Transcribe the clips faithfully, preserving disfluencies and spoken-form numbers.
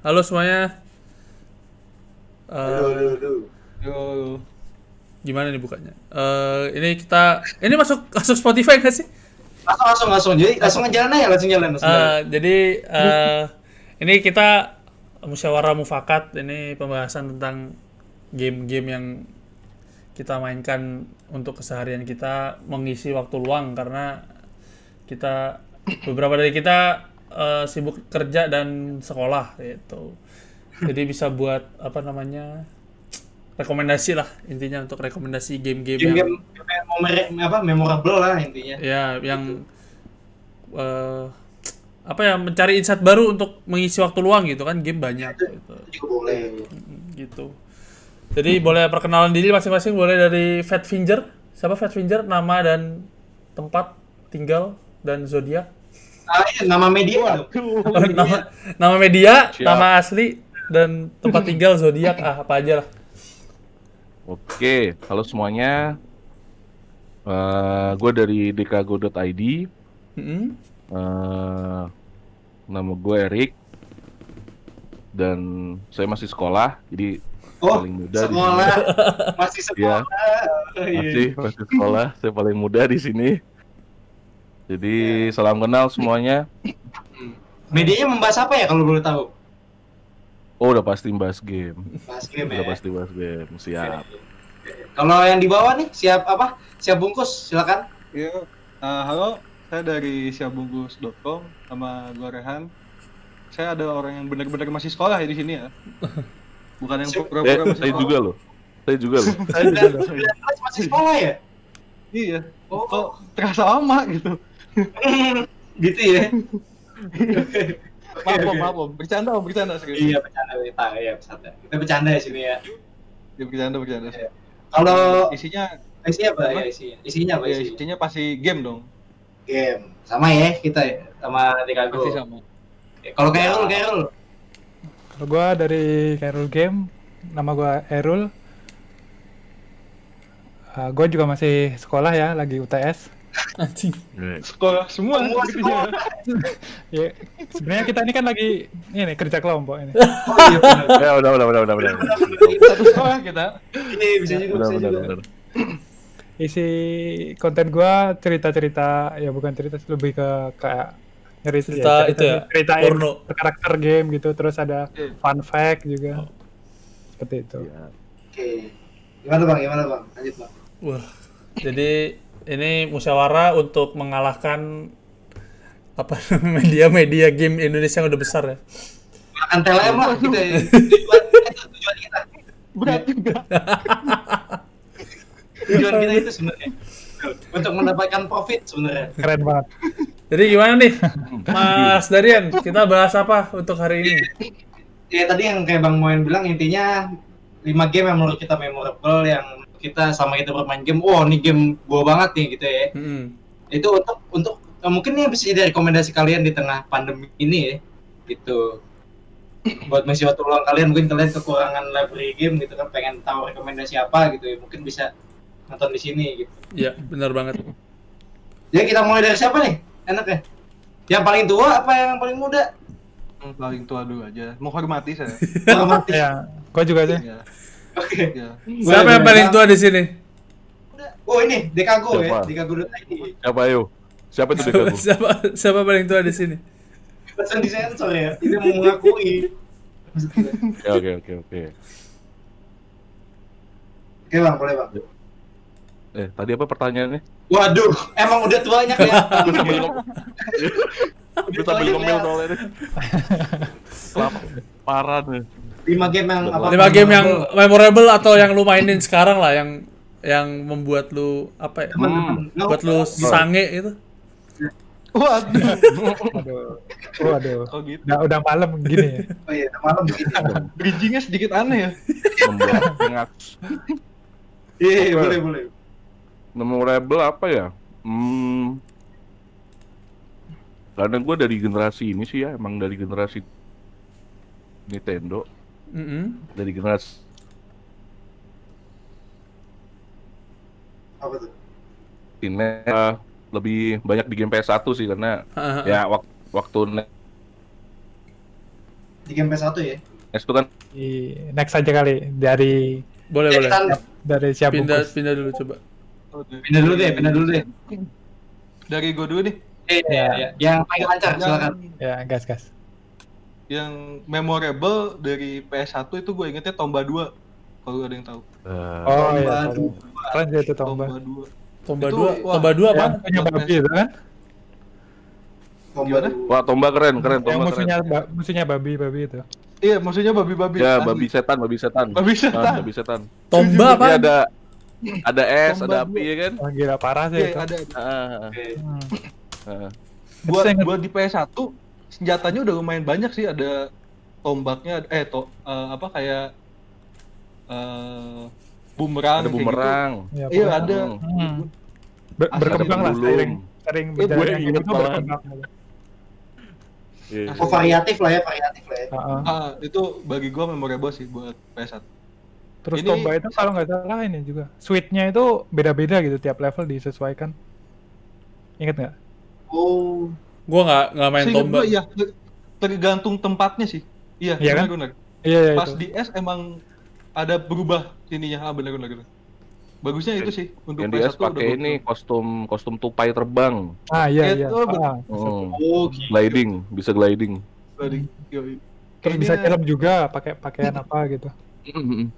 Halo semuanya. Halo, halo, halo. Gimana nih bukanya? Uh, ini kita, ini masuk masuk Spotify nggak sih? Langsung langsung langsung, jadi langsung jalan aja, langsung jalan. Langsung jalan. Uh, jadi uh, ini kita musyawarah mufakat, ini pembahasan tentang game-game yang kita mainkan untuk keseharian kita, mengisi waktu luang karena kita beberapa dari kita Uh, sibuk kerja dan sekolah gitu. Jadi bisa buat apa namanya rekomendasi lah, intinya untuk rekomendasi game-game yang game, apa, memorable lah intinya. Ya, yang gitu. uh, apa ya, mencari insight baru untuk mengisi waktu luang gitu kan, game banyak gitu. Juga boleh. Gitu. Jadi hmm. boleh perkenalan diri masing-masing, boleh dari Fat Finger. Siapa Fat Finger? Nama dan tempat tinggal dan zodiak. Ah, ya, nama media, nama, nama, nama media, Siap. Nama asli dan tempat tinggal, zodiak, ah, apa aja lah. Oke, halo semuanya. Uh, gue dari dkgo dot i d. Mm-hmm. Uh, nama gue Erik dan saya masih sekolah, jadi oh, paling muda. Sekolah, masih sekolah. Ya, masih masih sekolah, saya paling muda di sini. Jadi ya. Salam kenal semuanya. Medianya membahas apa ya kalau boleh tahu? Oh, udah pasti membahas game. Bahas game udah ya? Pasti bahas game, siap. Kalau yang di bawah nih, siap apa? Siap bungkus, silakan. Iya. Uh, halo, saya dari siap bungkus dot com sama gua Rehan. Saya ada orang yang benar-benar masih sekolah ya di sini ya. Bukan yang pura-pura masih sekolah. Saya juga loh. Saya juga loh. Saya juga masih sekolah ya? Iya. Oh, oh terasa lama gitu. Gitu ya. Maaf om, maaf om, bercanda om, bercanda segitu. Iya bercanda, kita ya bercanda. Kita bercanda di sini ya. Iya bercanda bercanda. Ya. Kalau isinya, isinya apa? apa? Ya, isinya, isinya apa? Ya, isinya? isinya pasti game dong. Game, sama ya kita ya, sama Dekago. Pasti sama. Kalau Kairul, Kairul. Kalau gue dari Kairul Game, nama gue Erul. Uh, gue juga masih sekolah ya, lagi U T S. Anjing. Sekolah semua. semua, semua. Ya, sebenarnya kita ini kan lagi ini kerja kelompok ini. Oh, iya, ya udah udah udah udah udah. Satu sekolah kita. Ini bisa juga udah, bisa udah, juga. Udah, udah. Isi konten gua cerita-cerita, ya bukan cerita, lebih ke kayak nyari cerita ya, itu ya. Ceritain karakter game gitu, terus ada fun fact juga. Oh. Seperti itu. Ya. Oke. Okay. Gimana Bang? Gimana Bang? Lanjut Bang. Wah. Jadi ini musyawarah untuk mengalahkan apa media-media game Indonesia yang udah besar ya. Makan T L M lah gitu ya. Tujuan kita, tujuan kita. Berat juga. Tujuan kita itu sebenarnya untuk mendapatkan profit sebenarnya. Keren banget. Jadi gimana nih Mas Darian? Kita bahas apa untuk hari ini? Ya tadi yang kayak Bang Moen bilang, intinya lima game yang menurut kita memorable, yang kita sama kita bermain game, wow ini game gua banget nih gitu ya. Mm-hmm. Itu untuk untuk mungkin ini bisa jadi rekomendasi kalian di tengah pandemi ini ya, gitu. Buat mengisi waktu luang kalian, mungkin kalian kekurangan library game gitu kan, pengen tahu rekomendasi apa gitu ya, mungkin bisa nonton di sini gitu. Iya benar banget. Jadi kita mulai dari siapa nih? Enak ya? Yang paling tua apa yang paling muda? Yang paling tua dulu aja. Mau hormati saya. Hormati. Ya, kau juga sih. Ya. Oke. Okay. Siapa yang paling tua di sini? Oh ini Dekago ya, Dekago dulu tadi. Siapa ayo? Siapa itu Dekago? Siapa siapa paling tua di sini? Pesan disensor ya, tidak mau mengakui. Oke oke oke. Oke Bang, boleh Bang. Eh tadi apa pertanyaannya? Waduh, emang udah tuanya ya. Gue sambil ngomel. Gue sambil ngomel soalnya ini. Parah nih. lima game yang apa? lima game yang memorable atau yang lu mainin sekarang lah, yang yang membuat lu apa ya? Hmm. Buat lu sange itu. Waduh. Waduh. Waduh. Oh gitu. Udah, udah malam gini ya. Oh iya, udah malam begini. Bridging-nya sedikit aneh ya. Membuat ngak. Iya, boleh boleh. Memorable apa ya? Hmm. Karena gue dari generasi ini sih ya, emang dari generasi Nintendo. Mm-hmm. Dari generasi apa tuh? Ini uh, lebih banyak di game P S satu sih karena uh-huh. ya wak- waktu waktu Di game P S satu ya? Next itu kan. Next aja kali dari. Boleh boleh. Dari siapa? Pindah pindah dulu coba. Pindah dulu deh, pindah dulu deh. Dari gue dulu deh. Iya, yang paling lancar silakan. Ya, gas gas. Yang memorable dari P S satu itu gue ingetnya Tomba dua. Kalau ada yang tahu. Oh iya. Keren sih itu Tomba. Tomba dua. Tomba dua apa? Punya babi itu kan? Gimana? Wah, Tomba keren, keren Tomba. Yang musuhnya musuhnya babi-babi itu. Iya, maksudnya babi-babi. Ya, babi setan, babi setan. Babi setan. Babi setan. Tomba apa? Ada ada es, ada api ya kan? Gila parah sih itu. Ada. Heeh. Buat buat di P S satu senjatanya udah lumayan banyak sih, ada tombaknya eh to, uh, apa kayak uh, bumerang, ada bumerang. Gitu. Ya, iya, ada. Hmm. Ber- berkembang lah sering sering berjalan gitu berkembang. Yeah. Oh, variatif lah ya, variatif lah ya. Uh-huh. Ah, itu bagi gua memorable sih buat P S satu. Terus ini, Tomba itu kalau nggak salah ini juga. Suite-nya itu beda-beda gitu, tiap level disesuaikan. Ingat nggak? Oh, gua nggak nggak main Tomba. Gua, ya, tergantung tempatnya sih. Iya, iya kan? Benar. Iya, iya, pas itu. Di S emang ada berubah ininya. Ah, benar benar. Bagusnya itu sih untuk yang P S satu udah ini kostum kostum tupai terbang. Ah iya iya. Oh, ah. Oh, gliding, bisa gliding. Gliding. Terus bisa helm juga, pakai pakaian apa gitu.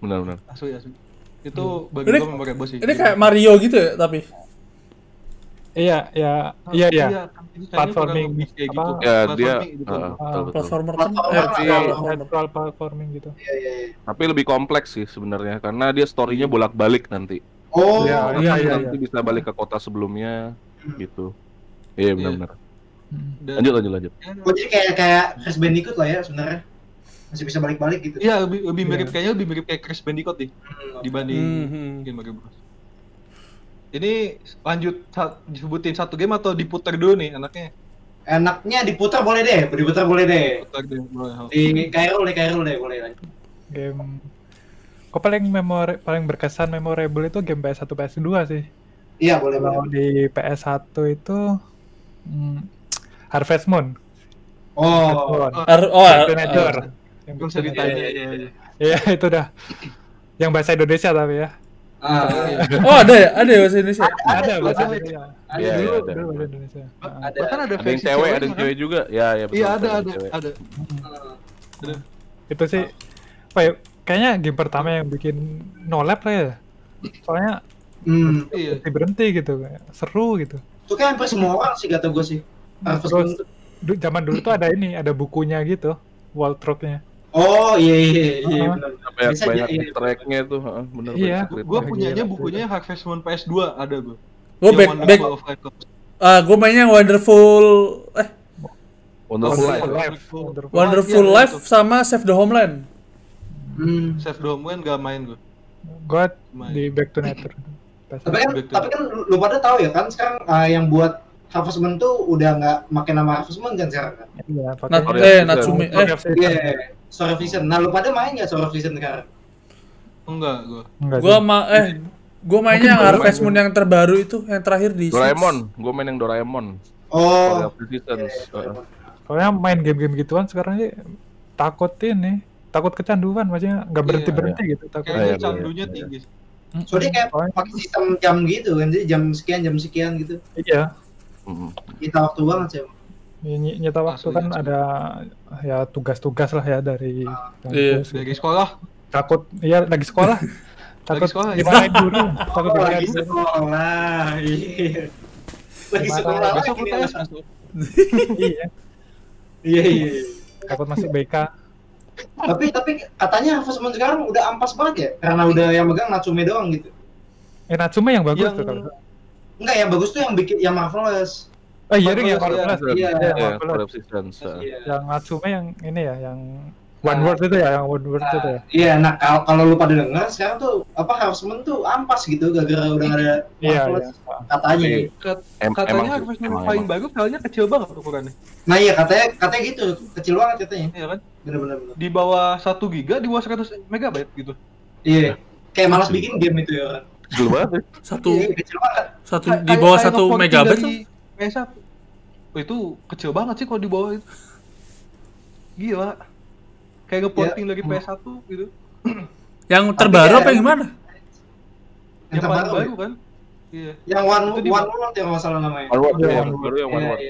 Benar benar. Asli asli. Itu bagi gua memakai bos sih. Ini kayak Mario gitu ya, tapi Iya, ya, nah, iya, iya. Platforming kayak gitu. Ya, dia platformer kan natural platforming gitu. Iya, iya, iya. Tapi lebih kompleks sih sebenarnya karena dia story-nya bolak-balik nanti. Oh, ya, iya, iya. Nanti iya. Bisa balik ke kota sebelumnya gitu. Iya, benar-benar. Iya. Lanjut, lanjut, lanjut. Oh, jadi kayak kayak Crash Bandicoot lah ya sebenarnya. Masih bisa balik-balik gitu. Iya, lebih lebih mirip iya. Kayaknya lebih mirip kayak Crash Bandicoot nih dibanding game Mario Bros. Ini lanjut disebutin satu game atau diputar dulu nih enaknya? Enaknya diputar boleh deh, diputar boleh deh. Diputar deh, boleh. Di Kairul deh, Kairul deh, boleh lanjut. Game. Kok paling memori paling berkesan memorable itu game P S satu P S dua sih. Iya, boleh banget. Di P S satu itu hmm, Harvest Moon. Oh, Moon. Ar- oh, Nature. Yang bisa ditanya. Iya, itu dah. Yang bahasa Indonesia tapi ya. Ah, oh ada ya, ada bahasa Indonesia. Ada bahasa Indonesia. Ada dulu bahasa Indonesia. Ada. Bahkan ada versi cewek, ada cewek juga. Ya, ya betul. Iya, ada, ada, ada. Itu sih apa ya? Kayaknya game pertama yang bikin no lab lah ya. Soalnya hmm, iya, berhenti gitu kayak seru gitu. Itu kan hampir semua orang sih kata gue sih. Terus zaman dulu tuh ada ini, ada bukunya gitu, wall tracknya. Oh iya iya iya benar. Bisa banyak iya, tracknya tuh, heeh benar banget. Iya, gua punyanya bukunya Harvest Moon P S dua ada gua. Gua back back ah gua mainnya Wonderful eh Wonderful Life. Wonderful Life sama Save the Homeland. Hmm, Save the Homeland enggak main gua. Gua di Back to Nature. Tapi kan tapi kan lu pada tahu ya kan sekarang yang buat Harvest Moon tuh udah enggak pakai nama Harvest Moon kan sekarang kan. Iya, pakai Natsume. Eh Soul Vision. Nah, lu pada main enggak Soul Vision sekarang? Enggak, gua. Enggak, gua ma- eh gua mainnya yang Harvest Moon yang terbaru itu, yang terakhir di Doraemon. Gua main yang Doraemon. Oh. Soalnya main game-game gituan sekarang sih takut ini, takut kecanduan maksudnya enggak berhenti-berhenti gitu takut. Kayaknya candunya tinggi. Soalnya kayak pakai sistem jam gitu kan, jadi jam sekian jam sekian gitu. Iya. Kita waktu banget sih. Nyita waktu kan ada ya tugas-tugas lah ya dari ah, iya, gitu. Dari sekolah takut iya lagi sekolah takut dimarahin guru takut dimarahin guru lagi sekolah besok U T S masuk iya iya iya takut masuk B K tapi tapi katanya Harvest Moon sekarang udah ampas banget ya karena udah yang megang Natsume doang gitu eh Natsume yang bagus yang... tuh kalau enggak yang bagus tuh yang bikin yang Marvelous. Oh iya dong ya kalau benar. Iya, kalau substance. Yang Natsume yang ini ya, yang One Word itu ya, yang One Word itu ya. Iya, nah kalau kalau lu pada dengar sekarang tuh apa Harvest Moon tuh ampas gitu gara-gara udah ada katanya gitu. Katanya Harvest Moon paling bagus soalnya kecil banget ukurannya. Nah iya katanya katanya gitu, kecil banget katanya. Iya kan? Benar-benar. Di bawah satu giga di bawah seratus megabyte gitu. Iya. Kayak malas bikin game itu ya orang. Kecil banget. Satu kecil banget. Satu di bawah satu megabyte. P S satu itu kecil banget sih kalau di bawah itu. Gila. kayak reporting ya, dari P S satu gitu. Yang terbaru apa yang gimana? Yang, yang terbaru baru, kan? Iya. Yang One World yang kalau nggak salah namanya. One World yang baru yang One World.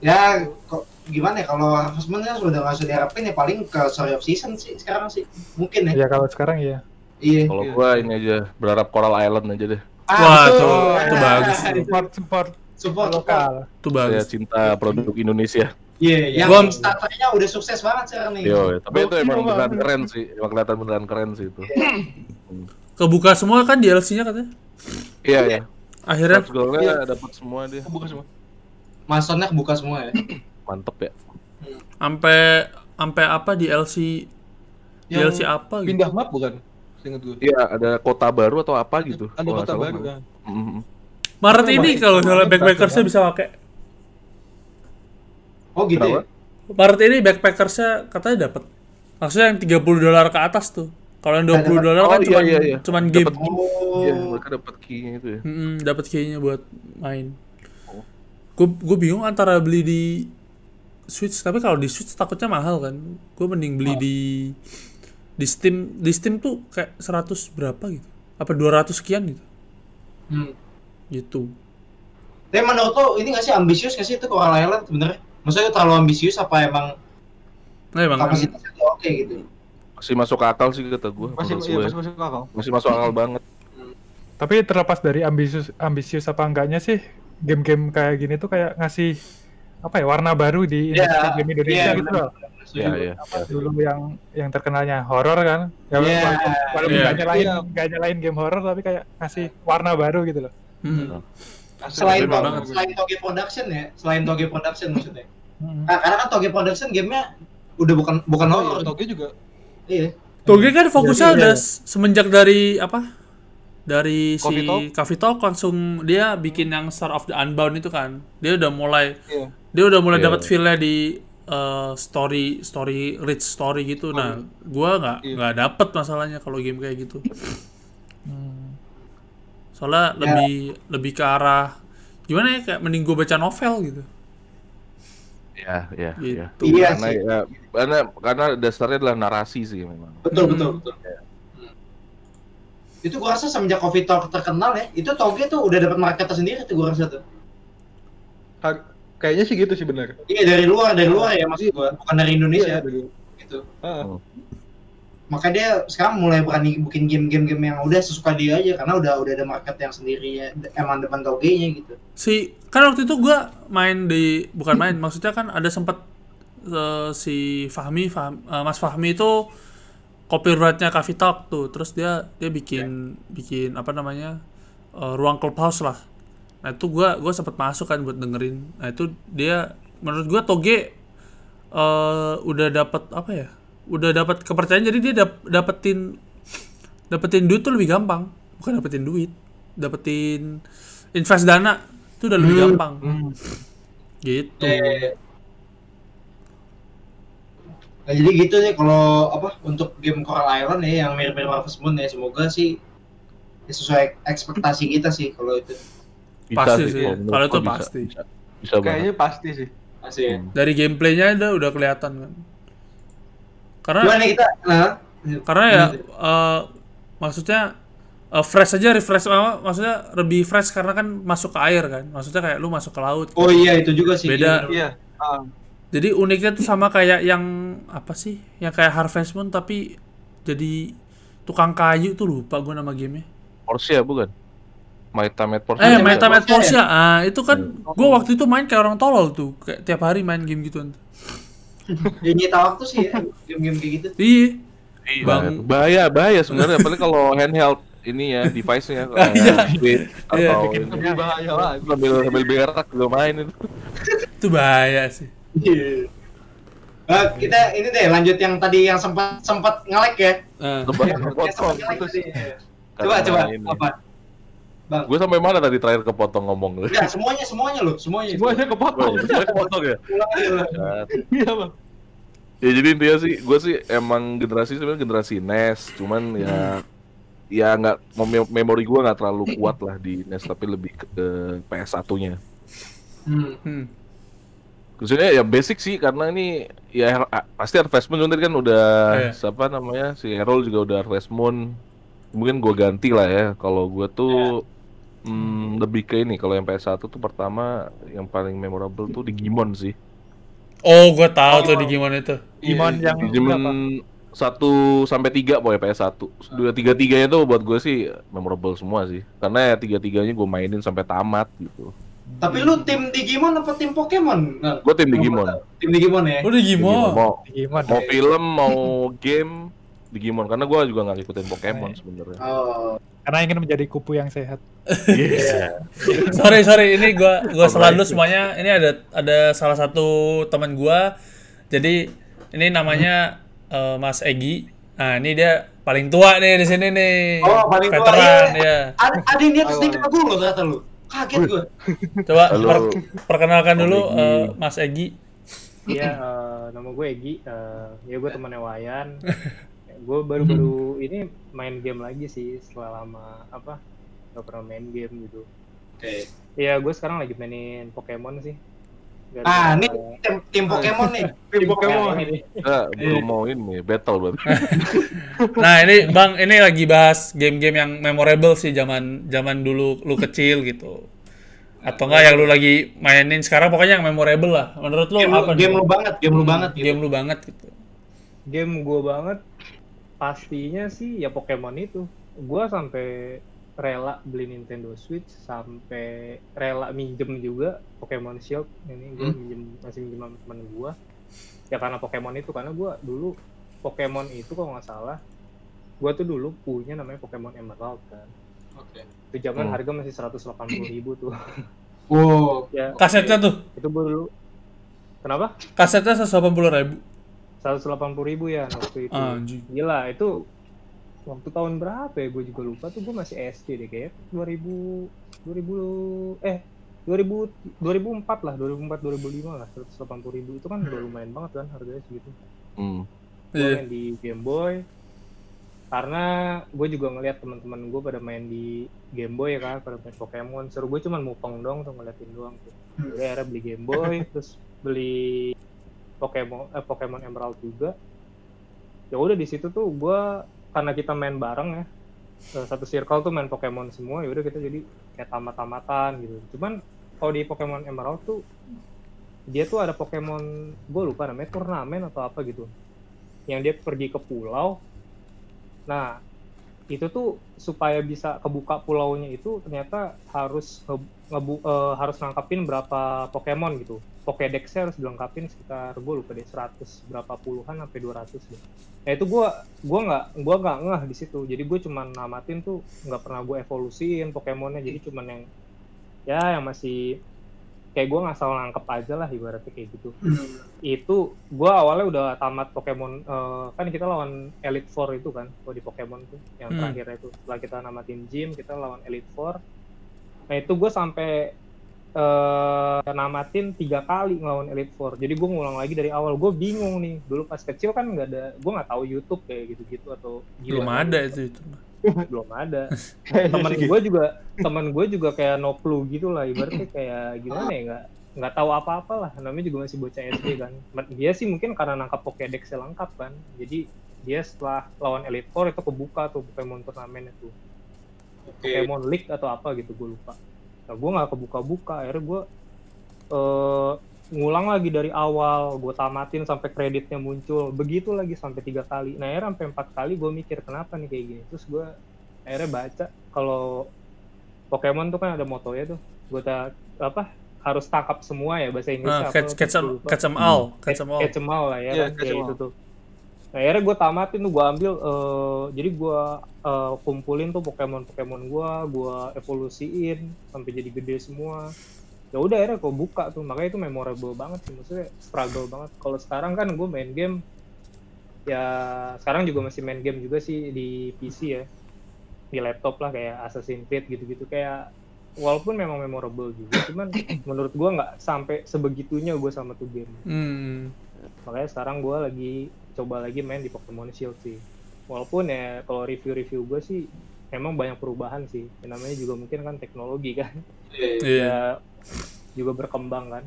Ya, kok gimana ya kalau Harvest Moon kan sudah nggak usah diharapin ya, paling ke story of season sih sekarang sih mungkin ya. Ya kalau sekarang ya. Iya. Kalau iya. Gua ini aja berharap Coral Island aja deh. Ah, wah, itu, itu bagus. Support, support, support lokal. Itu bagus. Saya cinta produk Indonesia. Iya, yeah, yang starternya udah sukses banget sekarang nih. Yo, tapi itu emang beneran keren sih, emang kelihatan beneran keren sih itu. Kebuka semua kan D L C-nya katanya? Iya, iya. Akhirnya goalnya dapat semua dia. Kebuka semua. Masonnya kebuka semua ya. Mantep ya. Sampai sampai apa D L C yang D L C apa gitu? Pindah map bukan? Ingat gue. Iya, ada kota baru atau apa gitu. Ada kota baru kan. Mm-hmm. Maret ini kalau misalnya backpackersnya bisa pakai. Oh gitu. Ya? Maret ini backpackersnya katanya dapat. Maksudnya yang tiga puluh dolar ke atas tuh. Kalau yang dua puluh dolar kan oh, cuma iya, iya. cuman game. Oh. Iya, mereka dapat key-nya itu ya. Mm-hmm, dapat key-nya buat main. Oh. Gue gue bingung antara beli di Switch, tapi kalau di Switch takutnya mahal kan. Gue mending beli oh. di di Steam, di Steam tuh kayak seratus berapa gitu. Apa dua ratus sekian gitu. Hmm. Gitu. Tapi menurut lo ini enggak sih ambisius enggak sih itu Coral Island sebenarnya? Maksudnya terlalu ambisius apa emang nah, emang kapasitasnya oke okay, gitu. Masih masuk akal sih kata gua. Masih iya, masih masuk akal. Masih masuk akal banget. Hmm. Tapi terlepas dari ambisius ambisius apa enggaknya sih, game-game kayak gini tuh kayak ngasih apa ya, warna baru di yeah. game Indonesia yeah, gitu loh. Ya, ya, ya. Dulu yang yang terkenalnya horor kan, ya, yeah. walaupun yeah. gak nyalain gak nyalain game horor tapi kayak ngasih warna baru gitu loh. Hmm. Selain to- selain Toge Production ya, selain Toge Production maksudnya. Hmm. Karena kan Toge Production gamenya udah bukan bukan horor. Toge juga. Iya. Toge kan fokusnya udah semenjak dari apa? Dari Coffee si Coffee Talk langsung dia bikin yang Star of the Unbound itu kan. Dia udah mulai yeah. dia udah mulai yeah. dapat feel-nya di Uh, story story rich story gitu. Nah, gua nggak nggak yeah. dapet masalahnya kalau game kayak gitu. Hmm. Soalnya yeah. lebih lebih ke arah gimana ya, kayak mending gua baca novel gitu. Ya, yeah, ya, yeah, gitu. yeah. yeah, karena, ya. Karena karena dasarnya adalah narasi sih memang. Betul, hmm. betul, betul. Yeah. Itu gua rasa semenjak Coffee Talk terkenal ya, itu Toge tuh udah dapat market tersendiri tuh gua rasa tuh. Har- Kayaknya sih gitu sih benar. Iya dari luar, dari luar ya maksud gua, bukan dari Indonesia. Iya, dari gitu. Uh-huh. Makanya dia sekarang mulai berani bikin game-game-game yang udah sesuka dia aja karena udah udah ada market yang sendirinya, emang depan Toge-nya gitu. Si kan waktu itu gua main di bukan main, maksudnya kan ada sempat uh, si Fahmi, Fahmi uh, Mas Fahmi itu copyright-nya Coffee Talk tuh. Terus dia dia bikin yeah. bikin apa namanya? Uh, ruang clubhouse lah. Nah itu gue gue sempet masuk kan buat dengerin. Nah itu dia menurut gue Toge uh, udah dapat apa ya? Udah dapat kepercayaan, jadi dia dap, dapetin dapetin duit tuh lebih gampang. Bukan dapetin duit, dapetin invest dana itu udah lebih hmm. gampang. Hmm. Gitu. Eh. Nah, jadi gitu sih kalau apa untuk game Coral Island ya yang mirip-mirip Harvest Moon ya, semoga sih ya sesuai ekspektasi kita sih kalau itu. Bisa pasti sih, sih. Kalau itu bisa, pasti bisa, bisa kayaknya pasti sih pasti ya? Dari gameplaynya udah udah kelihatan kan karena gimana kita nah. karena ya uh, maksudnya uh, fresh aja refresh uh, maksudnya lebih fresh karena kan masuk ke air kan, maksudnya kayak lu masuk ke laut oh kan? Iya itu juga sih beda iya. uh. Jadi uniknya tuh sama kayak yang apa sih yang kayak Harvest Moon tapi jadi tukang kayu tuh, lupa gue nama gamenya. Porsche ya bukan? Maitamet Porsche. Eh, Maitamet Porsche. Ya? Ah, itu kan oh. gue waktu itu main kayak orang tolol tuh, kayak tiap hari main game gituan. Ya nyita waktu sih ya, game-game kayak gitu. Iya. Bang, bahaya, bahaya sebenarnya apalagi kalau handheld ini ya, device-nya kayak Switch atau ini. Lebih bahaya lah, sambil berak juga main itu. Itu bahaya sih. Iya. Uh, kita ini deh lanjut yang tadi yang sempat sempat nge-lag ya. Uh. Sempat potong gitu sih. Coba coba apa? Bang. Gue sampai mana tadi terakhir kepotong ngomong lu? Ya semuanya semuanya loh, semuanya. Semuanya kepotong. Semuanya kepotong ya. Iya bang. Ya jadi intinya sih, gue sih emang generasi sebenarnya generasi N E S, cuman ya ya nggak memori gue nggak terlalu kuat lah di N E S, tapi lebih ke P S satu nya. Hmm. Maksudnya ya basic sih, karena ini ya pasti Harvest Moon kan udah yeah. siapa namanya si Errol juga udah Harvest Moon. Mungkin gue ganti lah ya. Kalau gue tuh yeah. hmm, lebih ke ini. Kalau yang P S satu tuh pertama yang paling memorable tuh Digimon sih. Oh, gue tahu oh, tuh Digimon itu. Digimon yang Digimon satu sampai tiga pokoknya P S satu. Dua tiga tiganya tuh buat gue sih memorable semua sih. Karena ya tiga tiganya gue mainin sampai tamat gitu. Tapi lu tim Digimon apa tim Pokemon? Nah, gua tim Digimon. Tim Digimon ya? Lu Digimon. Digimon. Mau, Digimon mau film, mau game Digimon. Karena gua juga nggak ngikutin Pokemon sebenarnya. Oh. Karena ingin menjadi kupu yang sehat. Yeah. sorry sorry, ini gua gua selalu semuanya. Ini ada ada salah satu teman gua. Jadi ini namanya uh, Mas Egi. Nah ini dia paling tua nih di sini nih. Oh paling veteran, tua. Veteran ya. Ada ada yang di atas tingkat gua loh ternyata lu. Kaget gue. Coba per perkenalkan Halo. dulu uh, Mas Egi. Iya, uh, nama gue Egi. Uh, ya gue temannya Wayan. Gue baru-baru ini main game lagi sih setelah lama apa gak pernah main game gitu. Oke. Iya, gue sekarang lagi mainin Pokemon sih. Gak ah, nih tim, tim Pokemon nih. Tim Pokemon ini. Nah, belum mauin nih battle buat. Nah, ini Bang, ini lagi bahas game-game yang memorable sih zaman zaman dulu lu kecil gitu. Atau enggak yang lu lagi mainin sekarang, pokoknya yang memorable lah. Menurut lu game, apa? Game lu banget, game lu banget gitu. Game lu banget gitu. Game gua banget pastinya sih ya Pokemon itu. Gua sampai rela beli Nintendo Switch, sampai rela minjem juga Pokemon Shield ini gue hmm. minjem masih minjem sama temen gue ya karena Pokemon itu, karena gue dulu Pokemon itu kalau nggak salah gue tuh dulu punya namanya Pokemon Emerald kan. Oke. Okay. Itu zaman hmm. harga masih seratus delapan puluh ribu tuh. Wow. Ya, kasetnya tuh? Itu gue dulu. Kenapa? Kasetnya seratus delapan puluh ribu. seratus delapan puluh ribu ya waktu itu. Ah, gila itu. Waktu tahun berapa ya, gue juga lupa tuh, gue masih S D deh kayak dua ribu dua ribu eh dua ribu dua ribu empat lah, dua ribu empat dua ribu lima lah, seratus delapan puluh ribu itu kan udah lumayan banget kan harganya segitu. Hmm. Gue yeah. main di Game Boy karena gue juga ngeliat teman-teman gue pada main di Game Boy ya kan, pada main Pokemon, seru gue cuman mupeng dong tuh ngeliatin doang tuh. Jadi akhirnya beli Game Boy, terus beli Pokemon eh, Pokemon Emerald juga. Ya udah di situ tuh gue karena kita main bareng ya, satu circle tuh main Pokemon semua, yaudah kita jadi kayak tamat-tamatan gitu. Cuman kalau di Pokemon Emerald tuh dia tuh ada Pokemon, gue lupa namanya turnamen atau apa gitu, yang dia pergi ke pulau. Nah itu tuh supaya bisa kebuka pulaunya itu ternyata harus nge ngebu uh, harus nangkapin berapa Pokemon gitu. Pokédex-nya harus dilengkapin sekitar gue lupa deh seratus berapa puluhan sampai dua ratus deh. Nah itu gue gue nggak gue nggak ngeh di situ. Jadi gue cuman namatin tuh nggak pernah gue evolusiin Pokemonnya. Jadi cuman yang ya yang masih kayak gue ngasal nangkep aja lah ibaratnya kayak gitu. Itu gue awalnya udah tamat Pokemon uh, kan kita lawan Elite Four itu kan kalau di Pokemon tuh yang hmm. terakhir itu setelah kita namatin gym kita lawan Elite Four. Nah itu gue sampai uh, namatin tiga kali ngelawan Elite Four. Jadi gue ngulang lagi dari awal. Gue bingung nih dulu pas kecil kan nggak ada, gue nggak tahu YouTube kayak gitu-gitu atau belum ada itu itu. Belum ada. Temen gue juga, temen gue juga kayak no clue gitu lah, ibaratnya kayak gimana ya, nggak nggak tahu apa-apa lah. Namanya juga masih bocah S D kan. Dia sih mungkin karena nangkap Pokédex-nya lengkap kan. Jadi dia setelah lawan Elite Four itu kebuka tuh Pokemon turnamen itu, okay. Pokemon League atau apa gitu gue lupa. Nah gue nggak kebuka-buka, akhirnya gue uh, ngulang lagi dari awal, gue tamatin sampai kreditnya muncul, begitu lagi sampai tiga kali. Nah akhirnya sampai empat kali gue mikir kenapa nih kayak gini. Terus gue akhirnya baca kalau Pokemon tuh kan ada motonya tuh, gue tak apa harus tangkap semua ya bahasa Inggris. Nah, catch, catch, catch em all, catch em all, catch em all lah ya, yeah, kayak itu tuh. Nah akhirnya gue tamatin tuh, gue ambil, uh, jadi gue uh, kumpulin tuh Pokemon-Pokemon gue, gue evolusiin sampai jadi gede semua. Ya udah akhirnya gue buka tuh, makanya itu memorable banget sih, maksudnya struggle banget. Kalau sekarang kan gue main game ya, sekarang juga masih main game juga sih di P C ya, di laptop lah kayak Assassin's Creed gitu-gitu, kayak walaupun memang memorable juga cuman menurut gue nggak sampai sebegitunya gue sama tuh game. Hmm. Makanya sekarang gue lagi coba lagi main di Pokemon Shield sih, walaupun ya kalau review-review gue sih emang banyak perubahan sih, yang namanya juga mungkin kan teknologi kan, yeah. Ya juga berkembang kan.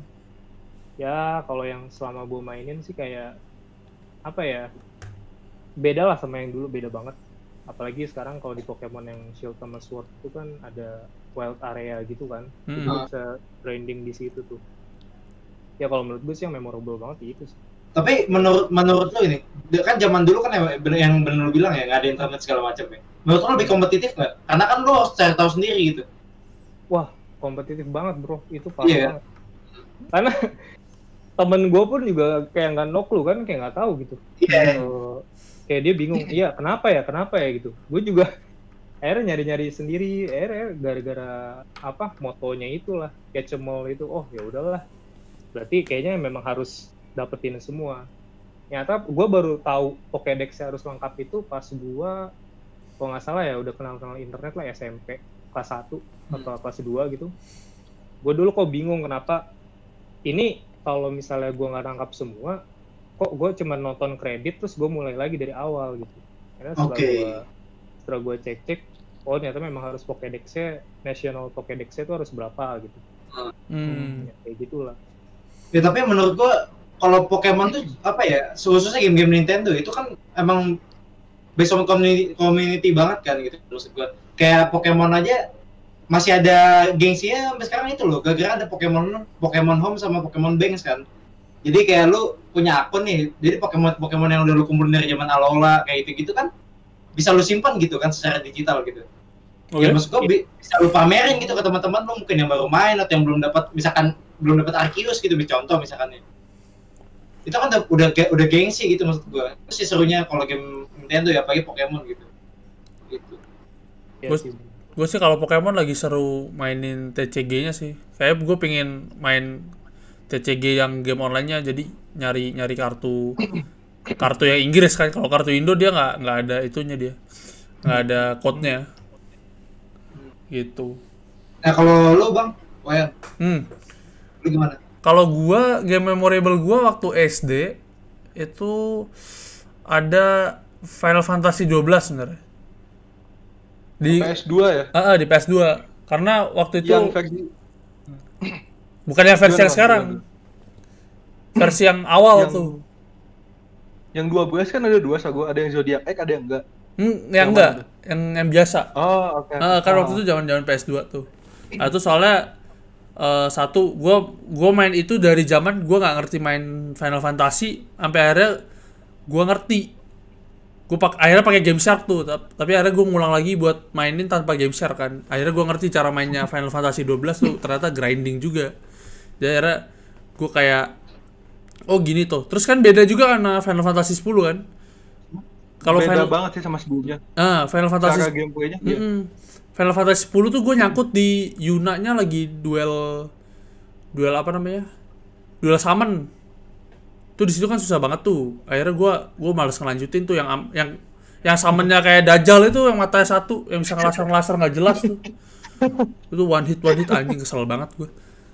Ya kalau yang selama gue mainin sih kayak apa ya, beda lah sama yang dulu, beda banget. Apalagi sekarang kalau di Pokemon yang Shield sama Sword itu kan ada wild area gitu kan, hmm. Itu bisa grinding di situ tuh. Ya kalau menurut gue sih yang memorable banget itu sih. Tapi menurut menurut lo ini kan zaman dulu kan yang bener, yang bener lo bilang ya nggak ada internet segala macam ya. Menurut lo lebih kompetitif nggak? Karena kan lo harus cari tahu sendiri gitu. Wah kompetitif banget bro, itu parah yeah. banget. Karena temen gue pun juga kayak nggak noklu kan, kayak nggak tahu gitu. Yeah. So, kayak dia bingung, iya kenapa ya, kenapa ya gitu. Gue juga akhirnya nyari-nyari sendiri, akhirnya gara-gara apa motonya itulah, catch em all itu, oh ya udahlah. Berarti kayaknya memang harus dapetin semua. Nyata gue baru tahu Pokédex-nya harus lengkap itu pas gue, kalau nggak salah ya udah kenal-kenal internet lah S M P kelas satu atau kelas dua gitu. Gue dulu kok bingung kenapa ini kalau misalnya gue nggak nangkap semua, kok gue cuma nonton kredit terus gue mulai lagi dari awal gitu. Karena setelah okay. gue setelah gue cek-cek, oh ternyata memang harus Pokédex-nya, national Pokédex-nya itu harus berapa gitu. Hmm. Ya, kayak gitulah. Ya tapi menurut gue kalau Pokemon tuh apa ya, khususnya game-game Nintendo itu kan emang based on community, community banget kan gitu. Maksud gue kayak Pokemon aja masih ada gengsinya sampai sekarang itu loh, gara-gara ada Pokemon Pokemon Home sama Pokemon Banks kan. Jadi kayak lu punya akun nih, jadi Pokemon Pokemon yang udah lu kumpulin dari zaman Alola kayak itu gitu kan bisa lu simpan gitu kan secara digital gitu. Okay. Ya maksud gua bi- bisa lu pamerin gitu ke teman-teman lu mungkin yang baru main atau yang belum dapat, misalkan belum dapat Arceus gitu contoh misalkan ya. Itu kan udah udah gengsi gitu maksud gua. Itu sih serunya kalau game Nintendo ya, apalagi Pokemon gitu. Gitu. Ya, sih. Gue sih kalau Pokemon lagi seru mainin T C G-nya sih. Kayak gue pengen main T C G yang game online-nya, jadi nyari nyari kartu kartu yang Inggris kan. Kalau kartu Indo dia nggak nggak ada itunya dia, nggak ada code-nya. Gitu. Nah kalau lo bang, Wayan, hmm. lo gimana? Kalau gue game memorable gue waktu S D itu ada Final Fantasy dua belas sebenarnya. Di P S dua ya? Iya, uh, di P S dua. Karena waktu itu yang versi... bukan yang versi yang sekarang. Versi yang awal yang... tuh. Yang dua belas kan ada dua, sago, ada yang Zodiac X, ada yang enggak. Hmm, yang, yang enggak, yang, yang biasa. Oh, oke. Okay. Uh, kan oh. waktu itu zaman-zaman P S dua tuh. Nah, itu soalnya uh, satu gua gua main itu dari zaman gua enggak ngerti main Final Fantasy sampai akhirnya gua ngerti. Gue pak akhirnya pakai Game Shark tuh, tapi akhirnya gue ngulang lagi buat mainin tanpa Game Shark kan. Akhirnya gue ngerti cara mainnya Final Fantasy dua belas tuh, ternyata grinding juga. Jadi akhirnya gue kayak oh gini tuh. Terus kan beda juga karena Final Fantasy sepuluh kan. Kalau beda Final... banget sih sama sebelumnya. Ah, Final Fantasy cara gameplaynya. Mm-hmm. Final Fantasy sepuluh tuh gue nyangkut di Yuna-nya lagi duel duel apa namanya? Duel summon. Tuh di situ kan susah banget tuh. Akhirnya gue gue malas ngelanjutin tuh yang yang yang samennya kayak Dajjal itu yang matanya satu, yang bisa ngelasar-ngelasar nggak jelas tuh. Itu one hit one hit anjing, kesel banget gue.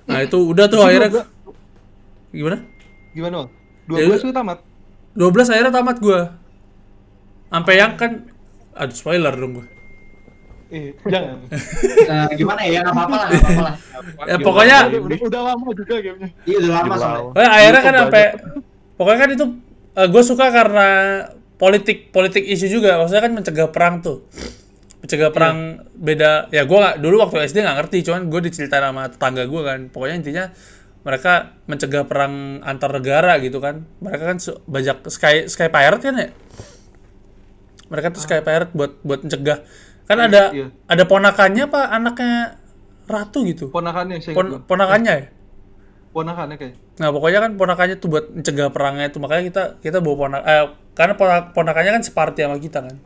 Nah itu udah tuh akhirnya gimana? Gimana? dua belas tuh tamat. dua belas akhirnya tamat gue. Sampai yang kan aduh spoiler dong gue. Eh, jangan. uh, gimana ya? Enggak apa-apa lah, enggak apa-apa lah. Ya pokoknya udah, udah lama juga gamenya. Iya, udah lama soalnya. Eh, akhirnya kan sampai pokoknya kan itu uh, gue suka karena politik politik isu juga. Maksudnya kan mencegah perang tuh. Mencegah perang yeah. beda. Ya gue gak, dulu waktu S D enggak ngerti, cuman gue diceritain sama tetangga gue kan. Pokoknya intinya mereka mencegah perang antar negara gitu kan. Mereka kan su- bajak Sky Sky Pirate kan ya? Mereka tuh ah. Sky Pirate buat buat mencegah. Kan ada iya. ada ponakannya apa anaknya ratu gitu. Ponakannya saya Pon- ponakannya ya. Ponakannya kayak. Nah, pokoknya kan ponakannya tuh buat mencegah perangnya itu, makanya kita kita bawa ponak eh, karena ponak- ponakannya kan separti sama kita kan.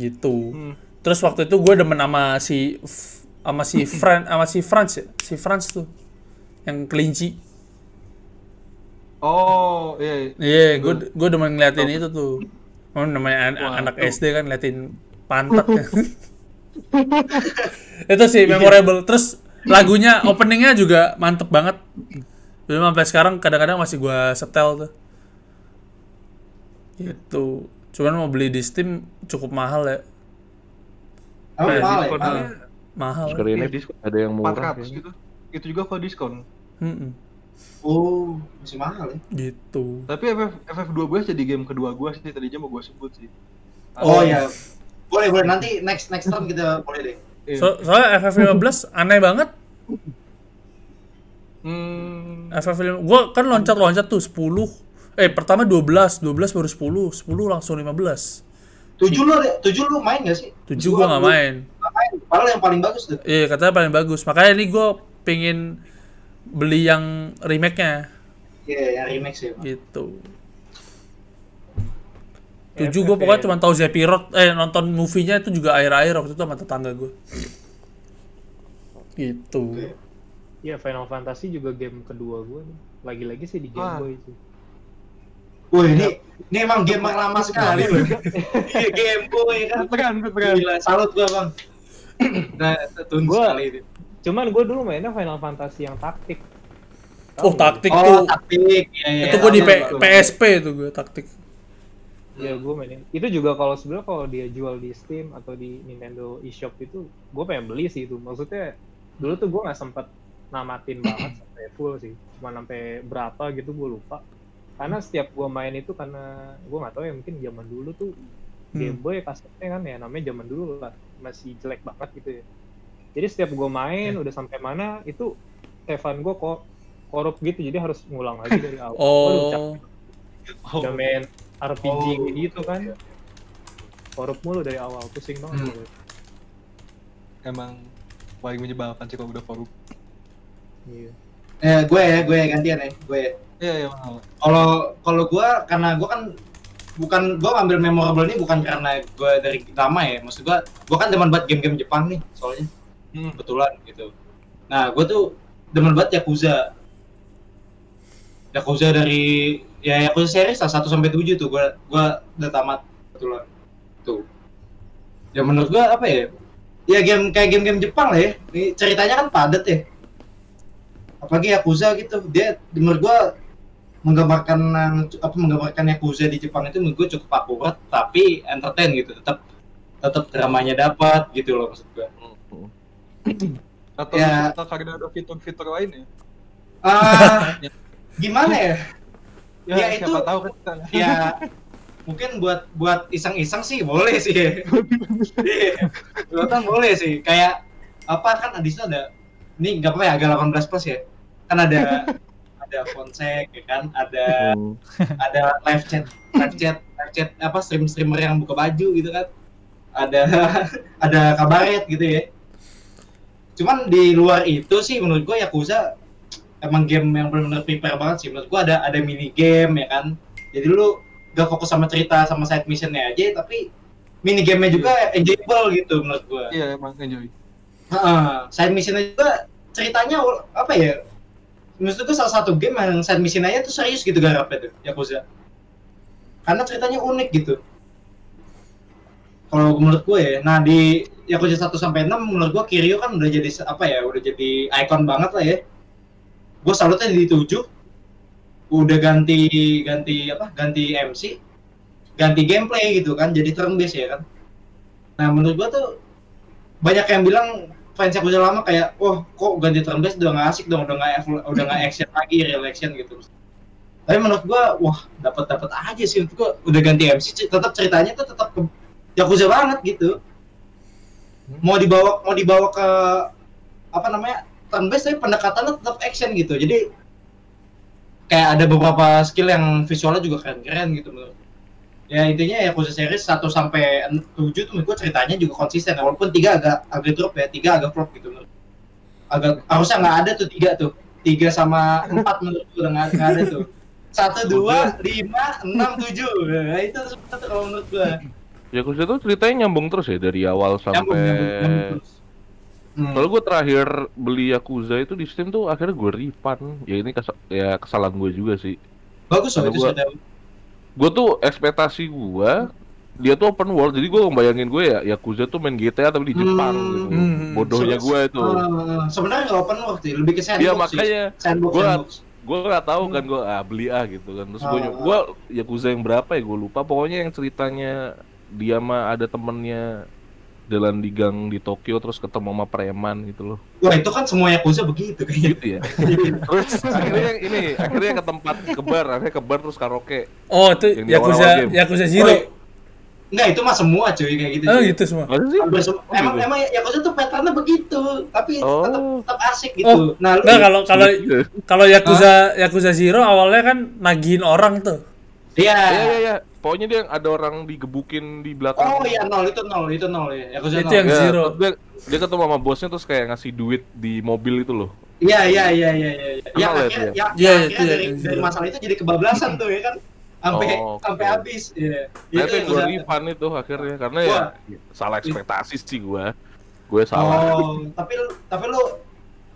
Gitu. Hmm. Terus waktu itu gue demen sama si sama si Fran sama si Franz ya. Si Franz tuh yang kelinci. Oh, iya. Iya, yeah, gue gue demen ngeliatin oh. itu tuh. Oh, namanya an- anak S D kan ngeliatin pantat ya. Itu sih memorable. Terus lagunya, openingnya juga mantep banget. Belum sampai sekarang kadang-kadang masih gue setel tuh. Gitu. Cuman mau beli di Steam cukup mahal ya. Oh, eh, mahal ya? Mahal. mahal. Sekarang ini diskon ada yang murah. empat ratus gitu. Itu juga kok diskon. Mm-mm. Oh, masih mahal ya? Gitu. Tapi F F dua belas jadi game kedua gue sih, tadinya mau gue sebut sih. Oh iya, boleh boleh nanti next next time kita boleh deh. So, soalnya F F lima belas aneh banget. Hmm. F F lima belas, gue kan loncat-loncat tuh sepuluh. Eh pertama dua belas, dua belas baru sepuluh, sepuluh langsung lima belas. Tujuh lu, tujuh lu main gak sih? Tujuh gue nggak main. main. Padahal yang paling bagus tuh. Iya katanya paling bagus. Makanya ini gue pengen beli yang remake-nya. Iya yeah, yang remake sih. Bang. Gitu. Tujuh gue pokoknya cuma tahu Sephiroth. Eh nonton movie-nya itu juga air-air waktu itu sama tetangga gue. Gitu. Iya Final Fantasy juga game kedua gue. Lagi-lagi sih di Game ah. Boy itu. Wah ini, ini emang game yang lama sekali loh. Game Boy kan, tekan, tekan. Gila, salut gua bang. Nah, tunggu sekali itu. Cuman gua dulu mainnya Final Fantasy yang taktik. Oh taktik oh, tuh. Oh taktik, ya, ya, itu gua di P- P S P itu gua taktik. Ya gua mainin. Itu juga kalau sebenarnya kalau dia jual di Steam atau di Nintendo eShop itu, gua pengen beli sih itu. Maksudnya dulu tuh gua nggak sempet namatin banget sampai full sih. Cuma sampai berapa gitu gua lupa. Karena setiap gua main itu karena gua nggak tahu ya mungkin zaman dulu tuh hmm. Game Boy kasetnya kan ya namanya zaman dulu lah masih jelek banget gitu ya. Jadi setiap gua main yeah. Udah sampai mana itu Evan gua kok korup gitu jadi harus ngulang lagi dari awal. Oh. Udah main R P G oh. Gitu kan. Korup mulu dari awal pusing banget. Hmm. Gitu. Emang paling menyebalkan sih kalau udah korup. Iya. Yeah. Eh gue ya gue gantian ya gue. Iya, iya, mahal. Kalau kalau gue karena gue kan bukan gue ambil memorable ini bukan karena gue dari lama ya, maksud gue gue kan demen banget game-game Jepang nih soalnya, hmm. Kebetulan gitu. Nah gue tuh demen banget Yakuza, Yakuza dari ya Yakuza series satu sampai tujuh tuh gue gue udah tamat kebetulan tuh. Ya menurut gue apa ya? Ya game kayak game-game Jepang lah ya. Ini ceritanya kan padat ya. Apalagi Yakuza gitu dia menurut gue menggambarkan apa menggambarkan Yakuza di Jepang itu menurut gue cukup akurat tapi entertain gitu tetap tetap dramanya dapat gitu loh maksud gue hmm. Atau ya, kita karena ada fitur-fitur lain ya uh, gimana ya ya, ya itu tahu kan ya mungkin buat buat iseng-iseng sih boleh sih ya. Buatan boleh sih kayak apa kan adisnya ada ini nggak apa ya agak delapan belas plus ya kan ada ada fonsek ya kan ada oh. Ada live chat live chat live chat apa stream streamer yang buka baju gitu kan ada ada kabaret gitu ya cuman di luar itu sih menurut gua Yakuza emang game yang benar-benar prepare banget sih menurut gua ada ada mini game ya kan jadi lu gak fokus sama cerita sama side missionnya aja tapi mini gamenya juga yeah. Enjoyable gitu menurut gua iya yeah, emang enjoy uh, side missionnya juga ceritanya apa ya maksud gue salah satu game yang side mission aja tuh serius gitu garapnya tuh, Yakuza. Karena ceritanya unik gitu. Kalau menurut gue ya, nah di Yakuza satu sampai enam menurut gue Kiryu kan udah jadi apa ya, udah jadi ikon banget lah ya. Gue salutnya di tujuh. Udah ganti ganti apa? Ganti M C, ganti gameplay gitu kan, jadi turn based ya kan. Nah, menurut gue tuh banyak yang bilang fans Yakuza lama kayak, wah oh, kok ganti turn based udah nggak asik dong, udah nggak udah nggak action lagi, real action gitu. Tapi menurut gua, wah dapat dapat aja sih menurut gua udah ganti M C, tetap ceritanya tuh tetap Yakuza banget gitu. Mau dibawa mau dibawa ke apa namanya turn based tapi pendekatannya tetap action gitu. Jadi kayak ada beberapa skill yang visualnya juga keren-keren gitu menurut. Ya intinya Yakuza series satu sampai tujuh tuh menurut gue ceritanya juga konsisten walaupun tiga agak agak drop ya, tiga agak flop gitu menurut. Agak harusnya enggak ada tuh tiga tuh. tiga sama empat menurut gue enggak ada tuh. satu dua lima enam tujuh. Nah, itu seperti kalau menurut gue. Yakuza tuh ceritanya nyambung terus ya dari awal sampai nyambung, nyambung, nyambung terus. Hmm. Kalau gue terakhir beli Yakuza itu di Steam tuh akhirnya gue refund. Ya ini kes- ya kesalahan gue juga sih. Bagus loh itu gua... sudah gue tuh ekspektasi gue dia tuh open world jadi gue ngebayangin gue ya Yakuza tuh main G T A tapi di Jepang hmm, gitu hmm, bodohnya se- gue itu uh, sebenarnya nggak open world sih lebih ke sandbox ya makanya gue gue nggak tahu kan gue ah beli ah gitu kan terus gue uh, gue Yakuza yang berapa ya gue lupa pokoknya yang ceritanya dia mah ada temennya jalan di gang di Tokyo terus ketemu sama preman gitu loh. Wah itu kan semua Yakuza begitu kayaknya. Gitu ya. Terus akhirnya ini akhirnya ke tempat ke bar, akhirnya ke bar terus karaoke. Oh itu Yakuza Yakuza Zero. Oh, enggak itu mah semua cuy kayak gitu. Oh cuy. Gitu semua. Emang emang Yakuza tuh patternnya begitu, tapi oh. tetap tetap asik gitu. Oh, nah, enggak kalau kalau kalau Yakuza Yakuza Zero awalnya kan nagihin orang tuh. Iya. Iya iya. Pokoknya dia ada orang digebukin di belakang. Oh iya nol itu nol itu nol ya. Yakuza itu nol. Yang ya, Zero. Dia, dia ketemu sama bosnya terus kayak ngasih duit di mobil itu loh. Iya iya iya iya. Ya akhirnya ya, ya, ya, ya, dari, ya, dari masalah itu jadi kebablasan tuh ya kan. Sampai oh, sampai okay. habis. Iya. Nah, itu gue refund itu akhirnya karena gua, ya salah ekspektasi sih gue. Gue salah. Oh tapi tapi lu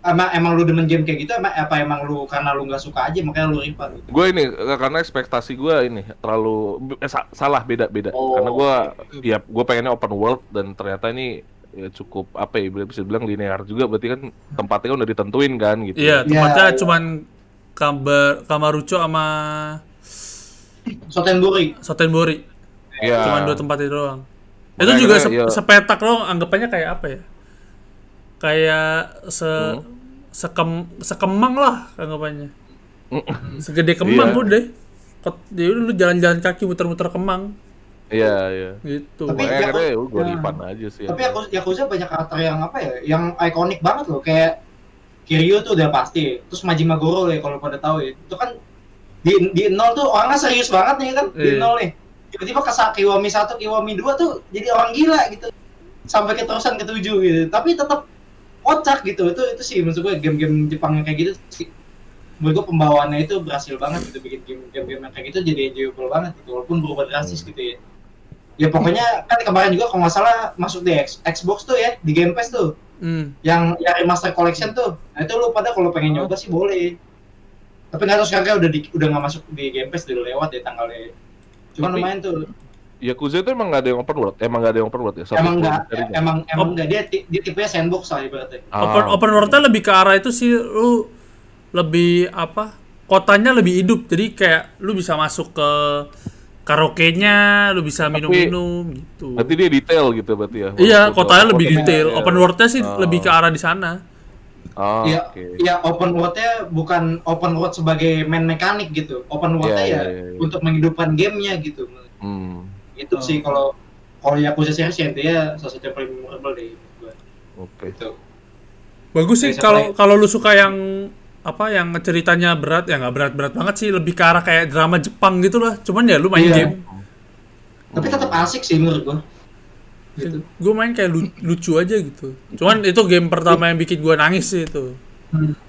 Emang, emang lu demen game kayak gitu, emang, apa emang lu karena lu nggak suka aja makanya lu refund? Gue ini karena ekspektasi gue ini terlalu eh, salah beda-beda. Oh, karena gue okay. ya gue pengennya open world dan ternyata ini ya, cukup apa ya bisa bilang linear juga, berarti kan tempatnya kan udah ditentuin kan gitu. Iya tempatnya yeah, cuman yeah. kamar Kamarucho sama Sotenbori. Sotenbori. Yeah. Cuman dua tempat itu doang. Makanya itu juga se yeah. sepetak lo anggapannya kayak apa ya? Kayak se hmm. Sekem, sekemang lah anggapannya, segede kemang udah, jadi lu jalan-jalan kaki muter-muter kemang. Iya iya. Gitu. Tapi ya gue refund aja sih. Tapi aku Yakuza banyak karakter yang apa ya, yang ikonik banget loh, kayak Kiryu tuh udah pasti, terus Majima Goro ya kalau pada tahu ya, itu kan di di nol tuh orangnya serius banget nih kan, di nol nih, tiba-tiba ke Kiwami satu, Kiwami dua tuh jadi orang gila gitu, sampai keterusan ketujuh gitu, tapi tetap kocak gitu. Itu itu sih maksud gue game-game Jepang yang kayak gitu sih. Menurut gue pembawaannya itu berhasil banget gitu, bikin game-game kayak gitu jadi enjoyable banget gitu, walaupun berubah drastis gitu ya. Ya pokoknya kan kemarin juga kalau nggak salah masuk di Xbox tuh ya, di Game Pass tuh. Hmm. Yang yang remaster collection tuh. Nah, itu lu pada kalau pengen nyoba sih boleh. Tapi nggak tahu sekarang udah di, udah nggak masuk di Game Pass, udah lewat ya tanggalnya. Cuman tapi lumayan tuh. Yakuza itu emang gak ada yang open world, emang gak ada yang open world ya? Satu emang gak, emang, emang gak, dia, dia tipenya sandbox lah ibaratnya. Ah. Open, open world-nya lebih ke arah itu sih, lu lebih apa, kotanya lebih hidup, jadi kayak lu bisa masuk ke karaoke-nya, lu bisa minum-minum gitu. Berarti dia detail gitu berarti ya? Iya, kotanya lebih detail, ya. Open world-nya sih ah. lebih ke arah di sana. Oh, ya, okay. ya open world-nya bukan open world sebagai main mekanik gitu. Open world-nya yeah, ya yeah, yeah, yeah. untuk menghidupkan gamenya gitu. Hmm. Itu oh. sih kalau kalau Yakuza series ya intinya salah satu yang paling memorable deh. Oke. Okay. Gitu. Bagus sih kalau kalau lu suka yang apa yang ceritanya berat ya nggak berat-berat banget sih, lebih ke arah kayak drama Jepang gitu lah. Cuman ya lu main yeah. game. Tapi tetap asik sih menurut gua. Gitu. Gue main kayak lu, lucu aja gitu. Cuman itu game pertama yang bikin gue nangis sih itu.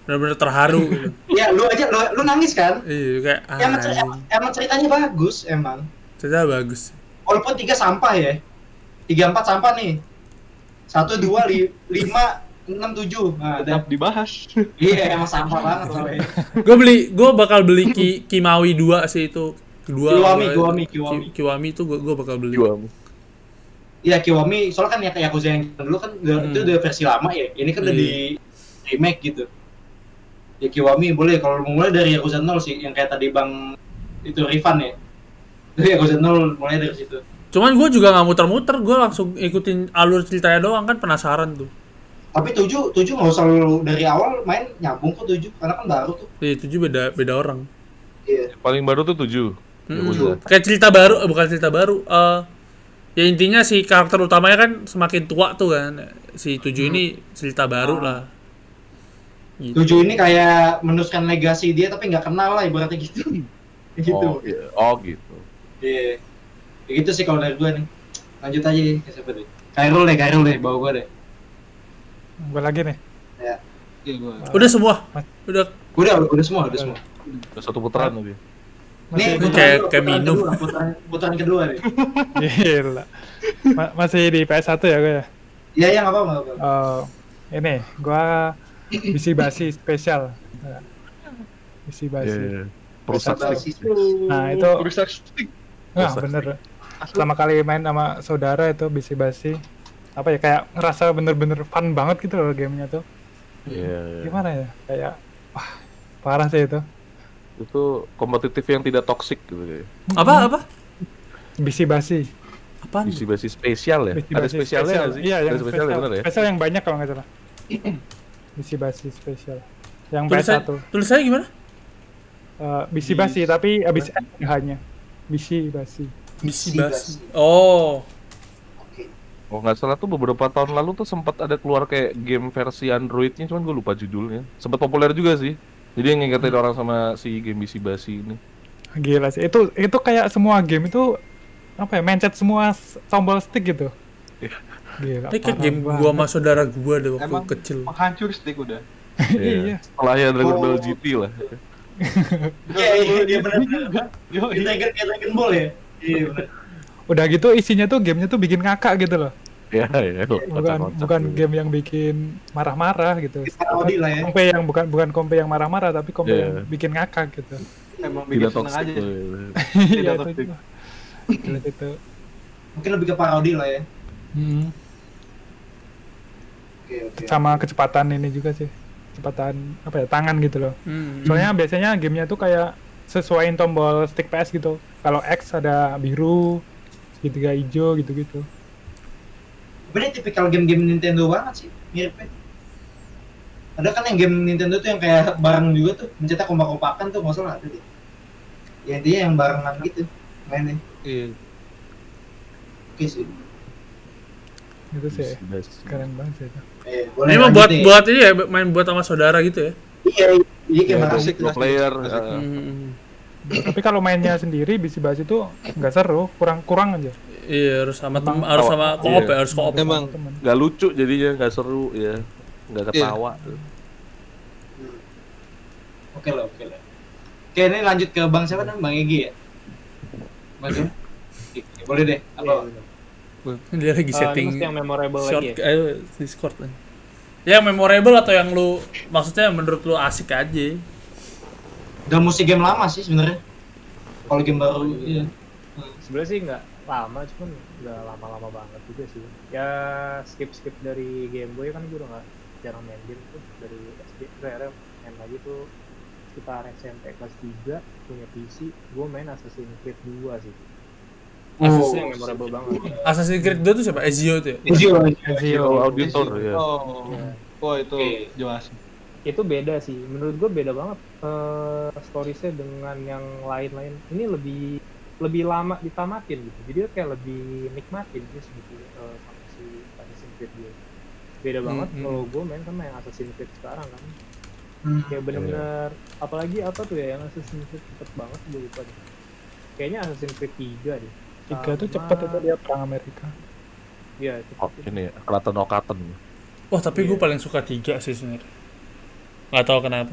Bener-bener terharu gitu. Ya lu aja, lu, lu nangis kan? Iya kayak ya, emang, cer emang ceritanya bagus emang. Ceritanya bagus. Walaupun tiga sampah ya. Tiga empat sampah nih. Satu, dua, li lima, enam, tujuh. Nah, tetap dan dibahas. Iya emang sampah banget loh ya. Gue beli, gue bakal beli Ki, Kimawi dua sih itu. Kedua, Kiwami, Kiwami, Kiwami. Ki, Kiwami itu gue bakal beli. Kiwami. Ya Kiwami, soalnya kan ya Yakuza yang dulu kan hmm. itu udah versi lama ya, ini kan udah di remake gitu. Ya Kiwami boleh, kalau mulai dari Yakuza nol sih, yang kayak tadi Bang itu Rifan ya. Dari Yakuza nol mulai dari situ. Cuman gue juga gak muter-muter, gue langsung ikutin alur ceritanya doang kan, penasaran tuh. Tapi tujuh, tujuh gak usah lu dari awal main nyambung kok tujuh, karena kan baru tuh. Iya tujuh beda, beda orang. Iya. Yeah. Paling baru tuh tujuh. Hmm. Kayak cerita baru, eh, bukan cerita baru. Uh, Ya intinya si karakter utamanya kan semakin tua tuh kan. Si tujuh hmm. ini cerita baru lah. Gitu. tujuh ini kayak meneruskan legasi dia tapi nggak kenal lah ibaratnya gitu. gitu. Oh, iya. oh gitu. Iya. Yeah. Ya gitu sih kalau dari gue nih. Lanjut aja ya. Kairul deh, Kairul deh. Bawa gue deh. Gue lagi nih? Iya. Ya, udah semua? Udah. Udah, udah semua, udah semua. Udah satu putaran lagi. Nih, kayak kayak minum. Putaran kedua nih. Gila. Masih di P S satu ya gue ya? Iya, yang apa, Bang? Oh, ini gua bisi basi spesial. Bisi basi. Yeah, yeah. Perusak stick. Nah, itu perusak stick. Nah, bener. Pertama kali main sama saudara itu bisi basi. Apa ya, kayak ngerasa bener-bener fun banget gitu loh gamenya tuh. Iya. Yeah, yeah. Gimana ya? Kayak wah, parah sih itu. Itu kompetitif yang tidak toksik gitu ya. Apa apa? Bisi basi. Apaan? Misi-misi spesial ya? Misi ada spesialnya spesial. Sih? Iya, yang ada spesial, spesial, ya? Spesial yang banyak kalau nggak salah. Misi-misi spesial. Yang tulisan, beta tuh. Tulisannya gimana? Uh, misi basi, tapi abis hanya misi basi. Misi basi. Oh. Oh nggak salah tuh beberapa tahun lalu tuh sempat ada keluar kayak game versi Androidnya, cuman gue lupa judulnya. Sempat populer juga sih. Jadi yang ngingetin hmm. orang sama si game misi basi ini. Gila sih. Itu itu kayak semua game itu apa ya? Mencet semua tombol stick gitu. Gila. Tapi game banget. Gua sama saudara gua ada waktu emang kecil. Menghancur stick udah. Iya. Setelahnya Dragon Ball G T lah. Iya iya dia benar. Kita ingat kayak Dragon Ball ya. Iya benar. Udah gitu isinya tuh gamenya tuh bikin ngakak gitu loh. Iya iya. Bukan bukan game yang bikin marah-marah gitu. Kompe yang bukan bukan kompe yang marah-marah tapi kompe yeah. yang bikin ngakak gitu. Emang bikin seneng aja. Iya itu. Itu. Mungkin lebih ke parodi lah ya. Hmm. Okay, okay. Sama kecepatan ini juga sih. Kecepatan apa ya tangan gitu loh. Hmm. Soalnya biasanya gamenya tuh kayak sesuaiin tombol stick P S gitu. Kalau X ada biru, segitiga hijau gitu-gitu. Sebenernya tipikal game-game Nintendo banget sih, miripnya. Ada kan yang game Nintendo tuh yang kayak bareng juga tuh, mencetak kompak-kompakan tuh, nggak salah ada deh. Ya intinya yang barengan gitu, mainnya. Iya. Oke sih. Itu sih, keren banget sih itu. Eh, ini mah buat, ya. buat ini ya, main buat sama saudara gitu ya? Iya, iya kayak masuk ke player. Tapi kalau mainnya sendiri bisi-basi itu nggak seru, kurang-kurang aja. Iya, harus sama teman, harus sama koop ya, harus koop. Emang nggak lucu jadinya, nggak seru ya, nggak ketawa. Iya. Oke lah, oke lah. Oke, ini lanjut ke Bang siapa namanya? Bang Egi ya? Bang Egi? Ya, boleh deh, apa? Ini dia lagi setting yang memorable lagi ya? Discord lah. Yang memorable atau yang lu, maksudnya menurut lu asik aja? Udah musik game lama sih sebenarnya. Kalau game baru iya. Sebenarnya sih nggak lama, cuman udah lama-lama banget juga sih. Ya skip-skip dari Game Boy kan gue udah nggak jarang main game tuh dari S D. Sekarang main lagi tuh sekitar S M P kelas tiga punya P C, gue main Assassin's Creed dua sih. Assassin's yang memorable banget. Assassin's Creed dua tuh siapa? Ezio tuh. Ezio, Ezio Auditor ya. Oh, itu jelas. Itu beda sih, menurut gue beda banget uh, storiesnya dengan yang lain-lain. Ini lebih lebih lama ditamatin gitu, jadi kayak lebih nikmatin sih sebetulnya uh, sama si Assassin's Creed dia. Beda hmm, banget hmm. kalau gue main sama yang Assassin's Creed sekarang kan, hmm. kayak benar-benar yeah. apalagi apa tuh ya yang Assassin's Creed cepet banget gue lupa deh. Kayaknya Assassin's Creed tiga deh. Tiga sama... tuh cepet itu dia perang Amerika. Iya. Oh, ini Kraton Okaten. Wah tapi yeah. gue paling suka tiga sih sebenarnya. Nggak tahu kenapa.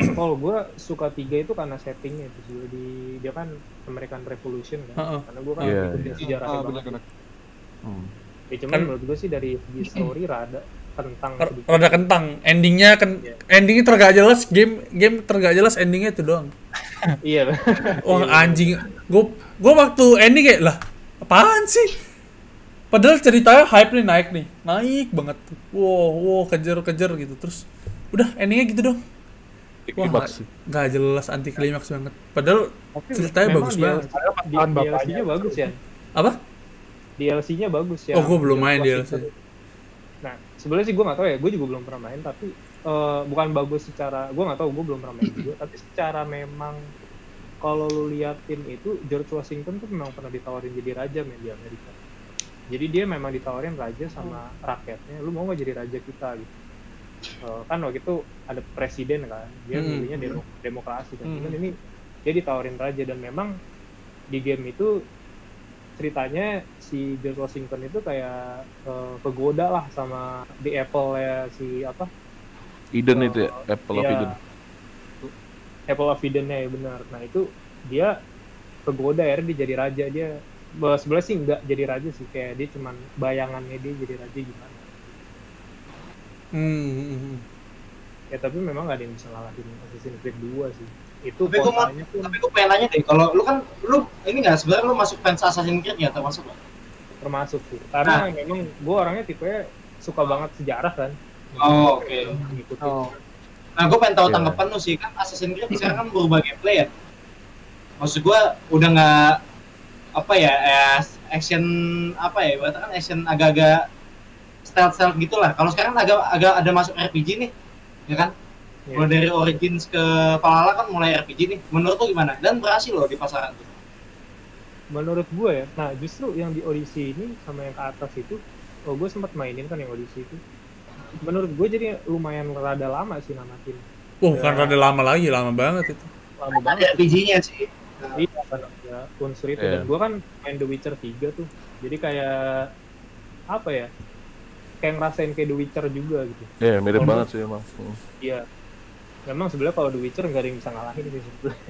Kalau gue suka tiga itu karena settingnya itu sih. Di dia kan American Revolution kan. Uh-uh. Karena gue kan yeah, ikutin yeah. sejarahnya uh, banget. Bener-bener. Hmm. Ya cuman kan, menurut gue sih dari segi story rada kentang. R- rada kentang. Endingnya ken- yeah. endingnya tergak jelas. Game game tergak jelas endingnya itu doang. Iya. Wah anjing. Gue gue waktu ending kayak lah apaan sih? Padahal ceritanya hype nih naik nih, naik banget. Wow wow kejar-kejar gitu terus. Udah, endingnya gitu dong. Wah, nggak jelas anti klimaks banget. Padahal tapi ceritanya bagus dia, banget. D L C-nya bagus ya. Apa? D L C-nya bagus ya. Oh, gue belum main D L C. Itu. Nah, sebenarnya sih gue nggak tahu ya. Gue juga belum pernah main. Tapi uh, bukan bagus secara, gue nggak tahu. Gue belum pernah main juga. Tapi secara memang kalau lu liatin itu George Washington tuh memang pernah ditawarin jadi raja men di Amerika. Jadi dia memang ditawarin raja sama oh. rakyatnya. Lu mau nggak jadi raja kita gitu? Uh, kan waktu itu ada presiden kan, dia milihnya hmm. demo, demokrasi kan, hmm. cuman ini dia ditawarin raja dan memang di game itu ceritanya si George Washington itu kayak uh, kegoda lah sama di Apple ya si apa? Eden uh, itu ya, Apple ya, of Eden. Apple of Eden-nya ya benar. Nah itu dia kegoda ya dia jadi raja dia. Sebenarnya sih nggak jadi raja sih kayak dia cuman bayangannya dia jadi raja gimana. Hmm. Ya tapi memang gak ada yang bisa ngalahin Assassin's Creed dua sih. Itu tapi gue ma- tuh... tapi gue pengen nanya deh, kalau lu kan lu ini nggak sebenarnya lu masuk fans Assassin's Creed nggak termasuk nggak? Termasuk sih. Karena nah. memang gue orangnya tipenya suka banget sejarah kan. Oh oke. Okay. Oh. Nah gue pengen tahu yeah. tanggapan lu sih kan Assassin's Creed sekarang kan berubah gameplay ya. Maksud gue udah nggak apa ya, eh, action apa ya, bahkan action agak-agak stealth-stealth gitulah. Kalau sekarang agak-agak ada masuk R P G nih, ya kan? Yeah. Mulai dari Origins ke Valhalla kan mulai R P G nih. Menurut lu gimana? Dan berhasil loh di pasaran tuh. Menurut gue ya, nah justru yang di Odyssey ini sama yang ke atas itu, oh gue sempat mainin kan yang Odyssey itu. Menurut gue jadi lumayan rada lama sih namatin. Oh, bukan ya. Rada lama lagi, lama banget itu. Lama banget R P G-nya sih. Iya, kan ya, unsur itu. Yeah. Dan gue kan main The Witcher tiga tuh. Jadi kayak apa ya? Kayak ngerasain kayak The Witcher juga gitu. Iya, yeah, mirip kalo banget sih emang. Iya. Memang sebenarnya kalau The Witcher nggak ada yang bisa ngalahin sih sebenarnya.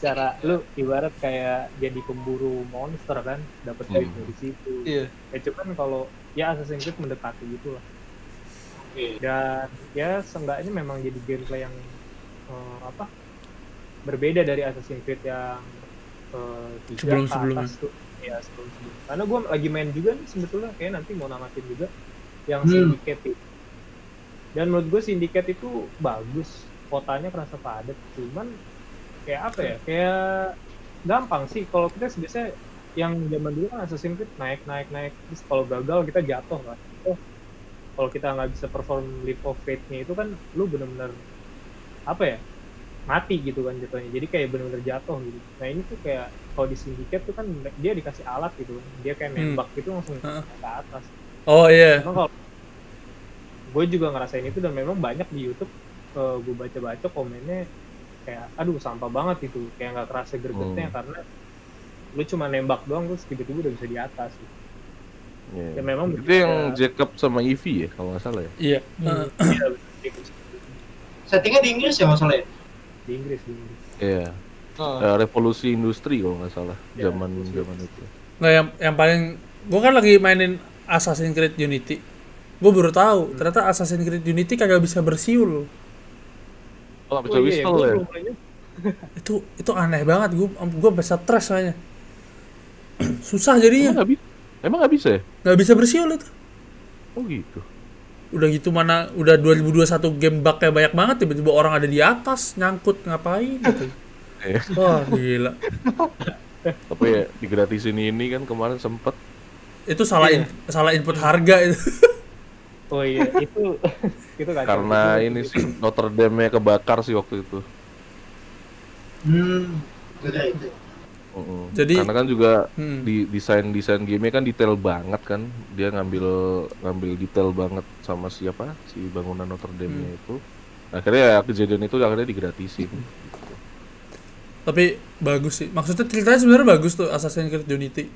Cara lu ibarat kayak jadi pemburu monster kan, dapat duit hmm. dari situ. Iya. Yeah. Ya cuman kalau ya Assassin's Creed mendekati gitu lah. Dan ya seenggaknya memang jadi gameplay yang uh, apa berbeda dari Assassin's Creed yang uh, sebelum-sebelumnya ya sebelum-sebelumnya. Karena gue lagi main juga nih sebetulnya, kayak nanti mau namatin juga yang hmm. Syndicate itu. Dan menurut gue Syndicate itu bagus, kotanya kerasa padat, cuman kayak apa ya, kayak gampang sih. Kalau kita biasanya yang zaman dulu kan Assassin's Creed naik naik naik, terus kalau gagal kita jatuh kan. Oh, kalau kita nggak bisa perform leap of faith-nya itu kan lu bener-bener apa ya, mati gitu kan jatuhnya, jadi kayak bener-bener jatuh gitu. Nah ini tuh kayak kalau di Syndicate tuh kan dia dikasih alat gitu, dia kayak nembak hmm. gitu langsung uh. ke atas. Oh iya. Memang kalau gue juga ngerasain itu, dan memang banyak di YouTube uh, gue baca-baca komennya kayak aduh sampah banget gitu, kayak nggak kerasa gergetnya hmm. karena lu cuma nembak doang terus tiba-tiba udah bisa di atas gitu. Ya, ya memang itu yang Jacob sama Ivy ya kalau nggak salah ya. Iya. Hmm. Settingnya di Inggris ya nggak salah ya. Di Inggris, di Inggris. Iya. Oh. Uh, revolusi industri kalau nggak salah ya, zaman zaman itu. Nah yang yang paling gue kan lagi mainin Assassin's Creed Unity. Gue baru tahu hmm. ternyata Assassin's Creed Unity kagak bisa bersiul. Oh, bisa oh, iya, whistle ya. ya. itu itu aneh banget. Gue gue bisa stres soalnya. Susah jadinya. Oh, emang nggak bisa ya? Nggak bisa bersiul itu. Oh gitu. Udah gitu mana, udah dua ribu dua puluh satu game bug-nya banyak banget, tiba-tiba orang ada di atas, nyangkut, ngapain gitu. Wah gila. Tapi ya digratisin ini kan kemarin sempet. Itu salah, in- salah input harga itu. Oh iya, itu. Itu karena ini sih Notre Dame-nya kebakar sih waktu itu. Hmm, itu. Uh-uh. Jadi, karena kan juga hmm. di desain-desain game-nya kan detail banget kan. Dia ngambil ngambil detail banget sama siapa? Si bangunan Notre Dame-nya hmm. itu. Akhirnya kejadian itu akhirnya digratisin. Hmm. Gitu. Tapi bagus sih. Maksudnya ceritanya sebenarnya bagus tuh Assassin's Creed Unity.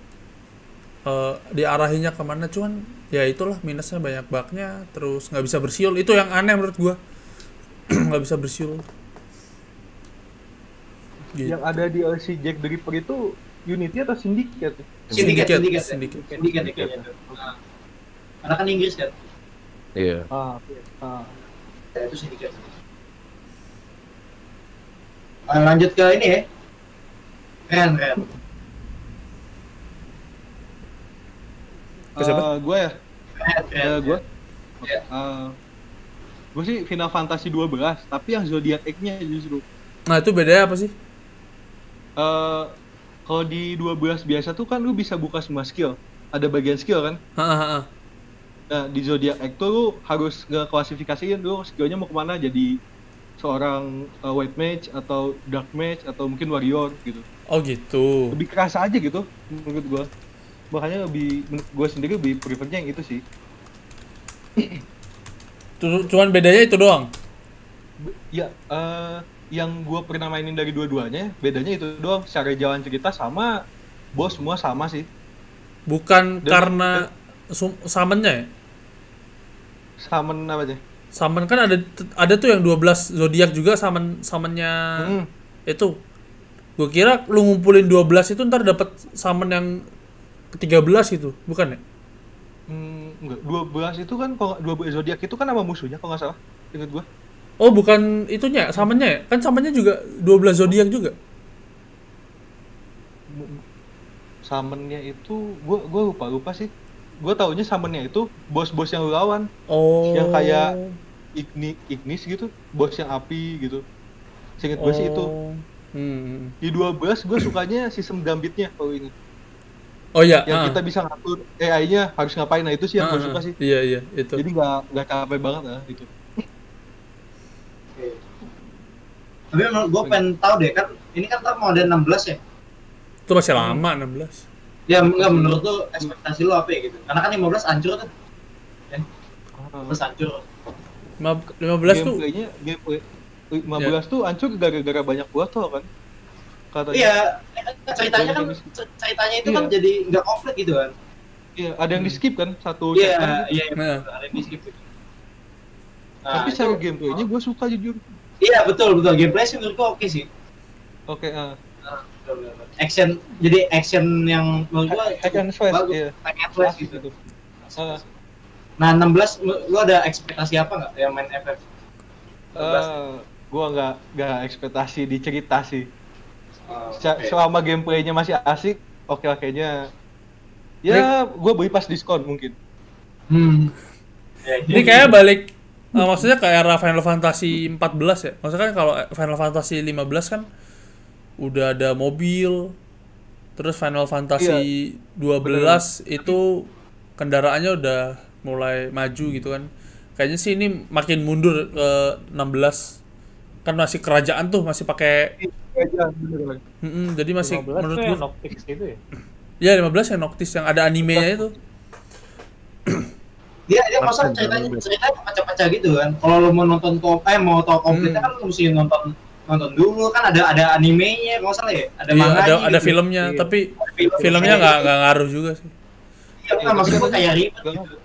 Uh, diarahinnya kemana cuman ya itulah minusnya banyak bug-nya, terus enggak bisa bersiul. Itu yang aneh menurut gua. Enggak bisa bersiul. Gitu. Yang ada di O C Jack the Ripper itu Unity atau Syndicate? Syndicate, Syndicate, Syndicate, Syndicate, Syndicate. Nah, karena kan Inggris kan? Iya. Yeah. Ah, ah. Ya, itu Syndicate. Nah, lanjut ke ini ya. Ren, Ren. Ke siapa? Uh, gue ya? Uh, gue? Okay. Uh, gue sih Final Fantasy dua belas, tapi yang Zodiac Egg-nya justru. Nah itu bedanya apa sih? Uh, kalau di dua belas biasa tuh kan lu bisa buka semua skill, ada bagian skill kan? Ha, ha, ha. Nah di Zodiac Act tuh lu harus ngeklasifikasiin lu skillnya mau kemana, jadi seorang uh, white mage atau dark mage atau mungkin warrior gitu. Oh gitu. Lebih kerasa aja gitu menurut gua, makanya lebih gua sendiri lebih prefernya yang itu sih. Cuman bedanya itu doang? Be- ya. Uh, yang gue pernah mainin dari dua-duanya, bedanya itu doang, secara jalan cerita sama, bos semua sama sih. Bukan dan karena sum- summonnya ya? Summon apa aja? Summon kan ada ada tuh yang dua belas Zodiac juga summon, summonnya hmm. itu. Gue kira lu ngumpulin dua belas itu ntar dapat summon yang ke tiga belas gitu, bukan ya? Hmm, enggak, dua belas itu kan, dua belas Zodiac itu kan sama musuhnya kalau nggak salah, ingat gue. Oh bukan itunya, samennya ya? Kan samennya juga dua belas Zodiac juga? Samennya itu, gua gua lupa-lupa sih. Gua taunya samennya itu bos-bos yang lu lawan. Oh. Yang kayak Igni, Ignis gitu, bos yang api gitu. Seinget oh. gue sih itu. Hmm. Di dua belas gue sukanya sistem gambitnya kalau inget. Oh iya. Yang ah. kita bisa ngatur A I-nya harus ngapain. Nah itu sih yang ah, gue suka sih. Iya iya itu. Jadi nggak nggak capek banget lah itu. Tapi menurut gue pengen tahu deh kan. Ini kan tahun mau ada enam belas ya. Itu masih lama enam belas. Ya enggak, menurut lu ekspektasi lu apa ya gitu? Karena kan lima belas hancur tuh. Ya. lima belas hancur. lima belas tuh kayaknya gameplay lima belas ya. Tuh hancur gara-gara banyak botol kan. Katanya. Iya, ceritanya kan ceritanya itu iya. kan jadi enggak komplit gitu kan. Iya, ada yang di-skip kan satu Iya, kan, iya, gitu. iya nah. ada yang di-skip. Gitu. Nah, tapi secara gameplaynya gue suka jujur. Iya, betul betul. Gameplay sih menurut gue oke sih. Oke, heeh. Uh. Action, jadi action yang menurut gua action flash, bagus, action flash gitu. gitu. Nah enam belas, lu ada ekspektasi apa nggak yang main F F? Uh, gua nggak nggak ekspektasi di cerita sih. Uh, okay. Selama gameplaynya masih asik, oke lah kayaknya. Ya, Rik. Gua beli pas diskon mungkin. Hmm. Ini kayak balik, uh, maksudnya kayak era Final Fantasy empat belas ya. Maksudnya kan kalau Final Fantasy lima belas kan udah ada mobil, terus Final Fantasy iya, dua belas bener. Itu kendaraannya udah mulai maju gitu kan. Kayaknya sih ini makin mundur ke enam belas, kan masih kerajaan tuh masih pakai kerajaan, mm-mm, jadi masih menurut gue Noctis gitu ya. Iya lima belas ya Noctis yang ada animenya itu. Dia dia maksudnya ceritanya ceritanya macam-macam gitu kan. Kalau lo mau nonton ko- eh mau tau komplitnya hmm. kan lo mesti nonton nonton dulu kan, ada ada animenya nggak salah ya, ada iya, manganya ada, gitu. Ada filmnya iya. Tapi ada film filmnya nggak nggak ngaruh juga sih. Iya kan maksudnya kayak ribet gitu.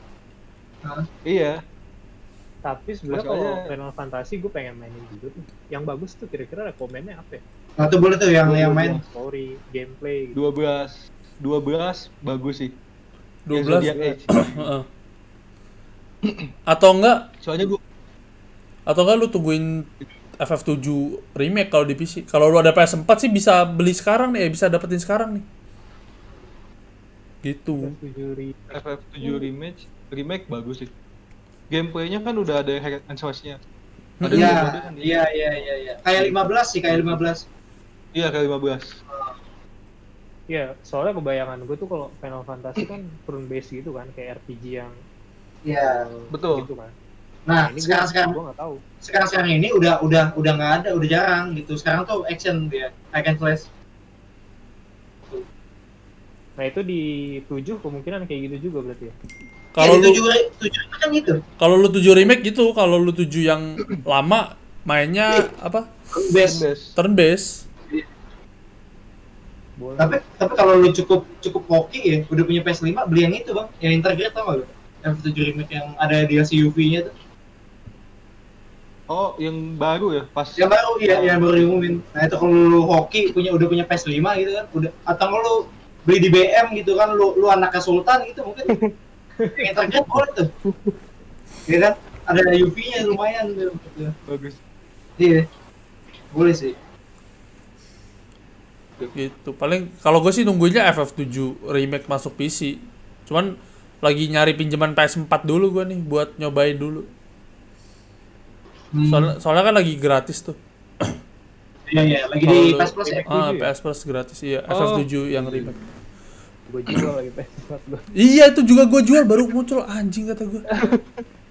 Hah? Iya tapi sebenarnya kalau Final Fantasy gue pengen mainin gitu tuh yang bagus tuh, kira-kira rekomennya apa ya? Nah tuh boleh tuh yang dua belas, yang main story gameplay gitu. dua belas bagus sih dua belas atau enggak soalnya gue atau enggak lu tungguin F F tujuh remake kalau di P C. Kalau lu ada P S empat sih bisa beli sekarang nih, bisa dapetin sekarang nih. Gitu. F F tujuh remake, remake bagus sih. Gameplaynya kan udah ada hack and slash-nya. Ada ya, kan, iya, iya, iya, iya. Kayak lima belas sih, kayak lima belas. Iya, kayak lima belas. Iya, soalnya kebayangan gue tuh kalau Final Fantasy kan turn based gitu kan, kayak R P G yang iya, betul. Gitu kan. Nah, nah sekarang sekarang sekarang sekarang ini udah udah udah nggak ada, udah jarang gitu. Sekarang tuh action dia, action flash. Nah itu di tujuh kemungkinan kayak gitu juga berarti ya. Kalau ya, tujuh tujuh kan gitu. Kalau lu tujuh remake gitu, kalau lu tujuh yang lama mainnya apa? Turn based. Turn based. Tapi tapi kalau lu cukup cukup hoki ya, udah punya P S lima beli yang itu bang, yang integrate tau nggak lu? F tujuh remake yang ada D L C U V-nya tuh. Oh, yang baru ya? Pas yang baru ya, yang baru diumumin. Nah, itu kalau lu hoki punya udah punya P S lima gitu kan, udah atau lu beli di B M gitu kan, lu lu anaknya Sultan gitu mungkin. Yang terkait boleh tuh. Iya kan? Ada U V-nya lumayan gitu. Bagus. Iya. Boleh sih. Gitu. Paling kalau gue sih nungguinnya F F tujuh remake masuk P C. Cuman lagi nyari pinjaman P S empat dulu gue nih buat nyobain dulu. Hmm. Soalnya, soalnya kan lagi gratis tuh. Iya iya, lagi kalo di P S Plus ya. Ah, P S Plus gratis. Iya, oh. F F tujuh yang remake. Gue jual lagi P S empat gua. Iya, itu juga gue jual baru muncul anjing kata gue.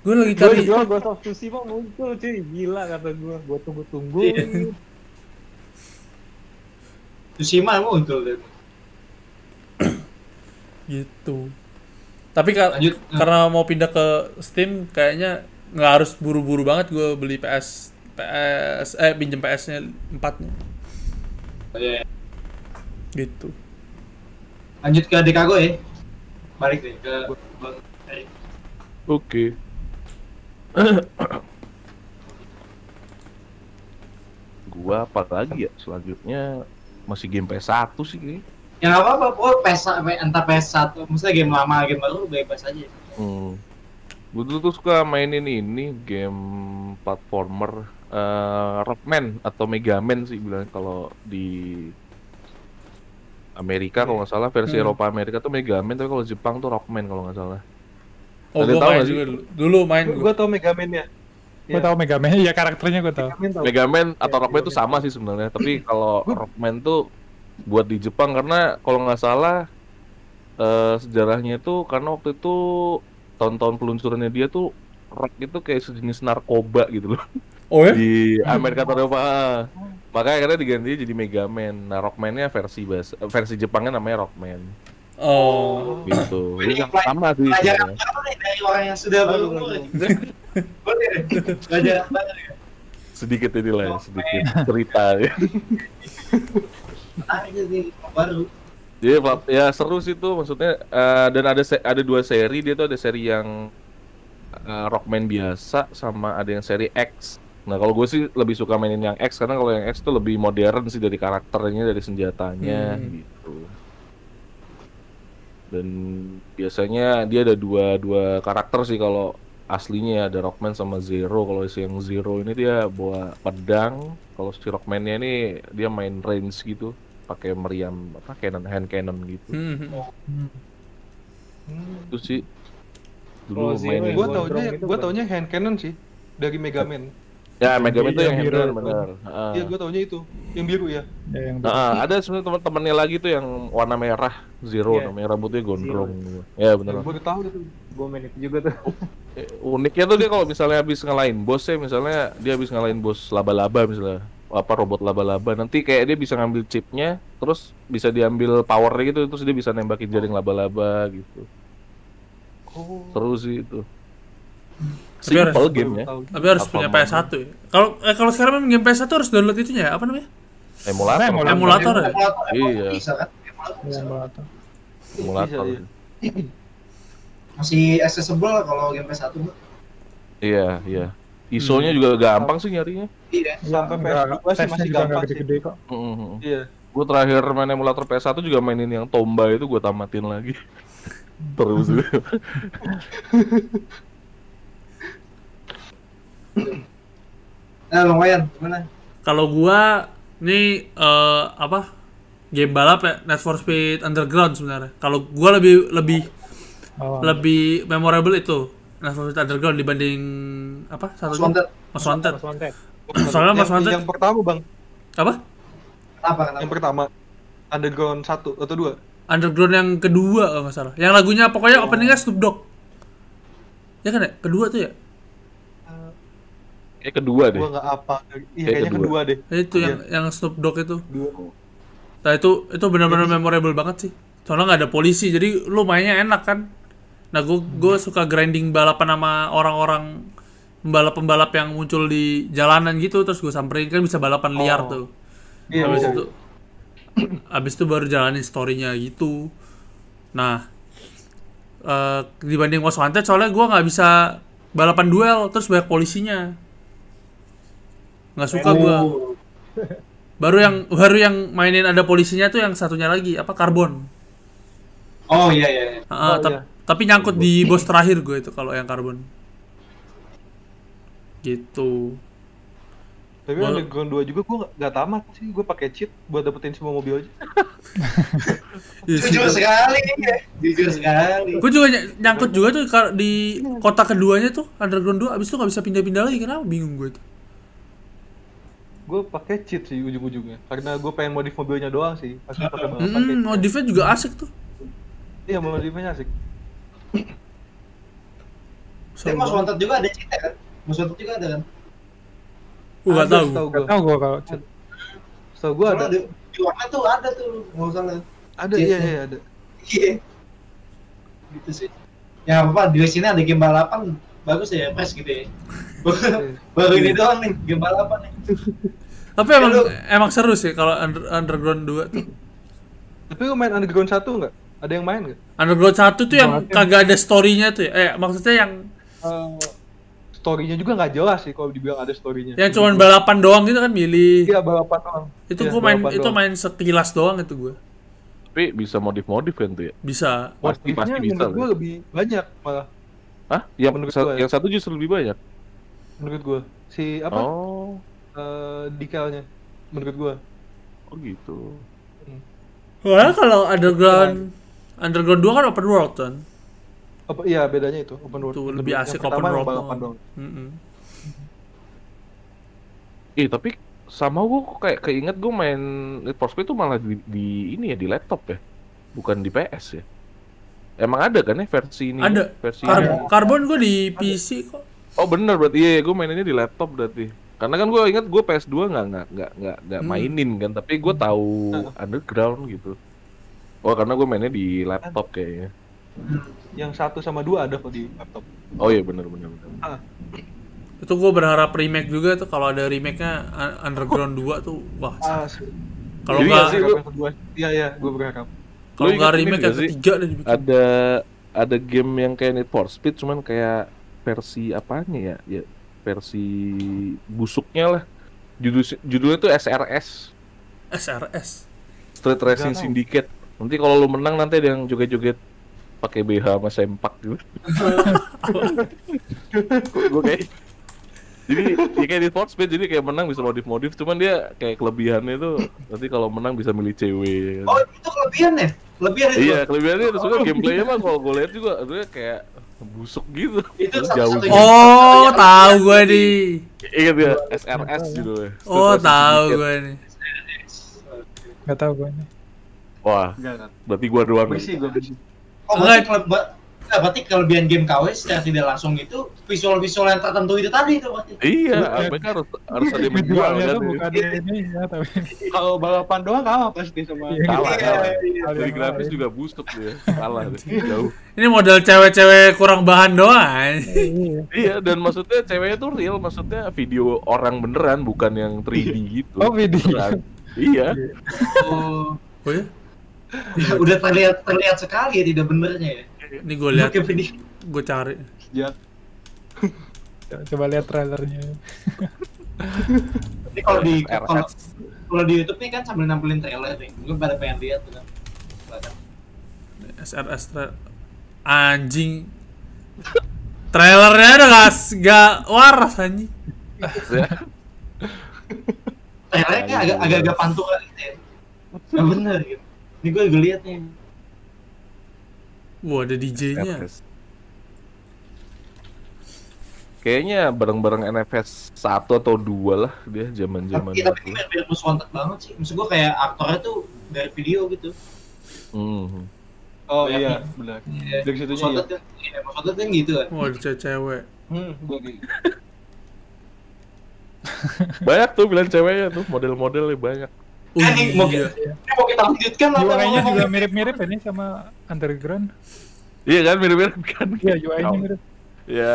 Gue lagi cari. Gue jual gue substitusi mau muncul cuy, gila kata gue. Gue tunggu-tunggu. Susima muncul deh. Gitu. Tapi ka- karena mau pindah ke Steam kayaknya nggak harus buru-buru banget gue beli PS PS eh pinjem P S-nya empatnya. Iya. Gitu. Lanjut ke Dekago ya. Balik deh ke Bang Erik. Oke. Gua apa lagi ya selanjutnya masih game P S satu sih kayaknya. Ya nggak apa-apa, oh, P S, entah P S satu, maksudnya game lama, game baru bebas aja. Hmm. Gue dulu tuh suka mainin ini game platformer uh, Rockman atau Mega Man sih bilang kalau di Amerika kalau nggak salah versi hmm. Eropa Amerika tuh Mega Man, tapi kalau Jepang tuh Rockman kalau nggak salah. Oh, gue main sih? Dulu, dulu main. Gue tau Mega Man-nya. Gue tau Mega Man, ya karakternya gue tau. Mega Man atau Rockman tuh sama sih sebenarnya, tapi kalau Rockman tuh buat di Jepang karena kalau nggak salah uh, sejarahnya itu karena waktu itu tahun-tahun peluncurannya dia tuh rock itu kayak sejenis narkoba gitu loh. Oh ya? Di Amerika Utara. Makanya akhirnya diganti jadi Mega Man. Nah, Rockman-nya versi bahasa, versi Jepangnya namanya Rockman. Oh, gitu. Ini yang pertama sih. Pelajaran dari orang yang sudah berumur. Boleh. Pelajaran banget ya. Sedikit inilah, sedikit cerita ya. Ah, ini baru. Jadi ya seru sih tuh, maksudnya uh, dan ada se- ada dua seri, dia tuh ada seri yang uh, Rockman biasa sama ada yang seri X. Nah kalau gue sih lebih suka mainin yang X, karena kalau yang X tuh lebih modern sih dari karakternya, dari senjatanya hmm. gitu. Dan biasanya dia ada dua dua karakter sih kalau aslinya, ada Rockman sama Zero. Kalau si yang Zero ini dia bawa pedang, kalau si Rockman-nya ini dia main range gitu, pakai meriam apa cannon, hand cannon gitu. Hmm. Oh. Hmm. Itu sih dulu main. Gue taunya gue taunya hand cannon sih dari Mega Man. Ya, Mega Man itu yang biru, benar. Iya, gue taunya itu yang biru ya. Ya yang biru. Nah, ada sebenarnya teman-temannya lagi tuh yang warna merah, Zero, yeah. Namanya rambutnya gondrong. Zero. Ya benar. Gue tahu tuh, gue main itu juga tuh. Uniknya tuh dia kalau misalnya habis ngalahin bosnya, misalnya dia habis ngalahin bos laba-laba misalnya, apa robot laba-laba, nanti kayak dia bisa ngambil chipnya, terus bisa diambil powernya gitu, terus dia bisa nembakin jaring laba-laba gitu. Oh. Seru sih itu. Simple game ya. Tapi harus Apple punya P S one ya. Kalau eh, kalau sekarang memang game P S one harus download itunya ya, apa namanya? Emulator. Emulator, emulator, emulator, emulator ya? Iya. Bisa kan? Emulator. Emulator. Bisa, iya. Masih accessible kalau game P S one mah. Iya, iya. I S O-nya hmm. juga gampang sih nyarinya. Iya. Sampai P S two sih masih gampang sih. Gede kok. Mm-hmm. Iya. Gue terakhir main emulator P S one juga mainin yang Tomba itu, gue tamatin lagi. Terus. Nah, Bang Wayan, gimana? Kalau gua nih uh, apa? Game balap ya, Need for Speed Underground sebenarnya. Kalau gua lebih lebih oh, lebih memorable itu Need for Speed Underground dibanding apa? Satu Most Wanted. Soalnya Most Wanted yang pertama, Bang. Apa? Apa? Yang pertama Underground satu atau dua? Underground yang kedua kalau enggak salah. Yang lagunya pokoknya oh. openingnya Snoop Dogg. Ya kan ya? Kedua tuh ya? Eh kedua deh. Gua enggak apa. Iya, kayaknya kedua. kedua deh. Itu yang yeah. yang Snoop Dogg itu. Dua. Nah, itu itu benar-benar memorable banget sih. Soalnya enggak ada polisi, jadi lu mainnya enak kan. Nah, gua gua suka grinding balapan sama orang-orang pembalap-pembalap yang muncul di jalanan gitu, terus gua samperin, kan bisa balapan liar oh. tuh. Iya, habis itu habis itu baru jalanin story-nya gitu. Nah, uh, dibanding Most Wanted soalnya gua enggak bisa balapan duel, terus banyak polisinya. Nggak suka gua. Baru yang baru yang mainin ada polisinya tuh yang satunya lagi apa Karbon. Oh iya iya. iya. Uh, oh, ta- iya. Tapi nyangkut di bos terakhir gua itu kalau yang Karbon. Gitu. Tapi Bal- Underground dua juga gua nggak tamat sih, gua pakai cheat buat dapetin semua mobil aja. Jujur sekali ya. Jujur sekali. Gua juga ny- nyangkut juga tuh di kota keduanya tuh Underground dua, abis itu nggak bisa pindah-pindah lagi, kenapa bingung gua itu. Gue pakai cheat sih ujung-ujungnya karena gue pengen modif mobilnya doang sih, pasti pakai banget. Hmm, modifnya juga asik tuh. Iya, modifnya asik. Tapi Most Wanted juga ada cheat kan? Most Wanted juga ada kan? Gue nggak tahu. Nggak tahu gue kalau cheat. Tahu gue ada. Di warna tuh ada tuh, nggak salah. Ada iya iya ada. Iya. Gitu sih. Ya apa? Di sini ada game balapan. Bagus ya, pas gitu ya. Baru ini doang nih, game balapan nih. Tapi emang ya, emang seru sih kalau under, Underground dua tuh. Tapi lu main Underground satu enggak? Ada yang main enggak? Underground satu tuh yang nah, kagak ada story-nya tuh ya. Eh, maksudnya yang uh, story-nya juga enggak jelas sih kalau dibilang ada story-nya. Yang cuman balapan doang gitu kan, milih. Iya, balapan doang. Itu ya, gua main itu doang. Main sekilas doang itu gua. Tapi bisa modif-modif kan tuh ya? Bisa. Pasti pasti bisa. Gua lebih banyak malah. Hah? Yang, sa- yang satu justru lebih banyak? Menurut gue. Si apa? Oh. Uh, dekalnya. Menurut gue. Oh gitu. Hmm. Wah, kalau Underground... Underground dua kan open world kan? Apa, iya, bedanya itu. Open world. Itu lebih asik open world. Mm-hmm. Eh, tapi sama gue kayak keinget gue main Need for Speed itu malah di, di ini ya, di laptop ya? Bukan di P S ya? Emang ada kan ya versi ini? Ada. Versi Kar- Karbon gue di P C kok. Oh bener berarti. Iya, gue maininnya di laptop berarti. Karena kan gue ingat gue P S two nggak nggak nggak nggak nggak hmm. mainin kan, tapi gue tahu hmm. Underground gitu. Oh karena gue mainnya di laptop kayaknya. Yang satu sama dua ada kok di laptop. Oh iya benar benar benar. Ah. Itu gue berharap remake juga tuh, kalau ada remake-nya Underground dua tuh wah. Ah, kalau enggak iya iya gue berharap. Kalau enggak remake yang ketiga deh dibikin. Ada ada game yang kayak Need for Speed cuman kayak versi apanya ya? Ya versi busuknya lah. Judul judulnya tuh S R S. S R S. Street Racing Syndicate. Nanti kalau lu menang nanti ada yang joget-joget pakai B H sama sempak gitu. Gue kayak jadi ya kayak di Force Speed, jadi kayak menang bisa modif-modif, cuman dia kayak kelebihannya tuh nanti kalau menang bisa milih cewek. Oh itu kelebihannya? Kelebihan itu? Iya kelebihannya, terus juga gameplaynya mah kalau gue lihat juga aduh kayak busuk gitu. Itu jauh. Oh tahu gue nih. Ingat ya S R S judulnya. Oh tahu gue nih. Gak tahu gue nih. Wah, gak, berarti gua doang. Gue sih, gue sih. Oh, berarti, keleba- nah, berarti kelebihan game K W secara tidak langsung itu visual-visual yang tertentu itu tadi itu berarti. Iya, mereka harus harus ada menjual kan. Bukan ini ya, tapi kalau balapan doang kalah pasti sama. Kalah. Dari grafis juga busuk dia, kalah jauh. Ini model cewek-cewek kurang bahan doang. Iya, dan maksudnya ceweknya tuh real, maksudnya video orang beneran bukan yang three D gitu. Oh, video. Iya. Oh, ya. Ya, udah terlihat terlihat sekali ya tidak benernya ya. Ini gue lihat, gue cari. Ya. Coba lihat trailernya. Ini kalau di kalau, kalau di YouTube nih kan sambil nampilin trailer nih, gue pada pengen lihat tuh kan. S R S tra- anjing. Trailernya udah gak gak waras anjing. Trailernya kayak agak agak-agak pantulan gitu ya. Gak bener gitu. Ini gue juga liat nih. Wah ada D J-nya. Kayaknya bareng-bareng N F S satu atau dua lah dia zaman-zaman. Tapi, tapi ini bener-bener muswantek banget sih. Maksud gue kayak aktornya tuh dari video gitu. Mm-hmm. Oh ya, iya benar. Ya. Dari situnya ya. Muswantek ya, muswantek kan gitu kan. Wah ada cewek. Hmm, gue gini. Banyak tuh bilang ceweknya tuh, model-modelnya banyak. Uh, ini, iya. mau kita, ini mau kita lanjutkan apa? U I-nya juga mirip-mirip ini sama Underground. Iya kan, mirip-mirip kan? Iya, U I-nya mirip. Ya,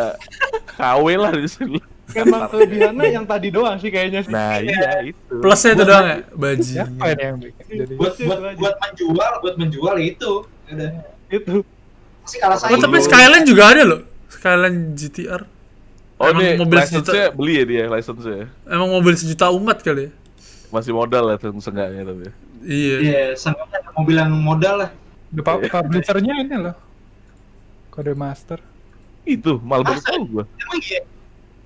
K W lah di sini. Emang kelebihannya yang tadi doang sih kayaknya sih. Nah iya itu. Plusnya itu doang ya? Baji. Siapa yang bikin? Buat, buat, buat menjual, buat menjual itu. Udah. Itu. Masih kalah saing. Oh, tapi Skyline juga ada loh. Skyline G T R. Oh ini license-nya beli ya dia, license-nya. Emang mobil sejuta umat kali ya? Masih modal lah tuh seenggaknya tapi. Iya. Iya, seenggaknya mau bilang modal lah. Depan publisher-nya ini loh. Kode master. Itu malah baru tahu gua. Emang iya.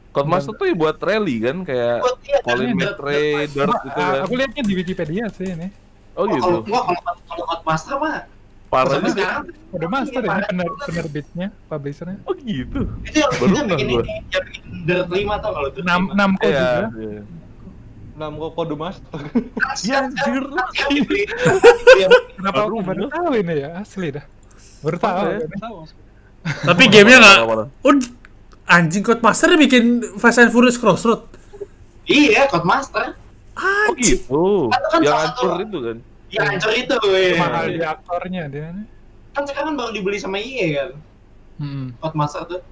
Kode master tuh ya buat rally kan kayak Polymetry gitu kan. Aku lihatnya di Wikipedia sih ini. Oh gitu. Kalau kalau kode master mah parahnya sekarang kode master ini penerbitnya, publisher-nya. Oh gitu. Itu yang bikin Dirt lima tuh kalau itu enam kode juga. Nam kok kode master. Ya anjir. Kenapa aku baru tahu ini ya? Asli dah. Baru tahu. Tapi gamenya enggak. Oh, anjing kode master bikin Fast and Furious Crossroad. Iya, kode master. Ah, oh, gitu. Kan yang hancur itu kan. Yang hancur itu. Mahal di aktornya dia. Kan sekarang baru dibeli sama I E kan. Heeh. Kode master tuh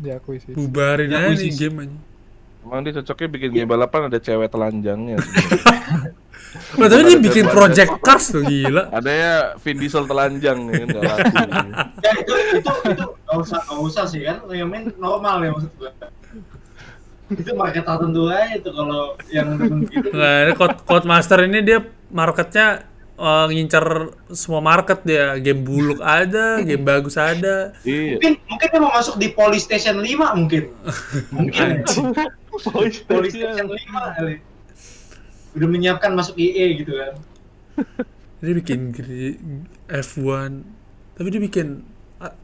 diakui sih. Bubarin aja nih game anjing. Emang dia cocoknya bikin game balapan ada cewek telanjangnya. Nah, tapi dia bikin project cars tuh gila. Ada ya Vin Diesel telanjang ya enggak laku. Ya itu itu itu enggak usah enggak usah sih kan. Yang main normal ya maksud gua. Itu market tertentu aja itu kalau yang gitu. Nah, Code, Code Master ini dia marketnya uh, ngincar semua market dia. Game buluk ada, game bagus ada. Iya. Mungkin mungkin dia mau masuk di PlayStation lima mungkin. Mungkin. PlayStation lima kali. Udah menyiapkan masuk I E gitu kan. Dia bikin F one. Tapi dia bikin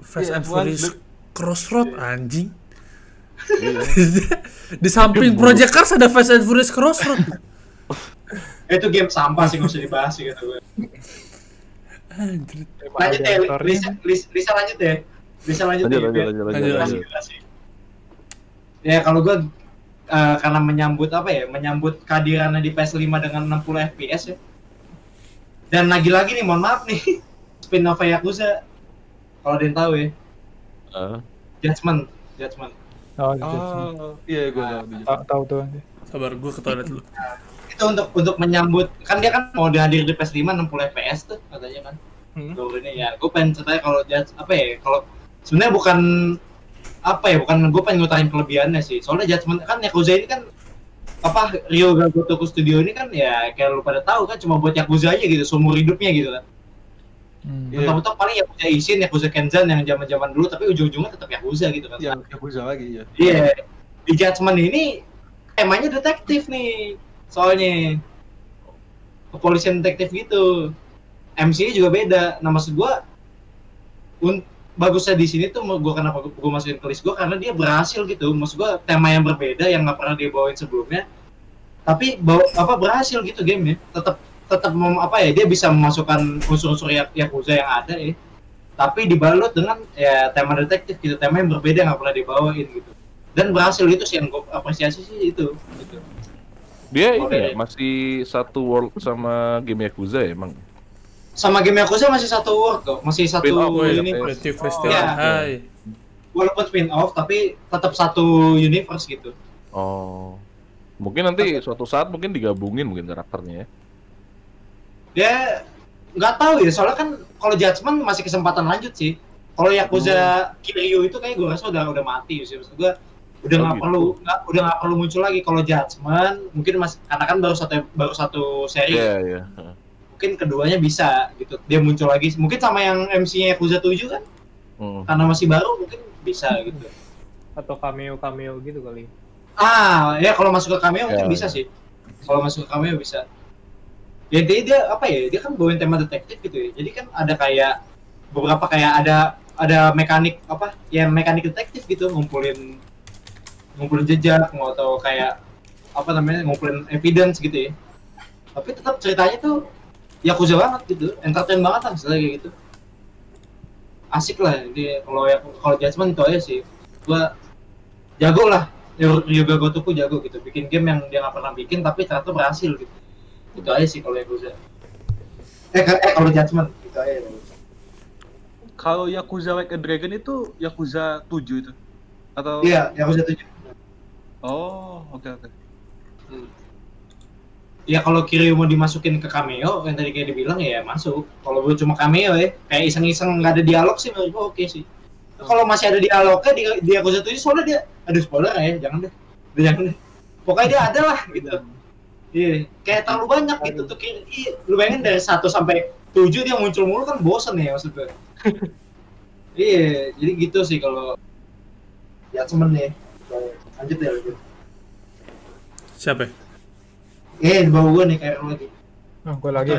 Fast yeah, and Furious Crossroad yeah. Anjing. Yeah. Di samping Project Cars ada Fast and Furious Crossroad. Itu game sampah sih, enggak usah dibahas gitu kan. Anjir. Lanjut deh, Lisa, Lisa, Lisa lanjut deh. Lisa lanjut deh. Lanjut, lanjut, lanjut, lanjut, lanjut. Ya kalau gue uh, karena menyambut apa ya, menyambut kehadirannya di P S lima dengan enam puluh F P S ya. Dan lagi-lagi nih, mohon maaf nih, spin-off Yakuza, kalau ada yang tahu ya, uh. Judgment, Judgment. Oh, Judgment. Oh, iya gue uh, tahu tuh. Sabar, gue ke toilet dulu. Itu untuk untuk menyambut, kan dia kan mau hadir di P S lima enam puluh F P S tuh katanya kan. Hmm. Loh, ini ya, gue pengen ceritanya kalau judge apa ya, kalau sebenarnya bukan apa ya, bukan gue pengen ngutarain kelebihannya sih. Soalnya Judgment kan Yakuza ini kan apa, Ryo Ga Gotoku Studio ini kan ya kayak lu pada tahu kan cuma buat Yakuza aja gitu seumur hidupnya gitu kan. Hmm. Betul-betul paling Yakuza Ishin, Yakuza Kenzan yang zaman-zaman dulu, tapi ujung-ujungnya tetap Yakuza gitu kan. Ya, Yakuza lagi ya. Iya. Yeah. Di Judgment ini temanya detektif nih. Soalnya kepolisian detektif gitu. M C-nya juga beda. Nah, maksud gua un- bagusnya di sini tuh gue kenapa gue masukin ke list gue karena dia berhasil gitu, maksud gue tema yang berbeda yang nggak pernah dia bawain sebelumnya, tapi bawa, apa berhasil gitu gamenya, tetap tetap apa ya, dia bisa memasukkan unsur-unsur Yakuza yang ada ya, tapi dibalut dengan ya tema detektif gitu, tema yang berbeda nggak pernah dibawain gitu, dan berhasil itu sih yang gue apresiasi sih itu. Gitu. Dia ini ya, masih satu world sama game Yakuza ya emang. Sama game Yakuza masih satu world kok, masih satu ini. Oh, ya. Walaupun spin-off tapi tetap satu universe gitu. Oh. Mungkin nanti suatu saat mungkin digabungin mungkin karakternya ya. Ya nggak tahu ya, soalnya kan kalau Judgment masih kesempatan lanjut sih. Kalau Yakuza hmm. Kiryu itu kayak gue rasa udah udah mati sih, maksud gue udah nggak oh, gitu. perlu gak, udah nggak perlu muncul lagi. Kalau Judgment mungkin masih karena kan baru satu baru satu seri. Iya, iya. Mungkin keduanya bisa gitu, dia muncul lagi mungkin sama yang M C-nya Yakuza tujuh kan hmm. karena masih baru mungkin bisa gitu, atau cameo-cameo gitu kali. Ah ya, kalau masuk ke cameo ya, mungkin bisa sih, kalau masuk ke cameo bisa ya. Dia, dia apa ya, dia kan bawain tema detektif gitu ya, jadi kan ada kayak beberapa kayak ada ada mekanik apa ya, mekanik detektif gitu, ngumpulin ngumpulin jejak atau kayak apa namanya, ngumpulin evidence gitu ya, tapi tetap ceritanya tuh Yakuza banget gitu, entertain banget lah misalnya kayak gitu. Asik lah, jadi kalau kalau Judgment itu aja sih. Gua jago lah, Ryo Ga Gotoku jago gitu, bikin game yang dia nggak pernah bikin tapi ternyata berhasil gitu. Itu aja sih kalau Yakuza. Eh, eh kalau Judgment itu aja. Kalau Yakuza Like a Dragon itu Yakuza tujuh itu? Atau? Iya, Yakuza tujuh. Oh, oke okay, oke. Okay. Hmm. Ya kalau Kiryu mau dimasukin ke cameo yang tadi kayak dibilang ya masuk. Kalau gue cuma cameo ya, kayak iseng-iseng nggak ada dialog sih menurut gue oke okay sih. Nah, kalau masih ada dialognya di, di Yakuza tujuh soalnya dia, aduh spoiler ya, jangan deh, jangan deh. Pokoknya dia ada lah gitu. Iya, yeah. Kayak terlalu banyak gitu tuh Kiryu. Lu bayangin dari satu sampai tujuh dia muncul mulu kan bosen ya maksud gue. Iya, yeah. Jadi gitu sih kalau ya temen ya. Lanjut ya lanjut. Siapa? Eh, di bawah gue nih kayak lagi. Nah, gue lagi.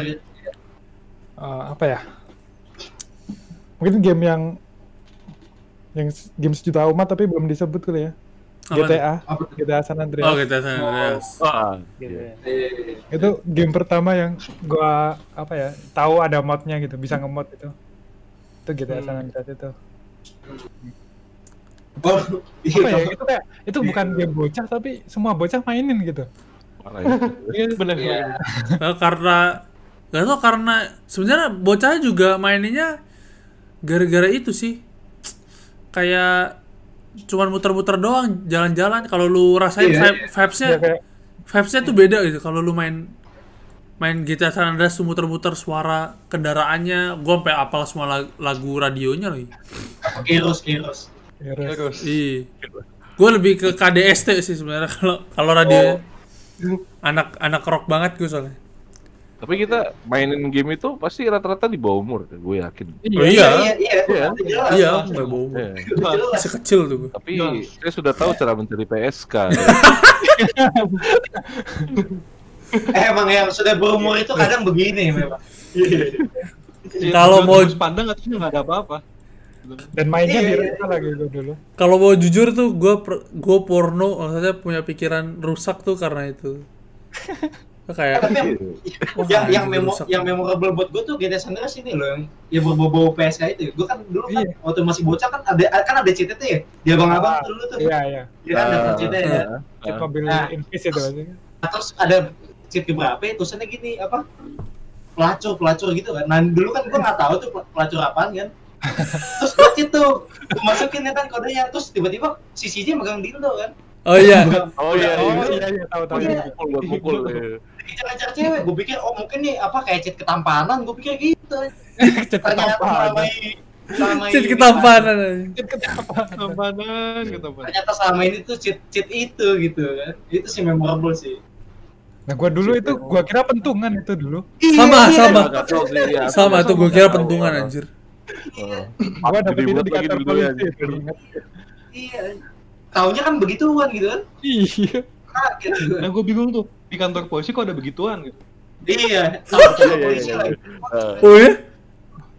Uh, apa ya? Mungkin game yang yang game sejuta umat tapi belum disebut kali ya. Apa G T A, apa? G T A San Andreas. Oh, G T A San Andreas. Oh, oh. G T A. Itu game pertama yang gue apa ya? Tahu ada modnya gitu, bisa ngemod itu. Itu G T A hmm. San Andreas itu. Oh, apa ya? Itu kayak itu bukan game bocah tapi semua bocah mainin gitu. Iya benar. Karena nggak tau, karena sebenarnya bocah juga maininnya gara-gara itu sih, kayak cuman muter-muter doang, jalan-jalan. Kalau lu rasain yeah, vibe, yeah. vibesnya, yeah, kayak... vibesnya tuh beda gitu. Kalau lu main main G T A San Andreas muter-muter suara kendaraannya, gua sampai apal semua lagu, lagu radionya loh. Keros, keros, keros. Iya. Gua lebih ke K D S T sih sebenarnya kalau kalau radio. Oh. Anak anak rock banget gue soalnya. Tapi kita mainin game itu pasti rata-rata di bawah umur, gue yakin. Oh, iya, iya, iya, iya, iya, iya, iya, bawah umur. Masih kecil tuh gue. Tapi jelas. Saya sudah tahu cara mencari P S K. Ya. Eh, emang yang sudah berumur itu kadang begini memang. Kalau mau pandang atau nggak ada apa-apa. Dan mainnya iya, di rental iya. lagi gue dulu. Kalau mau jujur tuh gue gue porno, maksudnya punya pikiran rusak tuh karena itu. Kayak tapi yang yang, yang, memo, yang memorable buat gue tuh G T A San Andreas ini loh, yang ya berbau-bau P S K itu. Gue kan dulu kan yeah. waktu masih bocah kan ada kan ada C T T ya, dia abang-abang ah, dulu tuh. Iya iya. Dia uh, kan ada C T T uh, ya. Cepat uh, bilang nah, infis itu aja. Terus ada cheat berapa? Tulisannya gini apa? Pelacur pelacur gitu kan. Nah dulu kan gue nggak tahu tuh pelacur apaan kan. Terus gue itu masukin kan kodenya, terus tiba-tiba sisinya megang dildo kan. Oh iya. Oh iya. Oh iya, iya tahu tahu. Pukul buat pukul. Dikejar-kejar cewek, gue pikir oh mungkin nih apa kayak cheat ketampanan, gue pikir gitu. Cheat ketampanan. Cheat ketampanan. Cheat ketampanan. Ternyata selama ini tuh cheat cheat itu gitu kan. Itu sih memorable sih. Nah gua dulu itu gua kira pentungan itu dulu. Sama sama. Sama tuh gua kira pentungan anjir. Apa dapat itu di kantor polisi. Iya. Taunya kan begituan gitu kan? Iya. Nah gue bingung tuh di kantor polisi kok ada begituan gitu. Iya. Kantor polisi lagi. Oh ya?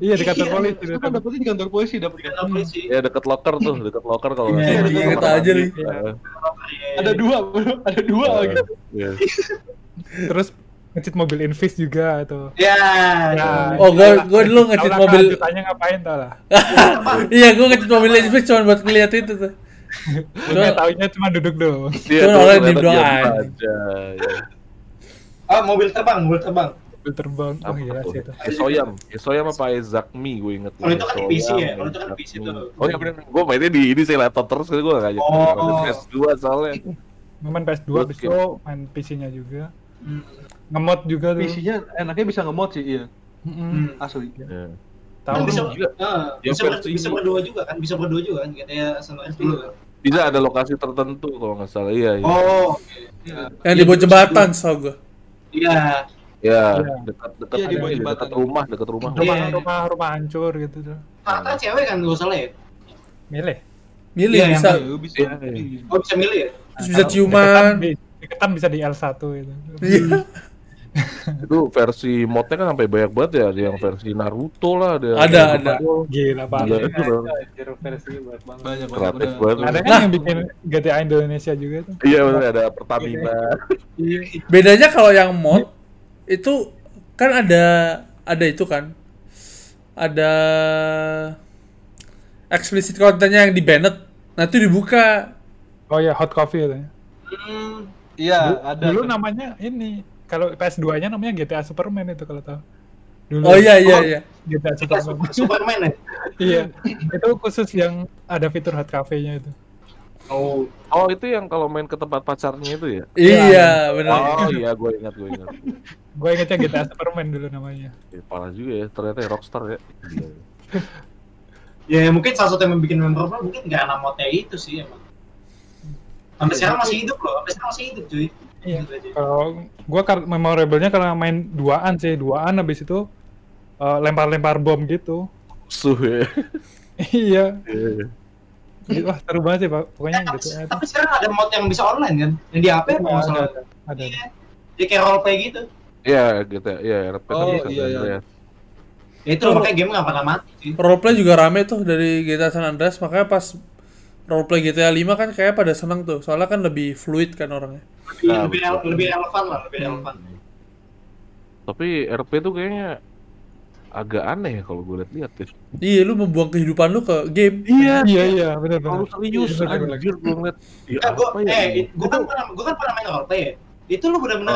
Iya di kantor polisi. Itu kan dapetnya di kantor polisi, dapet di kantor polisi. Ya deket locker tuh, deket locker kalau nggak salah. Iya kita aja nih. Ada dua, ada dua lagi. Terus ngecit mobil invis juga tuh. Iya. Oh gue gue dulu ngecit mobil. Tanya ngapain tau lah. Iya gue ngecit mobil invis cuma buat ngeliat itu tuh. Gue taunya cuma duduk doang. Dia orang di doang. Ah, mobil terbang, mobil terbang. Mobil terbang. Oh iya sih itu. Esoyam, Esoyam apa Ezakmi gue inget. Kalau itu kan P C ya, kalau itu kan P C tuh. Oh iya benar. Gue mainnya di ini sih laptop terus gue enggak aja. P S dua soalnya. Main P S dua habis itu main P C-nya juga. Ngemod juga tuh. P C-nya enaknya bisa ngemod sih, iya. Heeh. Asli. Kan bisa, uh, bisa, ber, bisa berdua juga kan, bisa berdua juga kan, kayak sama dulu kan. Bisa ada lokasi tertentu kalau nggak salah, iya. iya. Oh, okay. ya. Yang ya, di bawah jembatan, tau gue. Iya. Iya, dekat-dekat ya, di dekat rumah, dekat rumah. Rumah, yeah. rumah, rumah hancur gitu tuh. Rata cewek kan nggak salah ya? Milih. Milih ya, bisa. Yang, bisa. Ya, ya. Oh bisa milih ya? Terus bisa ciuman. Deketan bisa di L satu gitu. Iya. Itu versi modnya kan sampai banyak banget ya, ada yang versi Naruto lah, ada ada, ada. Gila banget ya, ya, versi banyak banget, kreatif banget. Ada kan nah. yang bikin G T A Indonesia juga tuh. Iya benar, ada Pertamina. Bedanya kalau yang mod itu kan ada ada itu kan ada eksplisit kontennya yang di banned, nanti dibuka. Oh ya, hot coffee katanya. Hmm, iya ada. Dulu namanya ini. Kalau P S dua-nya namanya G T A Superman itu kalau tahu. Dulu. Oh iya iya iya. G T A Superman. Superman ya? Iya. Itu khusus yang ada fitur hot cafe-nya itu. Oh, oh itu yang kalau main ke tempat pacarnya itu ya? Iya, benar. Oh iya, gue ingat gue ingat. Gue ingatnya G T A Superman dulu namanya. Ya, parah juga ya, ternyata ya Rockstar ya. Ya mungkin salah satu yang bikin memorable mungkin enggak nama modnya itu sih emang. Sampai sekarang masih hidup loh, sampai sekarang masih hidup cuy. Iya, kalau gue memorable-nya karena main duaan sih, duaan habis itu uh, lempar-lempar bom gitu. Suh ya? Iya. Wah seru banget sih pak, pokoknya ya, gitu. Tapi, tapi sekarang ada mod yang bisa online kan? Yang di H P apa masalah? Ada, ada. Iya, jadi kayak roleplay gitu. Iya gitu, iya R P kan bisa. Oh iya iya. Ya. Ya, itu makanya game nggak pernah mati sih. Roleplay juga rame tuh dari G T A San Andreas, makanya pas roleplay G T A lima kan kayak pada seneng tuh, soalnya kan lebih fluid kan orangnya. Lebih nah, lebih, el- lebih elevan lah, lebih hmm. elevan. Tapi R P tuh kayaknya agak aneh ya kalau gue lihat-lihat ya. Iya, lu membuang kehidupan lu ke game. Iya, iya, iya, benar benar. Lu serius anjir belum lihat. Ya, nah, gua, ya, eh, gitu. gua kan pernah gua kan pernah main roleplay ya. Itu lu benar-benar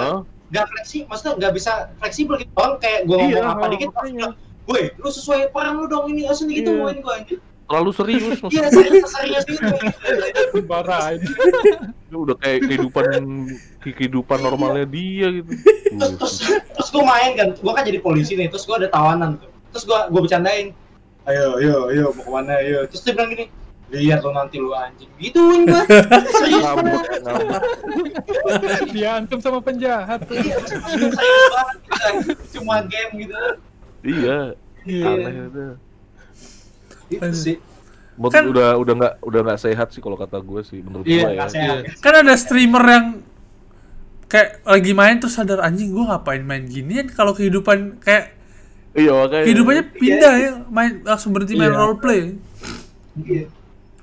enggak huh? fleksi, maksudnya enggak bisa fleksibel gitu. Kayak gua ngomong iya, apa dikit pasti bilang, "Woi, lu sesuai perang lu dong ini." Asli gitu main gua anjir. Terlalu serius maksudnya. Iya, serius gitu. Parah ini. Dia udah kayak kehidupan kehidupan normalnya dia gitu. Terus, terus, terus gue main kan, gue kan jadi polisi nih, terus gue ada tawanan tuh. Terus gue gue bercandain. Ayo, ayo, ayo mau ke mana, ayo. Terus dia bilang gini, "Lihat lo nanti lo anjing." Gituin gue. Serius banget. Dia antum sama penjahat. Iya, serius banget. Cuma game gitu. Iya. Aneh itu. Itu sih. Kan, udah udah enggak udah enggak sehat sih kalau kata gue sih menurut gue iya, ya. Iya. Kan ada streamer yang kayak lagi main terus sadar anjing gue ngapain main ginian kalau kehidupan kayak iya kayak kehidupannya iya. pindah iya. ya main langsung berhenti iya. main role play. Iya.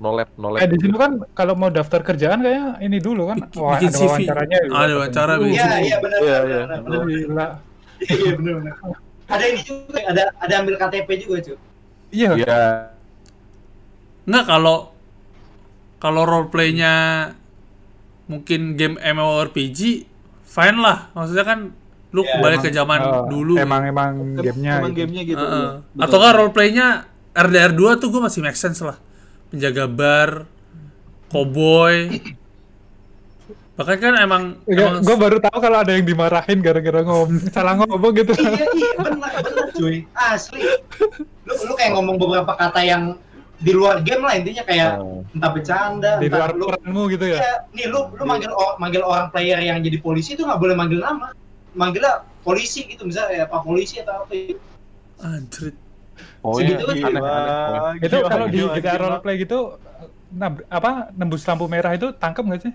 no lab, no lab. Eh, di sini kan kalau mau daftar kerjaan kayaknya ini dulu kan. Wah, bikin ada C V. Wawancaranya. Ah, ada wawancara. Iya, iya benar. Iya, iya. Iya benar. Ada ini juga, ada ada ambil K T P juga, cuy. Iya. Iya. Nah, kalau kalau role play-nya mungkin game MMORPG fine lah. Maksudnya kan lu ya, balik emang, ke zaman uh, dulu. Emang ya. emang gamenya. Emang gitu. gamenya gitu. Uh, uh. Atau kan role play-nya R D R two tuh gue masih make sense lah. Penjaga bar, cowboy. Bahkan kan emang, emang... gue baru tahu kalau ada yang dimarahin gara-gara ngomong salah ngomong gitu. Iya, iya, benar, benar cuy. Asli. Lu lu kayak ngomong beberapa kata yang di luar game lah intinya, kayak oh. entah bercanda, di entah luar peranmu gitu ya. Iya, nih lu lu manggil or, manggil orang player yang jadi polisi itu nggak boleh manggil nama. Manggilnya polisi gitu, misalnya ya, Pak Polisi atau apa gitu. Anjrit. Oh iya, itu kalau di G T A roleplay gitu, apa nembus lampu merah itu tangkap nggak sih?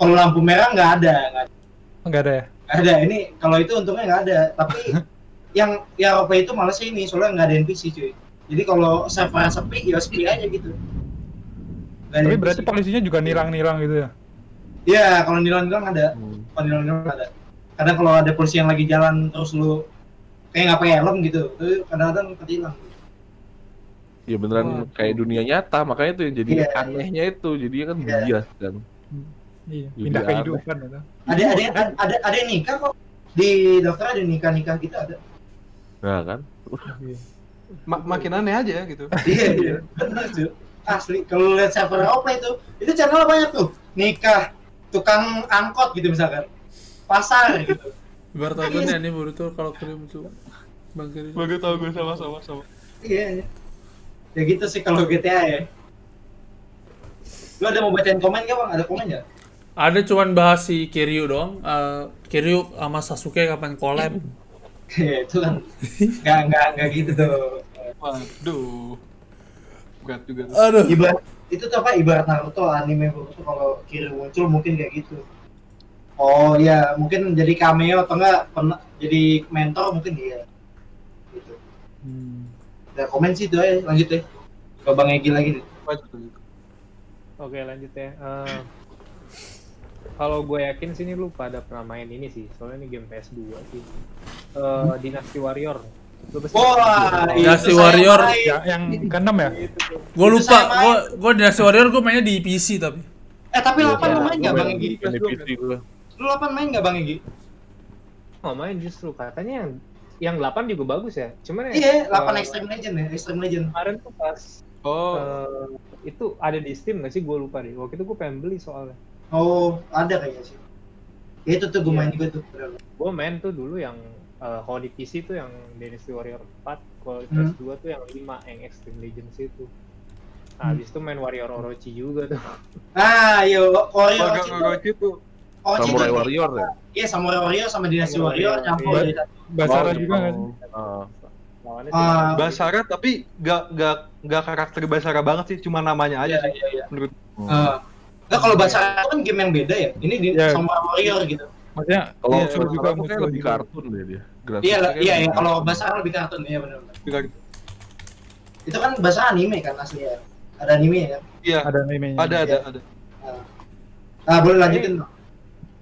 Kalau lampu merah nggak ada, nggak ada. Nggak ada. Ini kalau itu untungnya nggak ada. Tapi yang ya roleplay itu malas ini, soalnya nggak ada N P C cuy. Jadi kalau server sepi ya sepi aja gitu. Tapi berarti polisinya juga nilang-nilang gitu ya? Iya, kalau nilang-nilang ada. Kalau nilang-nilang ada. Karena kalau ada polisi yang lagi jalan terus lu kayak nggak pakai helm gitu, kadang-kadang ketilang. Iya beneran oh. kayak dunia nyata, makanya tuh jadi yeah, anehnya yeah. itu, jadi kan yeah. bias kan. Iya. Yeah. Pindah kehidupan. Ada ada ada ada ada nikah kok di dokter, ada nikah nikah kita ada. Nah kan. Mak makin aneh aja gitu. Iya iya. Bener tuh. Asli kalau lihat server roleplay itu, itu channel banyak tuh. Nikah, tukang angkot gitu misalkan, pasar gitu. Baru tau gue nih, ini baru tuh kalau kirim tuh Bang Kiri. Baru tau gue sama-sama sama. Iya, iya. Ya gitu sih kalau G T A ya. Lu ada mau bacain komen gak Bang? Ada komen gak? Ada, cuman bahas si Kiryu doang. uh, Kiryu sama Sasuke kapan collab? Iya, itu kan Gak, gak, gak gitu tuh. Waduh. Berat juga tuh. Aduh. Ibarat, itu tuh apa? Ibarat Naruto, anime Naruto kalau Kiryu muncul mungkin kayak gitu. Oh ya, mungkin jadi cameo atau enggak pernah jadi mentor mungkin dia. Gitu. Hmm. Nah, komen sih itu aja, lanjut ya. Ke Bang Egi lagi nih. Oke, lanjut ya. Uh, kalau gue yakin sih ini lu pada pernah main ini sih. Soalnya ini game P S two sih. Uh, Dynasty Warrior. Lu pasti Wah, Dynasty Warrior yang, yang keenam ya? Gue lupa. Gue gue Dynasty Warrior gue mainnya di P C tapi. Eh, tapi delapan lu main enggak Bang Egi? Lu delapan main nggak Bang Egi? Oh main justru, katanya yang yang delapan juga bagus ya. Cuman iya, delapan uh, Extreme Legend ya, Extreme Legend. Kemarin tuh pas oh uh, itu ada di Steam nggak sih? Gue lupa deh. Waktu itu gue pengen beli soalnya. Oh ada kayaknya sih. Ya, itu tuh gue yeah. main juga tuh. Gue main tuh dulu yang uh, kalau di P C tuh yang Dynasty Warrior four, kalau di P S two hmm. tuh yang lima yang Extreme Legends itu. Nah, habis itu main Warrior Orochi juga tuh. Ah, iya Warrior Orochi tuh. Oh, Samurai Warrior ya? Iya, Samurai Warrior sama Dynasty Warrior nyampur dari satu. Basara juga kan? Uh. Uh, Basara tapi gak, gak, gak karakter Basara banget sih, cuma namanya aja sih. Iya, iya. Menurut uh. uh. Nah, kalau Basara itu kan game yang beda ya? Ini di yeah. Samurai Warrior gitu. Maksudnya kalau ya, Basara juga mungkin lebih kartun deh dia. Iya, iya, iya. Kalau Basara lebih kartun, iya benar-benar. Itu kan Basara anime kan aslinya? Ada anime ya? Iya, ada anime. Ada, ada, ada. Ah, boleh lanjutin.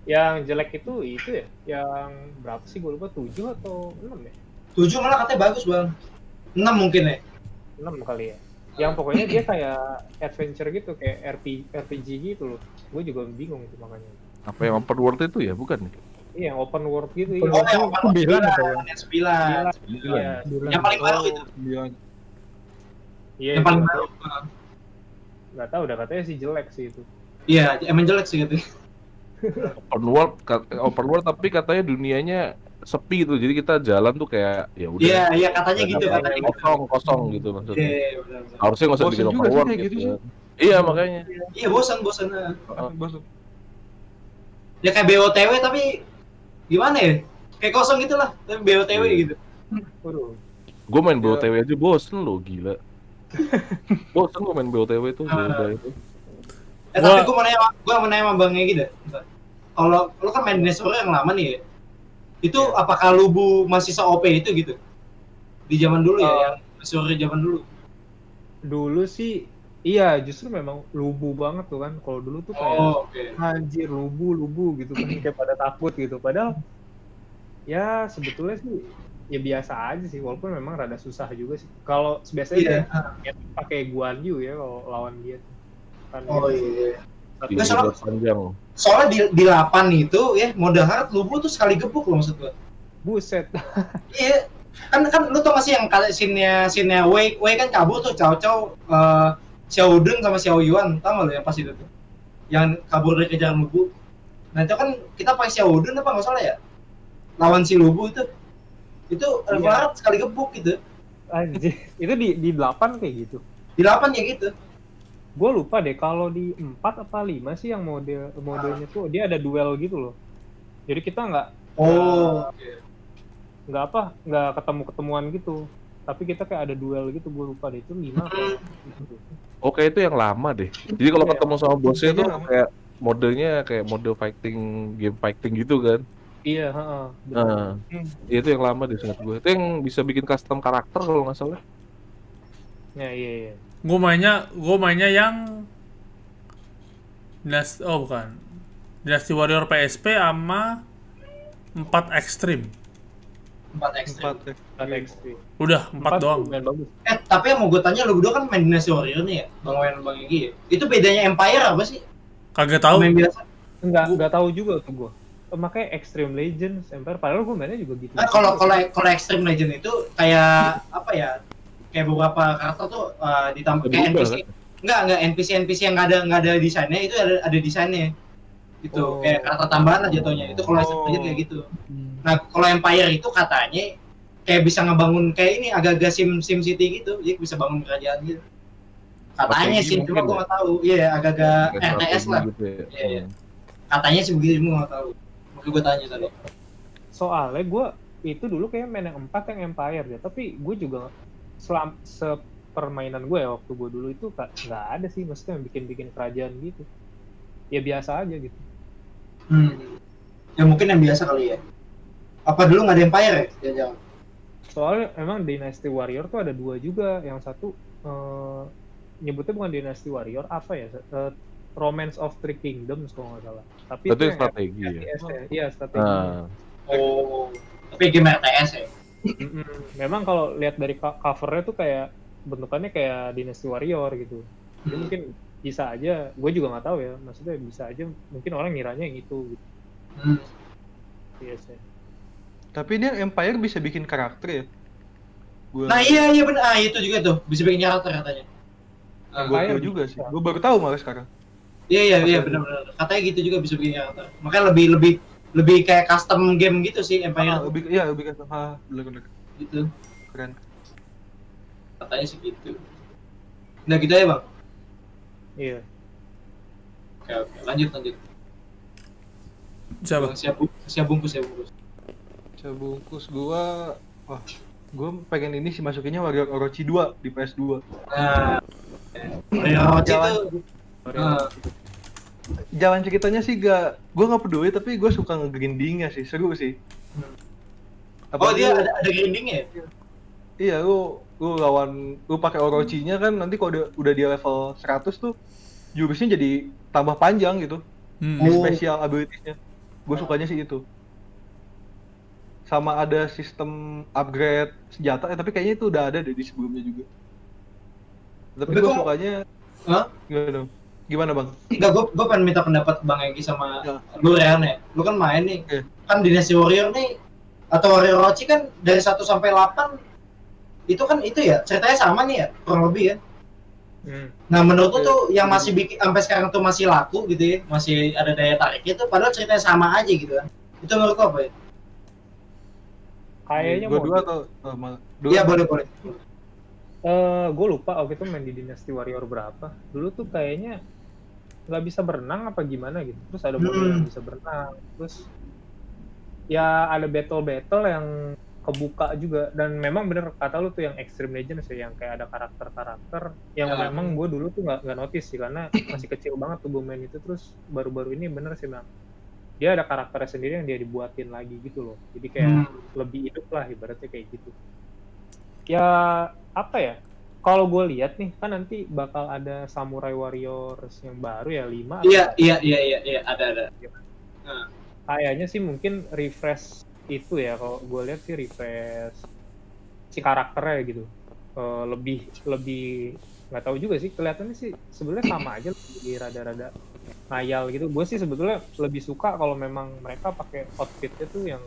Yang jelek itu itu ya, yang berapa sih gue lupa, tujuh atau enam ya? tujuh malah katanya bagus Bang, enam mungkin ya? enam kali ya, yang pokoknya dia kayak adventure gitu, kayak R P G gitu loh, gue juga bingung itu makanya. Apa yang open world itu ya, bukan? Iya, yang open world gitu. Oh ya, yang open world sembilan, sembilan, sembilan, yang paling baru itu? Iya, yang paling baru. Gak tau, udah katanya sih jelek sih itu. Iya, emang jelek sih gitu. Open world, open world tapi katanya dunianya sepi gitu, jadi kita jalan tuh kayak ya udah. Iya, iya katanya gitu, katanya kosong kosong gitu maksudnya. Iya, benar. Harusnya nggak usah bikin open world gitu. Iya makanya. Iya bosan bosan. Bosan. Ya kayak B O T W tapi gimana ya? Kayak kosong gitulah, tapi B O T W gitu. Waduh. Gue main B O T W aja bosan loh, gila. Bosan gue main B O T W tuh, udah itu. Eh gua... tapi gue mau nanya, gue mau nanya sama Bang Egi deh. Kalau lo kan main Dynasty Warrior yang lama nih ya, itu apakah Lubu masih se-O P itu gitu? Di zaman dulu uh, ya, yang Dynasty Warrior zaman dulu? Dulu sih Iya, justru memang lubu banget tuh kan. Kalau dulu tuh kayak oh, okay. anjir lubu-lubu gitu kan, kayak pada takut gitu. Padahal ya sebetulnya sih ya biasa aja sih, walaupun memang rada susah juga sih. Kalau biasanya yeah. ya pakai Guanyu ya kalau lawan dia. Kan oh iya. Tapi soal, soalnya di, di delapan itu ya mode hard lubu tuh sekali gebuk loh maksud gua. Buset. Iya. Kan kan lu tau gak sih yang scene-nya scene-nya Wei Wei kan kabur tuh Cao-Cao uh, Xiao Deng sama Xiao Yuan, tau gak lu yang pas itu tuh? Yang kabur dari kejaran lubu. Nah itu kan kita pakai Xiao Deng apa gak salah ya? Lawan si lubu itu. Itu level iya. hard sekali gebuk gitu. Anjir, itu di, di delapan kayak gitu? Di delapan kayak gitu. Gue lupa deh, kalau di empat apa lima sih yang mode modenya ah. tuh dia ada duel gitu loh. Jadi kita gak... Oh, okay. Nggak apa, nggak ketemu-ketemuan gitu. Tapi kita kayak ada duel gitu, gue lupa deh, itu lima apa? Oke, itu yang lama deh. Jadi kalau ketemu sama bosnya tuh kayak modenya kayak mode fighting, game fighting gitu kan? Iya, heeh. Nah, itu yang lama deh saat gue. Itu yang bisa bikin custom karakter kalau nggak salah. Ya, iya, iya. Gue mainnya, gue mainnya yang... Dynasty, oh bukan. Dynasty Warrior P S P sama empat Extreme. empat ekstrim. Udah, empat doang. Eh, tapi yang mau gue tanya, lu berdua kan main Dynasty Warrior nih ya? Bang Wen, Bang Egy ya? Itu bedanya Empire apa sih? Kagak tahu. Main biasa? Enggak, enggak tahu juga tuh gue. Makanya Extreme Legends, Empire, padahal gue mainnya juga gitu. Nah, kalau kalau kalau Extreme Legends itu kayak apa ya? Kayak beberapa karakter tuh uh, ditambah kayak N P C. Enggak, enggak N P C N P C yang enggak ada enggak ada desainnya itu ada ada desainnya. Gitu, oh. kayak karakter tambahan lah jatuhnya. Itu kalau Extreme Legends kayak gitu. Nah, kalau Empire itu katanya kayak bisa ngebangun kayak ini agak-agak sim sim city gitu, jadi bisa bangun kerajaan gitu. Katanya sih, cuma gue nggak tahu. Iya, yeah, agak-agak R T S lah. Gitu ya. Yeah, yeah. Katanya sih begitu, gue nggak tahu. Mungkin gue tanya tadi. Soalnya gue itu dulu kayak main yang empat yang Empire ya, tapi gue juga selam sepermainan gue ya waktu gue dulu itu nggak ada sih, maksudnya yang bikin-bikin kerajaan gitu. Ya biasa aja gitu. Hmm. Ya mungkin yang biasa kali ya. Apa dulu nggak ada Empire ya? Jangan. Soalnya emang Dynasty Warrior tuh ada dua juga. Yang satu eh, nyebutnya bukan Dynasty Warrior, apa ya? Eh, Romance of Three Kingdoms kalau nggak salah. Tapi itu strategi ya? Iya, strategi. Ah. Oh, tapi game R T S ya? Memang kalau lihat dari covernya tuh kayak bentukannya kayak Dynasty Warrior gitu. Jadi mungkin bisa aja, gue juga nggak tahu ya. Maksudnya bisa aja mungkin orang ngiranya yang itu gitu. Hmm. Yes, ya. Tapi dia Empire bisa bikin karakter ya? Gua... Nah iya iya bener, ah itu juga tuh, bisa bikin karakter katanya. Nah, gue tahu juga sih, gue baru tahu malah sekarang. Iya iya iya benar-benar, katanya gitu juga bisa bikin karakter. Makanya lebih lebih lebih kayak custom game gitu sih Empire. Ah, lebih iya lebih custom, ah bener-bener. Gitu. Keren. Katanya sih gitu. Nah gitu ya bang? Iya. Oke oke, lanjut lanjut. Siapa? Siap, siap bungkus siap bungkus. Bungkus gua, wah, gua pengen ini sih masukinnya Warrior Orochi dua di P S dua. Nah, Warrior Orochi itu uh. jalan ceritanya sih gak, gua nggak peduli tapi gua suka ngegrindingnya sih, seru sih. Hmm. Oh dia ada, ada grindingnya? Iya, lu lu lawan, lu pakai Orochinya kan nanti kalau udah, udah di level seratus tuh jurusnya jadi tambah panjang gitu, hmm. di special abilities-nya. Gua sukanya sih itu. Sama ada sistem upgrade senjata, eh, tapi kayaknya itu udah ada deh di sebelumnya juga. Tapi gue kok... sukanya... Hah? Gimana, Gimana bang? Enggak, gue pengen minta pendapat Bang Egy sama ya. Lu Rehan ya? Lu kan main nih, ya. Kan Dynasty Warrior nih, atau Warrior Orochi kan dari satu sampai delapan, itu kan itu ya, ceritanya sama nih ya, kurang lebih ya. Hmm. Nah menurut lu ya. Tuh yang masih bikin, sampai sekarang tuh masih laku gitu ya, masih ada daya tariknya tuh, padahal ceritanya sama aja gitu kan. Itu menurut lu apa ya? Kayaknya mau dua atau oh, dua. Iya boleh boleh. Uh, gue lupa waktu itu main di Dynasty Warrior berapa. Dulu tuh kayaknya nggak bisa berenang apa gimana gitu. Terus ada mode hmm. yang bisa berenang. Terus ya ada battle battle yang kebuka juga. Dan memang bener kata lu tuh yang Extreme Legends ya, yang kayak ada karakter karakter yang ya. Memang gue dulu tuh nggak nggak notice sih karena masih kecil banget tuh gue main itu. Terus baru-baru ini bener sih bang. Dia ada karakternya sendiri yang dia dibuatin lagi gitu loh. Jadi kayak hmm. lebih hidup lah ibaratnya kayak gitu. Ya apa ya? kalau gue lihat nih kan nanti bakal ada Samurai Warriors yang baru ya lima. Iya iya iya iya iya ada ada. Nah. Kayaknya sih mungkin refresh itu ya, kalau gue lihat sih refresh si karakternya gitu. Uh, lebih lebih nggak tahu juga sih, kelihatannya sih sebenarnya sama aja, lebih rada-rada ngayal gitu. Gue sih sebetulnya lebih suka kalau memang mereka pakai outfitnya tuh yang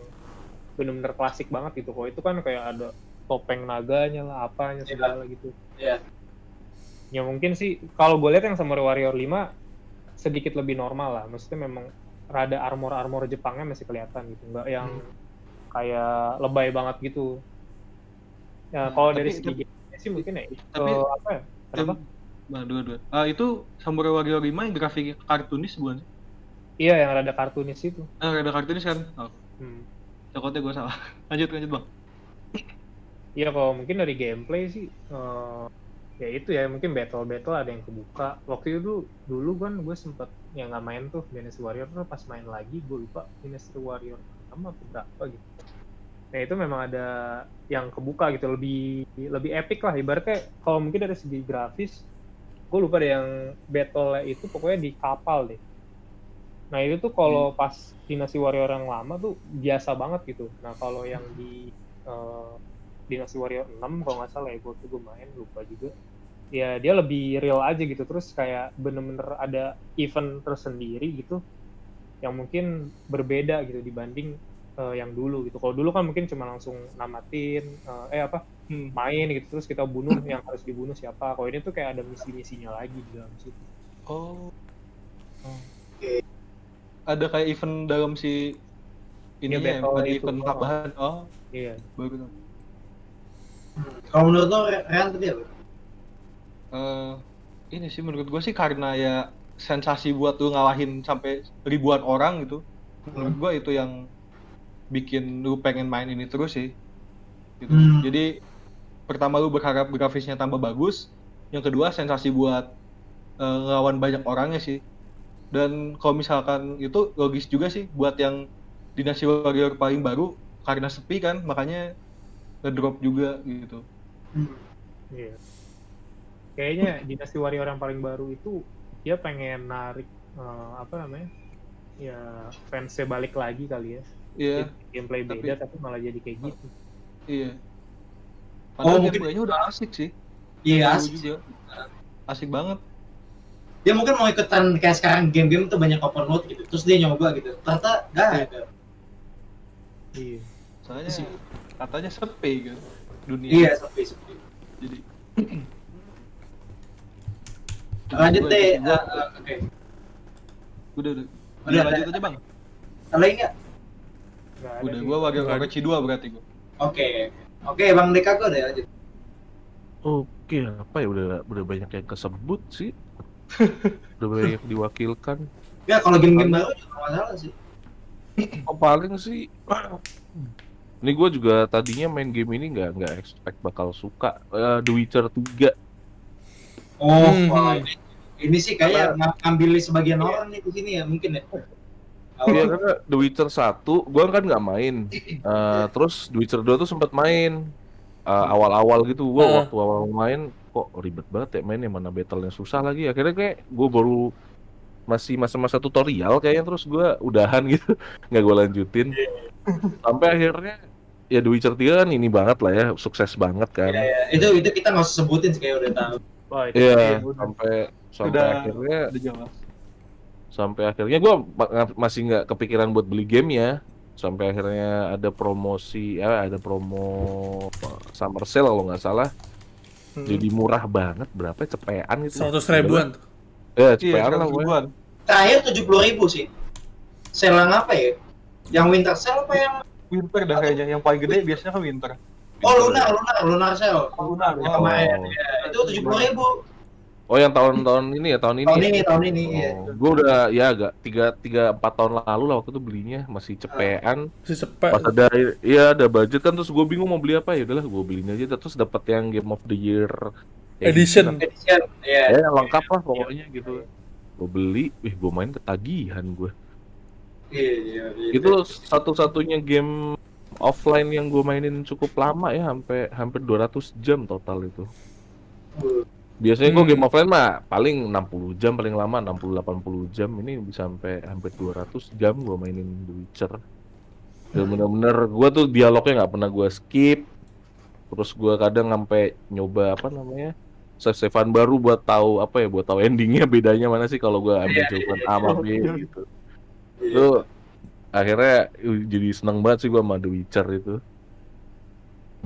benar-benar klasik banget gitu. Kalau itu kan kayak ada topeng naganya lah, apanya segala yeah. gitu. Iya. Yeah. Ya mungkin sih kalau gue lihat yang Samurai Warrior lima sedikit lebih normal lah. Maksudnya memang rada armor-armor Jepangnya masih kelihatan gitu, nggak yang hmm. kayak lebay banget gitu. Ya nah, kalau dari segi gamenya sih mungkin ya. Tapi uh, apa ya? Kenapa? Nah, dua-dua. Uh, itu Samurai Warrior lima yang grafiknya kartunis bukan sih? Iya, yang rada kartunis itu. Ah, rada kartunis kan? Oh. Hmm. Takutnya gue salah. Lanjut, lanjut bang. Iya, kalau mungkin dari gameplay sih, uh, ya itu ya, mungkin battle-battle ada yang kebuka. Waktu itu dulu kan gue sempet ya nggak main tuh Dynasty Warrior, terus pas main lagi gue lupa Dynasty Warrior sama berapa gitu. Nah itu memang ada yang kebuka gitu, lebih lebih epic lah ibaratnya. Kalau mungkin dari segi grafis, gue lupa deh yang battle itu pokoknya di kapal deh. Nah itu tuh kalau hmm. pas Dynasty Warrior yang lama tuh biasa banget gitu. Nah kalau yang di uh, Dynasty Warrior enam kalau nggak salah ya, gue tuh gue main lupa juga ya, dia lebih real aja gitu. Terus kayak bener-bener ada event tersendiri gitu yang mungkin berbeda gitu dibanding uh, yang dulu gitu. Kalau dulu kan mungkin cuma langsung namatin uh, eh apa hmm. main gitu, terus kita bunuh yang harus dibunuh siapa. Kalau ini tuh kayak ada misi-misinya lagi di dalam situ. Oh, oh. Ada kayak event dalam si ini ya, ada event tambahan. Oh iya, baru tahu. Kalau menurut lo real tadi apa? Uh, ini sih menurut gue sih karena ya sensasi buat lu ngalahin sampai ribuan orang gitu. Hmm. Menurut gue itu yang bikin lu pengen main ini terus sih. Gitu. Hmm. Jadi pertama lu berharap grafisnya tambah bagus, yang kedua sensasi buat uh, ngelawan banyak orangnya sih. Dan kalau misalkan itu logis juga sih buat yang Dynasty Warrior paling baru, karena sepi kan makanya ngedrop juga gitu. Iya. Yeah. Kayaknya Dynasty Warrior yang paling baru itu dia pengen narik uh, apa namanya? Ya fansnya balik lagi kali ya. Iya. Yeah. Gameplay tapi, beda tapi malah jadi kayak gitu. Iya. Padahal oh, gameplaynya udah asik sih. Iya, yeah, asik juga. Asik banget. Dia mungkin mau ikutan kayak sekarang game-game tuh banyak open world gitu. Terus dia nyoba gitu. Ternyata enggak ada. Iya. Soalnya sih katanya sepi gitu dunia. Iya sepi sepi. Jadi lanjut deh. Uh, Oke. Okay. Udah udah. Udah lanjut aja bang. Lain nggak? Udah gua warga Koreksi dua berarti gua. Oke okay. Oke okay, bang Deka gua deh lanjut. Oke okay, apa ya udah udah banyak yang kesebut sih. Udah banyak diwakilkan. Ya kalau game-game baru juga masalah sih. Oh, paling sih. Ini gue juga tadinya main game ini nggak nggak expect bakal suka uh, The Witcher tiga. Oh, hmm. wow. ini, ini sih kayak nah, ngambil sebagian orang nih di sini ya mungkin ya. Iya karena The Witcher satu gue kan nggak main. Uh, terus The Witcher dua tuh sempat main uh, awal-awal gitu. Gue uh. waktu awal main kok ribet banget ya mainnya, mana battlenya susah lagi. Akhirnya kayak gue baru masih masa-masa tutorial kayaknya, terus gue udahan gitu, nggak gue lanjutin sampai akhirnya ya The Witcher tiga kan ini banget lah ya, sukses banget kan. Ya, ya. Itu itu kita nggak usah sebutin sih, kayak udah tahu. Wah, itu ya, ya, sampai sampai udah, akhirnya udah sampai akhirnya gue masih nggak kepikiran buat beli gamenya sampai akhirnya ada promosi ya, ada promo summer sale kalau nggak salah. hmm. Jadi murah banget, berapa cepean gitu, seratus ribuan. Ya, iya, sekarang terakhir tujuh puluh ribu sih. Selang apa ya? Yang winter sale apa yang... Winter dah kayaknya, yang paling gede biasanya kan winter. Oh, lunar, lunar, lunar sale. Oh, lunar, ya. Oh. Ya, itu tujuh puluh ribu. Oh, yang tahun-tahun ini ya, tahun ini? Tahun ini, ya? Tahun ini, oh, ya. Gue udah, ya agak tiga sampai empat tahun lalu lah waktu itu belinya, masih cepean. Masih cepet. Pas ada, iya ada budget kan, terus gue bingung mau beli apa, ya udahlah gue belinya aja. Terus dapet yang Game of the Year Edition, edition, ya, ya lengkap lah pokoknya gitu. Gue beli, wih gue main ketagihan gue. Iya, iya, iya. Itu satu-satunya game offline yang gue mainin cukup lama ya, hampir hampir dua ratus jam total itu. Biasanya hmm. gue game offline mah paling enam puluh jam paling lama, enam puluh sampai delapan puluh jam. Ini bisa sampai hampir dua ratus jam gue mainin The Witcher. Dan hmm. bener-bener gue tuh dialognya nggak pernah gue skip. Terus gue kadang sampai nyoba apa namanya save-savean baru buat tahu apa ya, buat tahu endingnya bedanya mana sih kalau gue ambil jawaban A sama B gitu. Itu akhirnya jadi seneng banget sih gue sama The Witcher itu.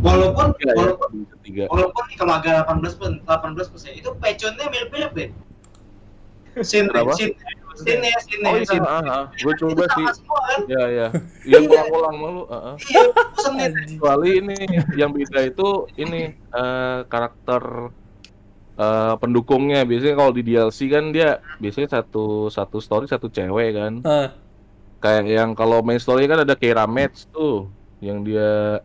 Walaupun ya, walaupun, ya, walaupun kalau agak delapan belas persen delapan belas persen itu peconnya mirip-mirip ya. Scene, scene, scene, scene. Oh iya, ah, gue coba sih. Iya, iya. Yang ulang-ulang mulu, heeh. Iya, pesennya kecuali ini yang beda itu ini uh, karakter Uh, pendukungnya. Biasanya kalau di D L C kan dia biasanya satu satu story satu cewek kan. Uh. Kayak yang kalau main story kan ada Keira Metz tuh yang dia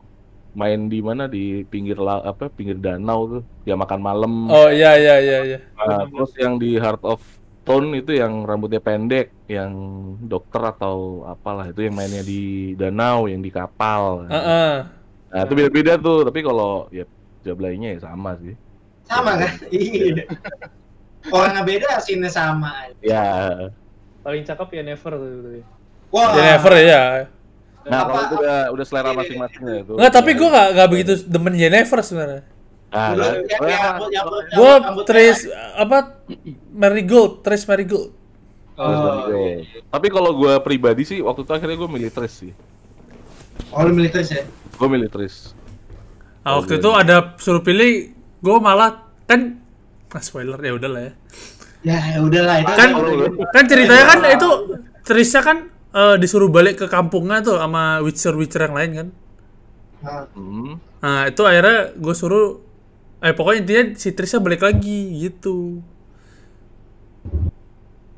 main di mana di pinggir la, apa pinggir danau tuh dia makan malam. Oh iya iya iya iya. Nah, terus yang di Heart of Stone itu yang rambutnya pendek yang dokter atau apalah itu yang mainnya di danau yang di kapal. Uh-uh. Kan. Nah, itu beda-beda tuh, tapi kalau ya jablainya ya sama sih. Sama kan? Iya. Orangnya beda, scene-nya sama. Ya. Paling cakep ya Never tuh. Wah. Ya Never ya. Nah, kalau itu udah udah selera masing-masingnya itu. Enggak, tapi gua enggak enggak begitu demen ya Never sebenarnya. Ah. Gua Tris apa? Marigold, Tris Marigold. Oh. Tapi kalau gua pribadi sih waktu itu akhirnya gua milih Tris sih. Oh, milih Tris ya? Gua milih Tris. Nah, waktu itu ada suruh pilih gue malah kan nah, spoiler ya udahlah ya. Ya udahlah itu kan, kan ceritanya kan itu Trisha kan uh, disuruh balik ke kampungnya tuh sama Witcher-Witcher yang lain kan. Nah itu akhirnya gue suruh eh pokoknya intinya si Trisha balik lagi gitu.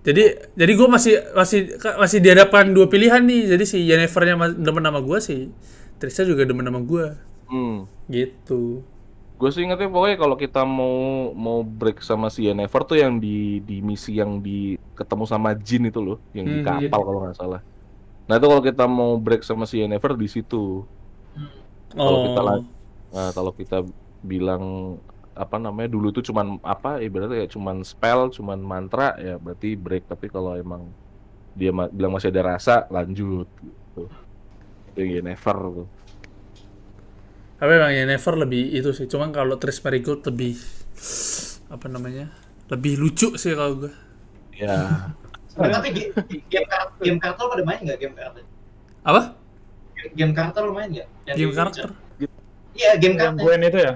Jadi jadi gue masih masih masih dihadapkan dua pilihan nih. Jadi si Yennefernya demen sama gue, si Trisha juga demen sama gue. Hmm. Gitu. Gue sih ingetnya pokoknya kalau kita mau mau break sama si Yennefer tuh yang di di misi yang di ketemu sama Jin itu loh, yang hmm, di kapal iya. Kalau nggak salah. Nah itu kalau kita mau break sama si Yennefer di situ. Kalau oh. kita nah, kalau kita bilang apa namanya dulu tuh cuman apa ibaratnya ya cuman spell, cuman mantra ya berarti break. Tapi kalau emang dia ma- bilang masih ada rasa lanjut gitu. Itu Yennefer tuh. Tapi emang Yennefer lebih itu sih, cuman kalau Tris Marigold lebih apa namanya lebih lucu sih kalau gue. Ya. Tapi game, game, game karakter pada main nggak game karakter? Apa? Game, game karakter lo main nggak? Game karakter? Iya game karakter. Gwen itu ya?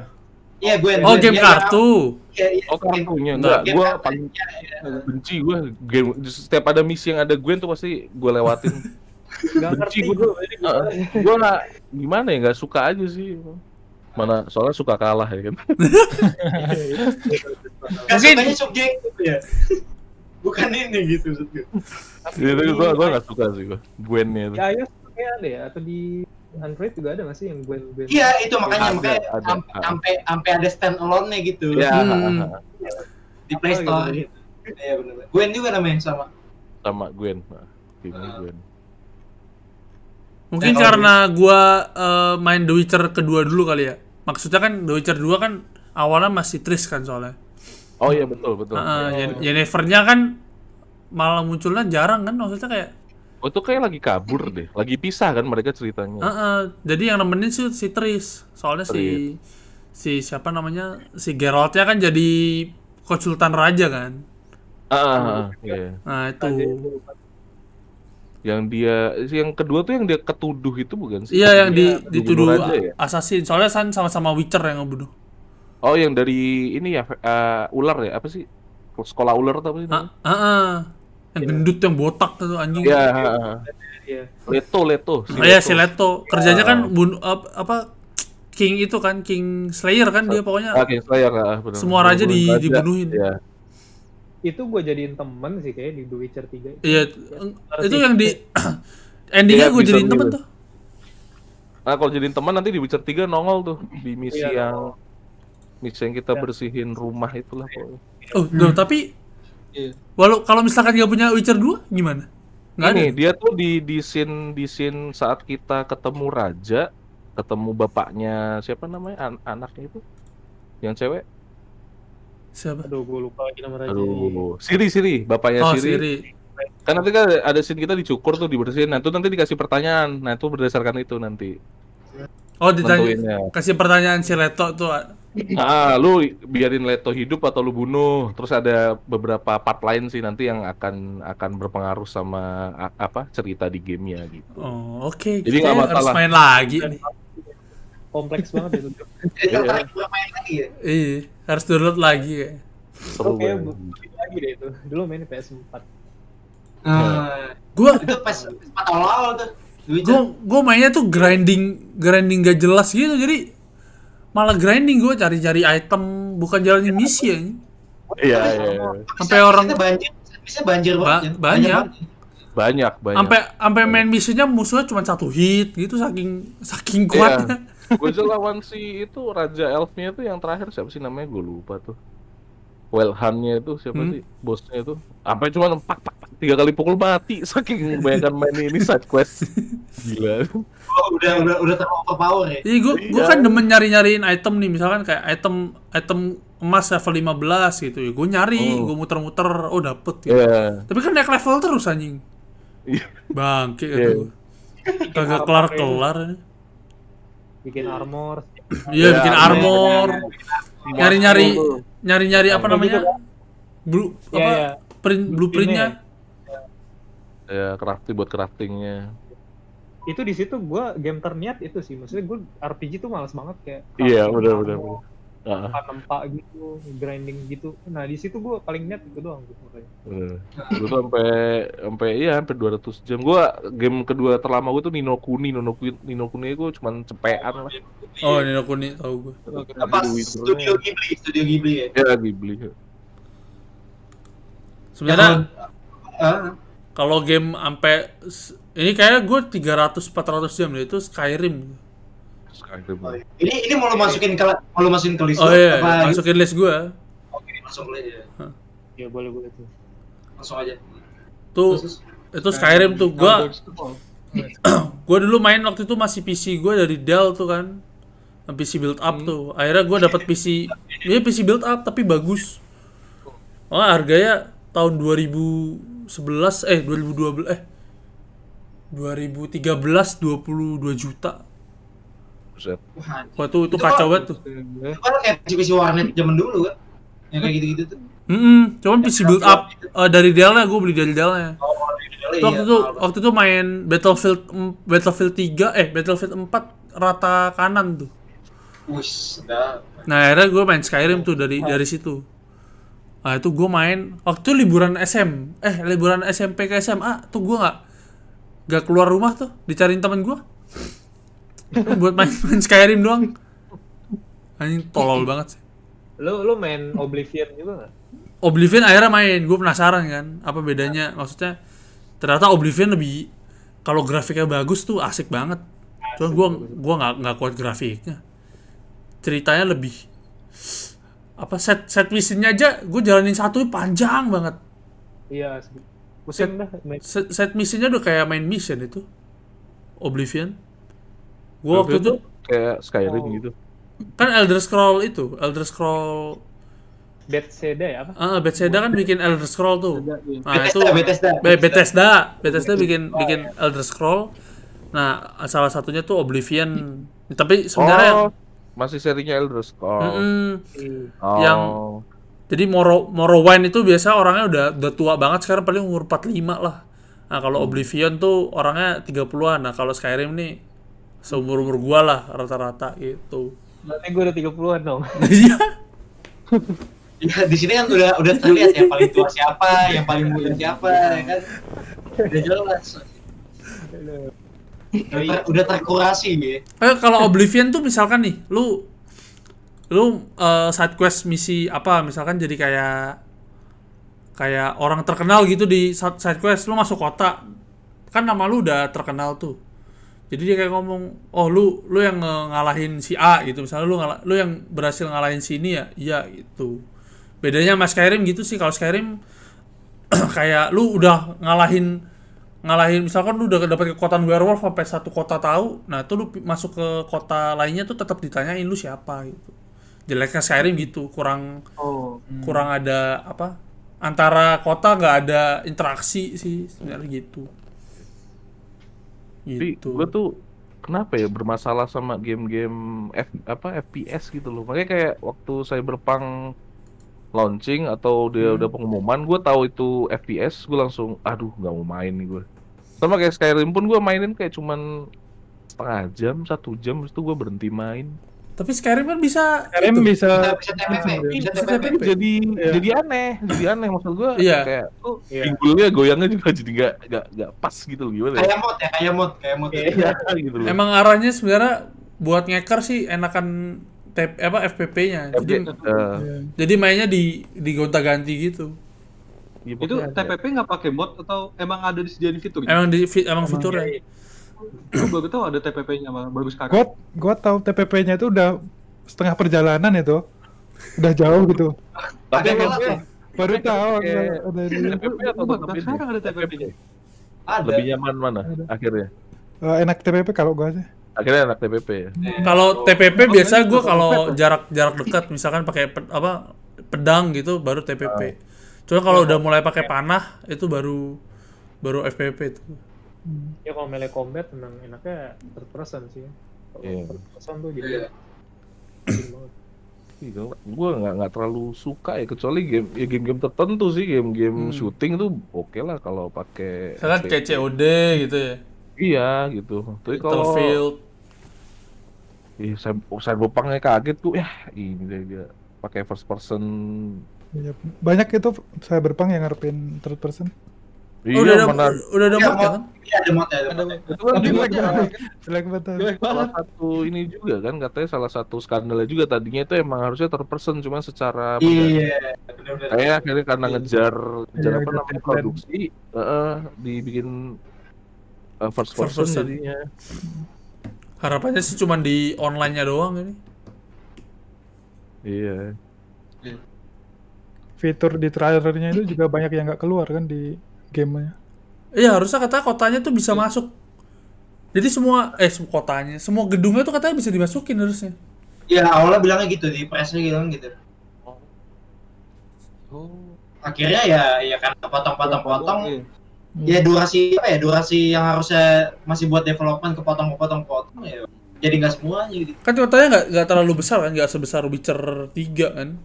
Iya Gwen. Oh game ya, kartu. Ya, ya, oh kartunya enggak. Gue paling ya, ya. benci gue game setiap ada misi yang ada Gwen tuh pasti gue lewatin. Gak benci gue, gue gak, gimana ya, gak suka aja sih. Mana, soalnya suka kalah ya kan. Gak sukanya subjektif ya. Bukan ini gitu maksudnya. Gue gue gak suka sih gue, Gwen-nya itu. Ya iOS kayaknya ada ya, atau di Android juga ada gak sih yang Gwen-Gwen? Iya itu makanya, makanya sampai ada stand-alone-nya gitu. Di Play Store gitu. Iya bener-bener, Gwen juga namanya sama. Sama Gwen, gimana Gwen. Mungkin ya, karena gue uh, main The Witcher kedua dulu kali ya. Maksudnya kan The Witcher dua kan awalnya masih Tris kan soalnya. Oh iya betul betul. Uh, Yennefernya kan malah munculnya jarang kan, maksudnya kayak. Oh itu kayak lagi kabur deh, lagi pisah kan mereka ceritanya. Uh, uh, jadi yang nemenin sih si Tris, soalnya Tris. si si siapa namanya si Geraltnya kan jadi konsultan raja kan. Ah uh, uh, iya. Nah itu. Yang dia, yang kedua tuh yang dia ketuduh itu bukan sih? Iya yang di, dituduh ya? Assassin, soalnya san sama-sama Witcher yang ngebunuh. Oh yang dari ini ya, uh, ular ya, apa sih? Sekolah ular atau apa sih? Heeh. Uh, yang gendut yang botak itu anjing. Iya, heeh. Leto, Leto. Si oh, Leto. Iya si Leto, kerjanya kan bunuh apa King itu kan, King Slayer kan dia pokoknya. Ah, King Slayer, ah, benar. Semua raja di, dibunuhin. Iya. Itu gue jadiin temen sih kayaknya di The Witcher tiga. Iya, itu yang di endingnya gue jadiin temen tuh. Nah kalau jadiin temen nanti di Witcher tiga nongol tuh di misi iya, yang misi yang kita bersihin rumah itulah pokoknya. Oh, hmm. Duh, tapi iya. Walau kalau misalkan gak punya Witcher dua gimana? Nggak ini ada. Dia tuh di di scene di scene saat kita ketemu raja, ketemu bapaknya siapa namanya An- anaknya itu, yang cewek. Siapa? Aduh, gue lupa lagi nama raja. Aduh, Siri, Siri, bapaknya oh, Siri. Siri. Kan nanti kan ada scene kita dicukur tuh, dibersihin. Nah, itu nanti dikasih pertanyaan. Nah, itu berdasarkan itu nanti. Oh, ditanya, kasih pertanyaan si Leto tuh. Ah, lu biarin Leto hidup atau lu bunuh. Terus ada beberapa part lain sih nanti yang akan akan berpengaruh sama apa cerita di gamenya gitu. Oh, oke. Okay. Jadi nggak masalah. Harus main lagi nih. Kompleks banget itu. Iya. Iya, ya? Harus download lagi kayak. Seru okay, banget. Lagi deh itu. Dulu main P S four. Nah, uh, gua itu pas pas awal tuh. Gua, gua mainnya tuh grinding, grinding gak jelas gitu. Jadi malah grinding gua cari-cari item, bukan jalanin misi ya. Iya, iya. Sampai orang banjir, bisa banjir banget. Banyak. Banyak, banyak. Sampai sampai main misinya musuhnya cuma satu hit gitu, saking saking kuatnya. Yeah. Gue lawan si itu raja elfnya tuh yang terakhir siapa sih namanya, gue lupa tuh. Welhannya itu siapa hmm? sih bosnya itu? Apa cuma pak pak pak tiga kali pukul mati saking membayangkan main ini side quest. Gila. Oh, udah udah udah terpower ya. Iya, gue gue kan demen nyari-nyariin item nih, misalkan kayak item item emas level lima belas gitu ya. Gue nyari, oh. gue muter-muter, oh dapet gitu. Yeah. Tapi kan naik level terus anjing. Bangke gitu. Yeah. Kagak kelar-kelar. Bikin armor, iya yeah, bikin armor, nyari-nyari, nyari-nyari apa namanya, blue apa, yeah, yeah. print blueprintnya, ya yeah, crafting buat craftingnya. Itu di situ gue game terniat itu sih, maksudnya gue R P G tuh malas banget kayak. Iya udah udah. Tempat gitu, grinding gitu. Nah di situ gue paling niat itu doang gue makanya. Gue tuh sampai sampai iya sampai dua ratus jam. Gue game kedua terlama gue tuh Ni no Kuni, Ni no Kuni, Ni no Kuni gue cuman cepean lah. Oh Ni no Kuni tahu gue. Pas Studio Ghibli, Studio Ghibli ya. Iya Ghibli. Sebenarnya kalau game sampai ini kayak gue tiga ratus empat ratus jam deh itu Skyrim. Oh, iya. Ini ini mau lo masukin ke mau lo masukin ke list oh, iya, apa? Iya. Masukin list gua. Oke, langsung aja. Huh. Ya boleh boleh tuh. Langsung aja. Tuh Masus. Itu Skyrim tuh gua. Gua dulu main waktu itu masih P C gua dari Dell tuh kan. P C build up hmm. tuh. Akhirnya gua dapat P C. Ini ya, P C build up tapi bagus. Oh, harganya tahun dua ribu sebelas eh dua ribu dua belas eh dua ribu tiga belas dua puluh dua juta. Wah, tuh, itu kacau banget tuh. Itu kan kayak P C warnet zaman dulu kan. Yang kayak gitu-gitu tuh. Mm-hmm. Cuman P C build up uh, dari Dell-nya, gue beli dari Dell-nya. Oh, dari Dell-nya. Waktu itu iya, waktu itu main Battlefield Battlefield tiga eh Battlefield empat rata kanan tuh. Ush, dah. Nah, akhirnya gue main Skyrim tuh dari dari situ. Nah, itu gue main waktu liburan S M. Eh, liburan S M P ke S M A tuh gue enggak enggak keluar rumah tuh, dicariin teman gue. Buat main, main Skyrim doang. Anjing tolol banget sih. Lu lu main Oblivion juga enggak? Oblivion akhirnya main, gue penasaran kan apa bedanya. Maksudnya ternyata Oblivion lebih kalau grafiknya bagus tuh asik banget. Cuma gua gua enggak enggak kuat grafiknya. Ceritanya lebih apa set set missionnya aja gue jalanin satu panjang banget. Iya, pusing dah. Set, set missionnya udah kayak main mission itu. Oblivion. Gue waktu itu kayak Skyrim oh. gitu. Kan Elder Scroll itu, Elder Scroll Bethesda ya apa? Heeh, uh, Bethesda kan bikin Elder Scroll tuh. Nah, Bethesda, itu Bethesda. Bethesda. Bethesda, Bethesda bikin oh, bikin yeah. Elder Scroll. Nah, salah satunya tuh Oblivion. Hmm. Tapi sebenarnya oh, masih serinya Elder Scroll. Mm-hmm. Oh. Yang jadi Morrow Morrowind itu biasa orangnya udah udah tua banget, sekarang paling umur empat puluh lima lah. Nah, kalau hmm. Oblivion tuh orangnya tiga puluhan. Nah, kalau Skyrim nih seumur-umur gua lah rata-rata gitu. Berarti gua udah tiga puluhan dong. Iya. Ya di sini kan udah udah terlihat yang paling tua siapa, yang paling muda siapa ya kan. Udah jelas. Udah, udah terkurasi ya. Eh kalau Oblivion tuh misalkan nih, lu lu uh, side quest misi apa misalkan jadi kayak kayak orang terkenal gitu di side quest lu masuk kota. Kan nama lu udah terkenal tuh. Jadi dia kayak ngomong, oh lu lu yang ngalahin si A gitu, misalnya lu ngalah, lu yang berhasil ngalahin si ini ya, iya gitu. Bedanya sama Skyrim gitu sih, kalau Skyrim kayak lu udah ngalahin ngalahin misalkan lu udah dapat kekuatan werewolf sampai satu kota tahu, nah itu lu masuk ke kota lainnya tuh tetap ditanyain lu siapa gitu. Jeleknya Skyrim gitu, kurang oh. hmm. kurang ada apa antara kota, nggak ada interaksi sih sebenarnya gitu. Gitu. Gue tuh kenapa ya bermasalah sama game-game F, apa F P S gitu loh. Makanya kayak waktu Cyberpunk launching atau dia hmm. udah pengumuman, gue tahu itu F P S, gue langsung aduh nggak mau main nih gue. Sama kayak Skyrim pun gue mainin kayak cuman setengah jam, satu jam, itu gue berhenti main. Tapi Skyrim kan bisa Skyrim gitu. bisa bisa T P P, jadi yeah. jadi aneh, jadi aneh maksud gue yeah. kayak tuh yeah. pinggulnya goyangnya juga jadi nggak nggak nggak pas gitu loh gimana? Kayak mod ya, kayak mod, kayak mod yeah. ya, gitu loh. Emang arahnya sebenarnya buat ngeker sih enakan T P, apa F P P-nya, jadi, uh, jadi mainnya di digonta-ganti gitu. Ya, itu T P P nggak pakai mod atau emang ada disediain fitur? Emang di emang fiturnya. Ya. Gue baru tahu ada T P P-nya, baru sekarang. Gue gue tahu T P P-nya itu udah setengah perjalanan itu, udah jauh gitu. Tapi baru tahu ada T P P atau tapi sekarang ada T P P-nya. Ada. Lebih nyaman mana akhirnya? Enak T P P kalau gue aja. Akhirnya enak T P P ya. Kalau T P P biasa gue kalau jarak-jarak dekat, misalkan pakai apa pedang gitu, baru T P P. Cuma kalau udah mulai pakai panah itu baru baru F P P itu. Ya kalau melee combat memang enaknya third person sih. Kalau yeah. third person tuh jadi yeah. gue nggak nggak terlalu suka ya, kecuali game ya game-game tertentu sih, game-game hmm. shooting tuh oke okay lah kalau pakai. Misalkan kayak C O D gitu ya. Iya gitu. Tapi kalau Battlefield, ih saya saya bopangnya kaget tuh ya ini dia pakai first person. Banyak itu Cyberpunk yang ngarepin third person. Iya, oh, udah ada mana... udah ada mod kan? Iya ada mod, ada mod. Itu kan jelek banget. Jelek banget. Salah satu ini juga kan katanya salah satu skandalnya juga tadinya itu emang harusnya third person cuma secara iya, benar-benar. Kayak akhirnya karena ngejar ngejar apa namanya produksi, heeh, dibikin first person jadinya. Harapannya sih cuma di online-nya doang ini. Iya. Fitur di trailernya itu juga banyak yang nggak keluar kan di gamenya. Iya harusnya katanya kotanya tuh bisa hmm. masuk. Jadi semua eh semua kotanya, semua gedungnya tuh katanya bisa dimasukin harusnya. Iya awalnya bilangnya gitu di pressnya gitu gitu. Oh. Oh. Akhirnya ya ya kan potong-potong-potong. Ya durasi apa ya durasi yang harusnya masih buat development kepotong-kepotong-potong ya. Jadi nggak semuanya gitu. Kan kotanya nggak nggak terlalu besar kan, nggak sebesar Witcher tiga kan.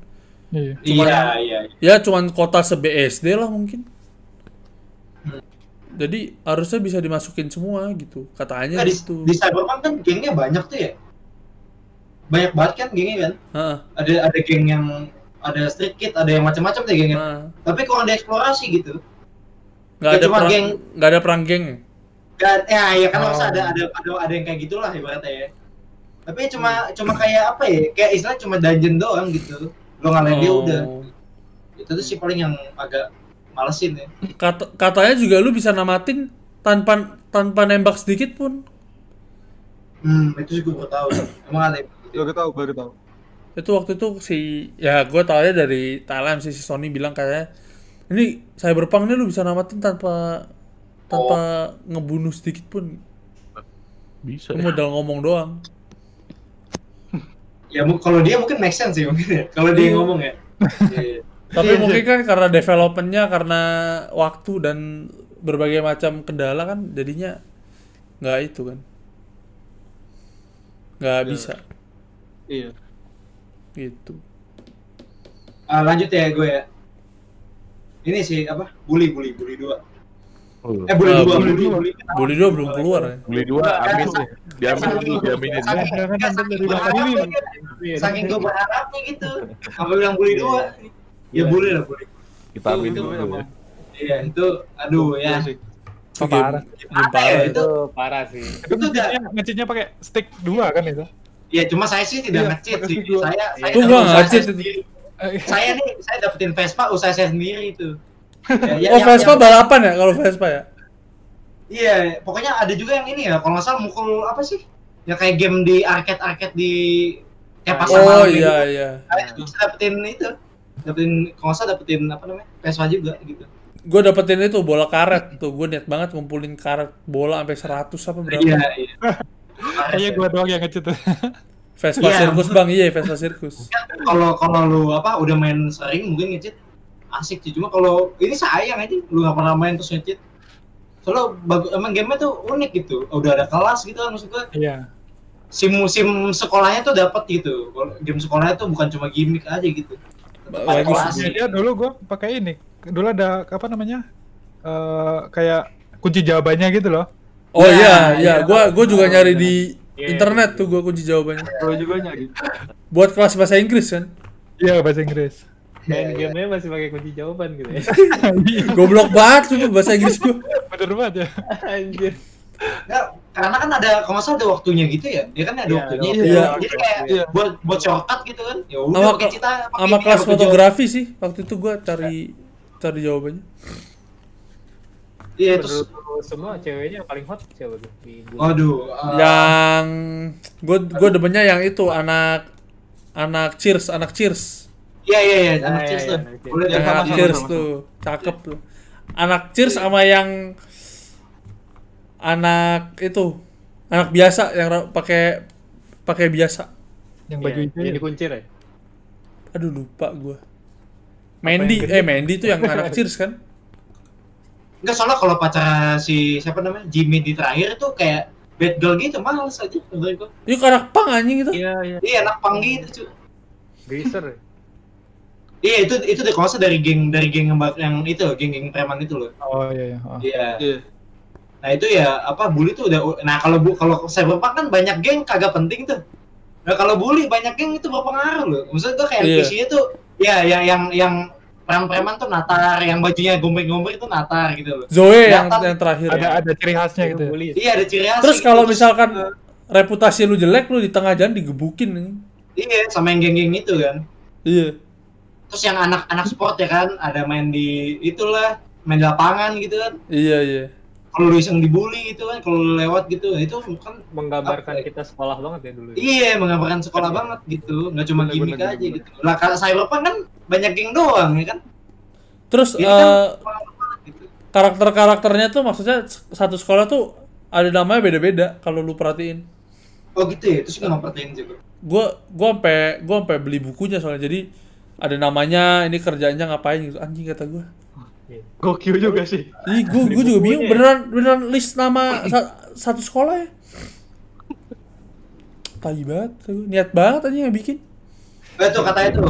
Iya. Cuman, iya, iya, iya. Ya cuman kota se-B S D lah mungkin. Hmm. Jadi harusnya bisa dimasukin semua gitu. Katanya nah, gitu. Di, di Cyberpunk kan gengnya banyak tuh ya. Banyak banget kan gengnya kan. Ha-ha. Ada ada geng yang ada street kid, ada yang macam-macam tuh gengnya. Ha. Tapi kalau ada eksplorasi gitu. Enggak ada cuma perang, geng, enggak ada perang geng. Gak, ya ya kan oh. harus ada ada ada ada yang kayak gitulah ibaratnya ya. Tapi cuma hmm. cuma kayak apa ya? Kayak istilahnya cuma dungeon doang gitu. Lo ngalahin oh. dia udah. Itu tuh sih paling yang agak malesin ya. Kata, katanya juga lu bisa namatin tanpa tanpa nembak sedikit pun. Hmm, itu sih gue baru tahu. Emang ada. Gue tahu, baru tahu. Itu waktu itu si ya gue tahunya dari Thailand si Sony bilang katanya ini Cyberpunk ini lu bisa namatin tanpa tanpa oh. ngebunuh sedikit pun. Bisa. Lu modal ya. ngomong doang. Ya kalau dia mungkin make sense sih mungkin ya kalau dia ngomong ya. yeah. Tapi yeah, mungkin yeah. kan karena development-nya, karena waktu dan berbagai macam kendala kan jadinya nggak itu kan nggak yeah. bisa. Iya. Yeah. Gitu. Ah, lanjut ya gue ya. Ini sih apa? Bully Bully Bully dua. Eh boleh dua, boleh dua, boleh dua belum keluar ya. Boleh dua, amin deh. Diamin dulu, diamin aja. Saking gue berharapnya gitu. Apa bilang boleh dua? Ya boleh lah boleh. Kita amin dulu ya. Iya itu, aduh ya. Parah. Parah itu parah sih. Itu nge-cheatnya pakai stick dua kan itu? Iya cuma saya sih tidak nge-cheat sih. Saya saya nih saya dapetin Vespa usaha saya sendiri itu. Ya, oh yang, Vespa yang... balapan ya kalau Vespa ya? Iya, yeah, pokoknya ada juga yang ini ya, kalau nggak salah mukul apa sih? Ya kayak game di arcade-arcade di kayak pasar malam. Oh iya iya. Gitu. Bisa dapetin itu, dapetin kalau nggak salah dapetin apa namanya Vespa juga gitu. Gue dapetin itu bola karet tuh, gue niat banget ngumpulin karet bola sampai seratus apa berapa? Iya iya. Kayaknya gue doang yang ngecut tuh. Vespa yeah, Circus bang, iya Vespa Circus. Kalau kalau lu apa udah main sering mungkin ngecit asik sih, cuma kalau ini sayang aja lu nggak pernah main terus ngecit. Soalnya bagus, emang gamenya tuh unik gitu, udah ada kelas gitu kan maksudnya. Iya. Yeah. Sim-sim sekolahnya tuh dapat gitu, game sekolahnya tuh bukan cuma gimmick aja gitu. Bagus. Dia dulu gua pakai ini, dulu ada apa namanya uh, kayak kunci jawabannya gitu loh. Oh iya, iya, gua gua juga nyari di Yeah, internet yeah. tuh gue kunci jawabannya. Gue juga nyari. Buat kelas bahasa Inggris kan? Iya yeah, bahasa Inggris. Dan yeah, game-nya yeah. masih pakai kunci jawaban gitu ya. Goblok banget cuma bahasa Inggris gue. Bener banget ya. Anjir. Nggak, karena kan ada kalau masalah ada waktunya gitu ya. Dia kan ada yeah, waktunya. Iya. Yeah. Jadi kayak yeah. buat buat shortcut gitu kan. Ya udah pakai cita sama kelas fotografi sih. Waktu itu gue cari cari jawabannya. Iya yeah, terus semua ceweknya paling hot siapa tuh? Waduh, uh... yang gue gue demennya yang itu anak anak cheers, anak cheers. Iya iya iya, anak cheers tuh. Anak cheers tuh, cakep tuh. Anak cheers sama yang anak itu, anak biasa yang pakai pakai biasa. Yang baju itu yang dikuncir ya? Aduh lupa gue. Mandy, eh Mandy tuh yang anak cheers kan? Enggak, soalnya kalau pacar si siapa namanya Jimmy di terakhir tuh kayak bad girl gitu, males aja menurut gua. Itu anak pang anjing itu. Iya, iya. Iya, anak pang gitu, cuy. Geiser. Iya, itu itu dikuasa dari geng dari geng yang itu, geng-geng preman itu loh. Oh iya iya. Oh. Iya. Yeah. Nah, itu ya apa bully tuh udah nah kalau kalau cyberpunk kan banyak geng kagak penting tuh. Nah, kalau bully banyak geng itu berpengaruh loh. Maksudnya gua kayak yeah. N P C-nya tuh ya yang yang yang preman-preman tuh natar, yang bajunya gombreng-gombreng itu natar gitu loh. Zoe yang, yang terakhir ada ya. Ada ciri khasnya gitu. Iya, ada ciri khas. Terus gitu, kalau misalkan uh, reputasi lu jelek, lu di tengah jalan digebukin nih. Iya, sama yang geng-geng itu kan. Iya. Terus yang anak-anak sport ya kan, ada main di itulah, main di lapangan gitu kan. Iya, iya. Kalau lu iseng dibully gitu kan, kalau lu lewat gitu, itu kan menggambarkan kita sekolah banget ya dulu. Ya? Iya, menggambarkan sekolah bener. Banget gitu, nggak cuma gimmick aja bener. Gitu. Lah kalau cyberpunk kan banyak geng doang ya kan. Terus uh, kan, gitu. Karakter-karakternya tuh maksudnya satu sekolah tuh ada namanya beda-beda kalau lu perhatiin. Oh gitu ya, terus nggak perhatiin juga. Gua gua sampai gua sampai beli bukunya soalnya jadi ada namanya ini kerjaannya ngapain gitu anjing kata gua. Gokil juga sih. Ih, gua, gua juga bingung beneran beneran list nama sa satu sekolah ya. Tai banget, niat banget aja yang bikin. Eh tuh katanya tuh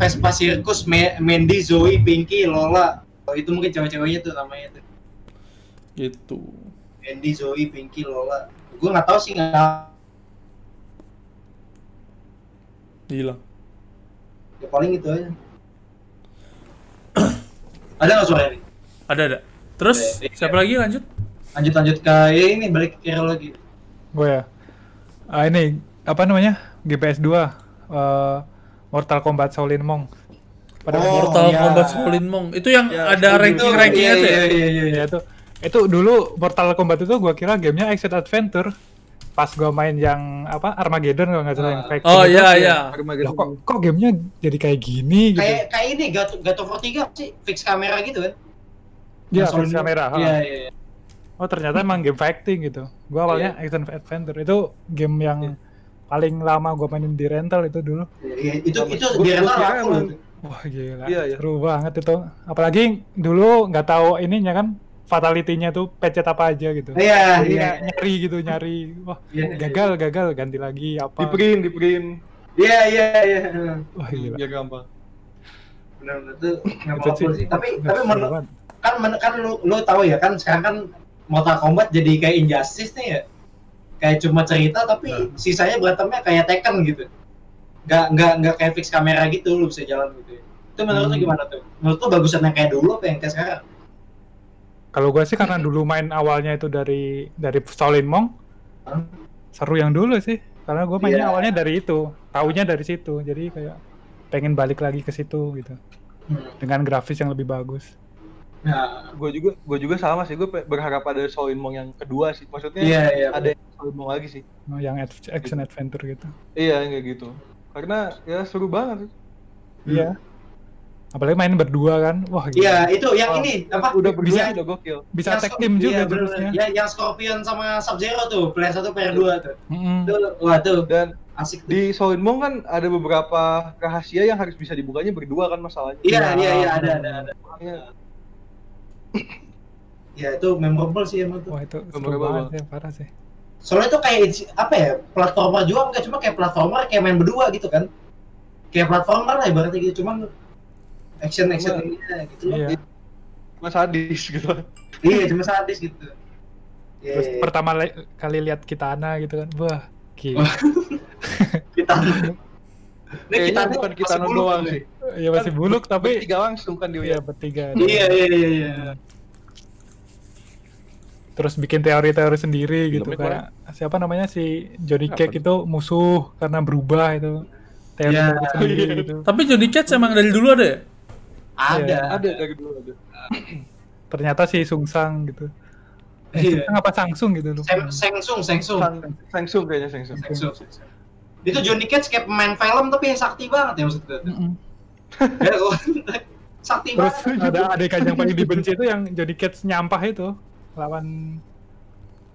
Vespa Circus, Mandy, Zoe, Pinky, Lola. Oh, itu mungkin cewek-ceweknya tuh namanya tuh. Gitu. Mandy, Zoe, Pinky, Lola. Gua enggak tahu sih enggak. Gila. Ya paling itu aja. Ada nggak suaranya? Ada ada. Terus ya, ya. Siapa lagi lanjut? Lanjut lanjut ke ya ini balik ke Carol lagi. Gue ya. Ah ini apa namanya? G P S dua, uh, Mortal Kombat Shaolin Monk. Pada oh, Mortal ya. Kombat Shaolin Monk itu yang ya, ada ranking rankingnya tuh. Iya iya iya iya itu. Itu dulu Mortal Kombat itu gue kira gamenya action adventure. Pas gue main yang apa Armageddon kalau nggak salah yang fake. Oh iya iya. Loh, kok kok gamenya jadi kayak gini? Kayak gitu. Kayak ini God of War tiga sih fix kamera gitu kan? Iya fix ini. Kamera. Iya iya. Ya. Oh ternyata emang game fighting gitu. Gue awalnya yeah. action adventure itu game yang yeah. paling lama gue mainin di rental itu dulu. Iya yeah, yeah. itu itu di rental aku loh. Wah gila. Yeah, yeah. Seru banget itu. Apalagi dulu nggak tahu ininya kan. Fatality-nya tuh pencet apa aja gitu. Iya, yeah, iya. Yeah. Nyari gitu, nyari. Wah, yeah, gagal, yeah. gagal, ganti lagi apa. Di-print, di-print. Iya, iya, iya. Wah, gila. Dia gampang. Benar-benar tuh enggak apa-apa sih. Tapi tapi menurut kan men, kan lu lu tahu ya kan sekarang kan Mortal Kombat jadi kayak Injustice nih ya. Kayak cuma cerita tapi nah. sisanya berantemnya kayak Tekken gitu. Enggak enggak enggak kayak fix kamera gitu lu bisa jalan gitu. Itu menurut hmm. lu gimana tuh? Menurut lu bagusan yang kayak dulu apa yang kayak sekarang? Kalau gue sih karena dulu main awalnya itu dari dari Shaolin Monk, seru yang dulu sih. Karena gue mainnya yeah. awalnya dari itu, taunya dari situ. Jadi kayak pengen balik lagi ke situ gitu, hmm. dengan grafis yang lebih bagus. Nah, gue juga gue juga sama sih. Gue berharap ada Shaolin Monk yang kedua sih. Maksudnya yeah, yeah, ada yeah. Shaolin Monk lagi sih. Oh, yang action adventure gitu. Iya kayak gitu. Karena ya seru banget. Iya. Yeah. Apalagi main berdua kan. Wah gila. Iya, itu yang oh, ini apa? Udah bisa udah gokil. Bisa tag team juga sebenarnya. Ya, yang Scorpion sama Sub-Zero tuh, player satu player dua tuh. Mm-hmm. Tuh, wah tuh. Dan asik tuh. Di Soul Moon kan ada beberapa rahasia yang harus bisa dibukanya berdua kan masalahnya. Iya, nah, iya, iya, ada ada ada. Iya. Ya, itu memorable sih emang tuh. Wah, itu memorable banget, parah sih. Soalnya itu kayak apa ya? Platformer juga enggak, cuma kayak platformer kayak main berdua gitu kan. Kayak platformer lah ibaratnya gitu, cuman action action nah, gitu loh. Iya. Cuma sadis gitu. Iya, cuma sadis gitu. Yeah. Terus pertama li- kali lihat Kitana gitu kan. Wah, gila. Kitana. Ini eh, Kitana bukan Kitana doang sih. Ya masih buluk kan, tapi bertiga langsung kan dia. Iya, bertiga. Iya, iya, iya, iya. Terus bikin teori-teori sendiri gitu kan. Siapa namanya si Johnny Cage itu musuh karena berubah itu. Teori yeah. gitu. Tapi Johnny Cage emang dari dulu ada ya? Ada, ya, ada dari dulu ada. Ternyata si Sungsang gitu. Eh, yeah. apa Sangsung gitu loh. Sangsung, Sangsung. Sangsung kayaknya Sangsung. Sangsung. Itu Johnny Cage kayak pemain film tapi sakti banget ya maksud gue. Heeh. Sakti banget. Terus ada adegan yang paling dibenci itu yang Johnny Cage nyampah itu lawan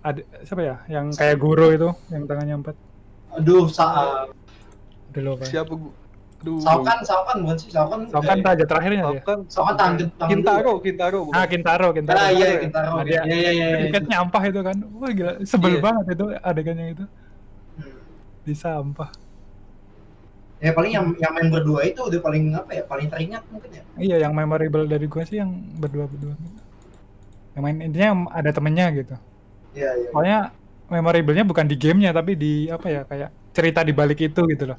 ada siapa ya? Yang kayak guru itu, yang tangannya empat. Aduh, saat Lupa. Siapa gua? Aduh. Saukan, Saukan bukan sih, Saukan. Saukan aja terakhirnya dia. Saukan, Saukan tangan tangan. Kintaro, Kintaro. Ah, Kintaro, Kintaro. Ah, iya, Kintaro. Iya, iya, iya. Deket nyampah itu kan. Wah, gila, sebel yeah. banget itu adegannya itu. Di sampah. Ya paling yang yang main berdua itu udah paling apa ya? Paling teringat mungkin ya. Iya, yang memorable dari gua sih yang berdua-berdua. Yang main intinya ada temennya gitu. Iya, iya. Pokoknya memorable-nya bukan di gamenya tapi di apa ya? Kayak cerita di balik itu gitu loh.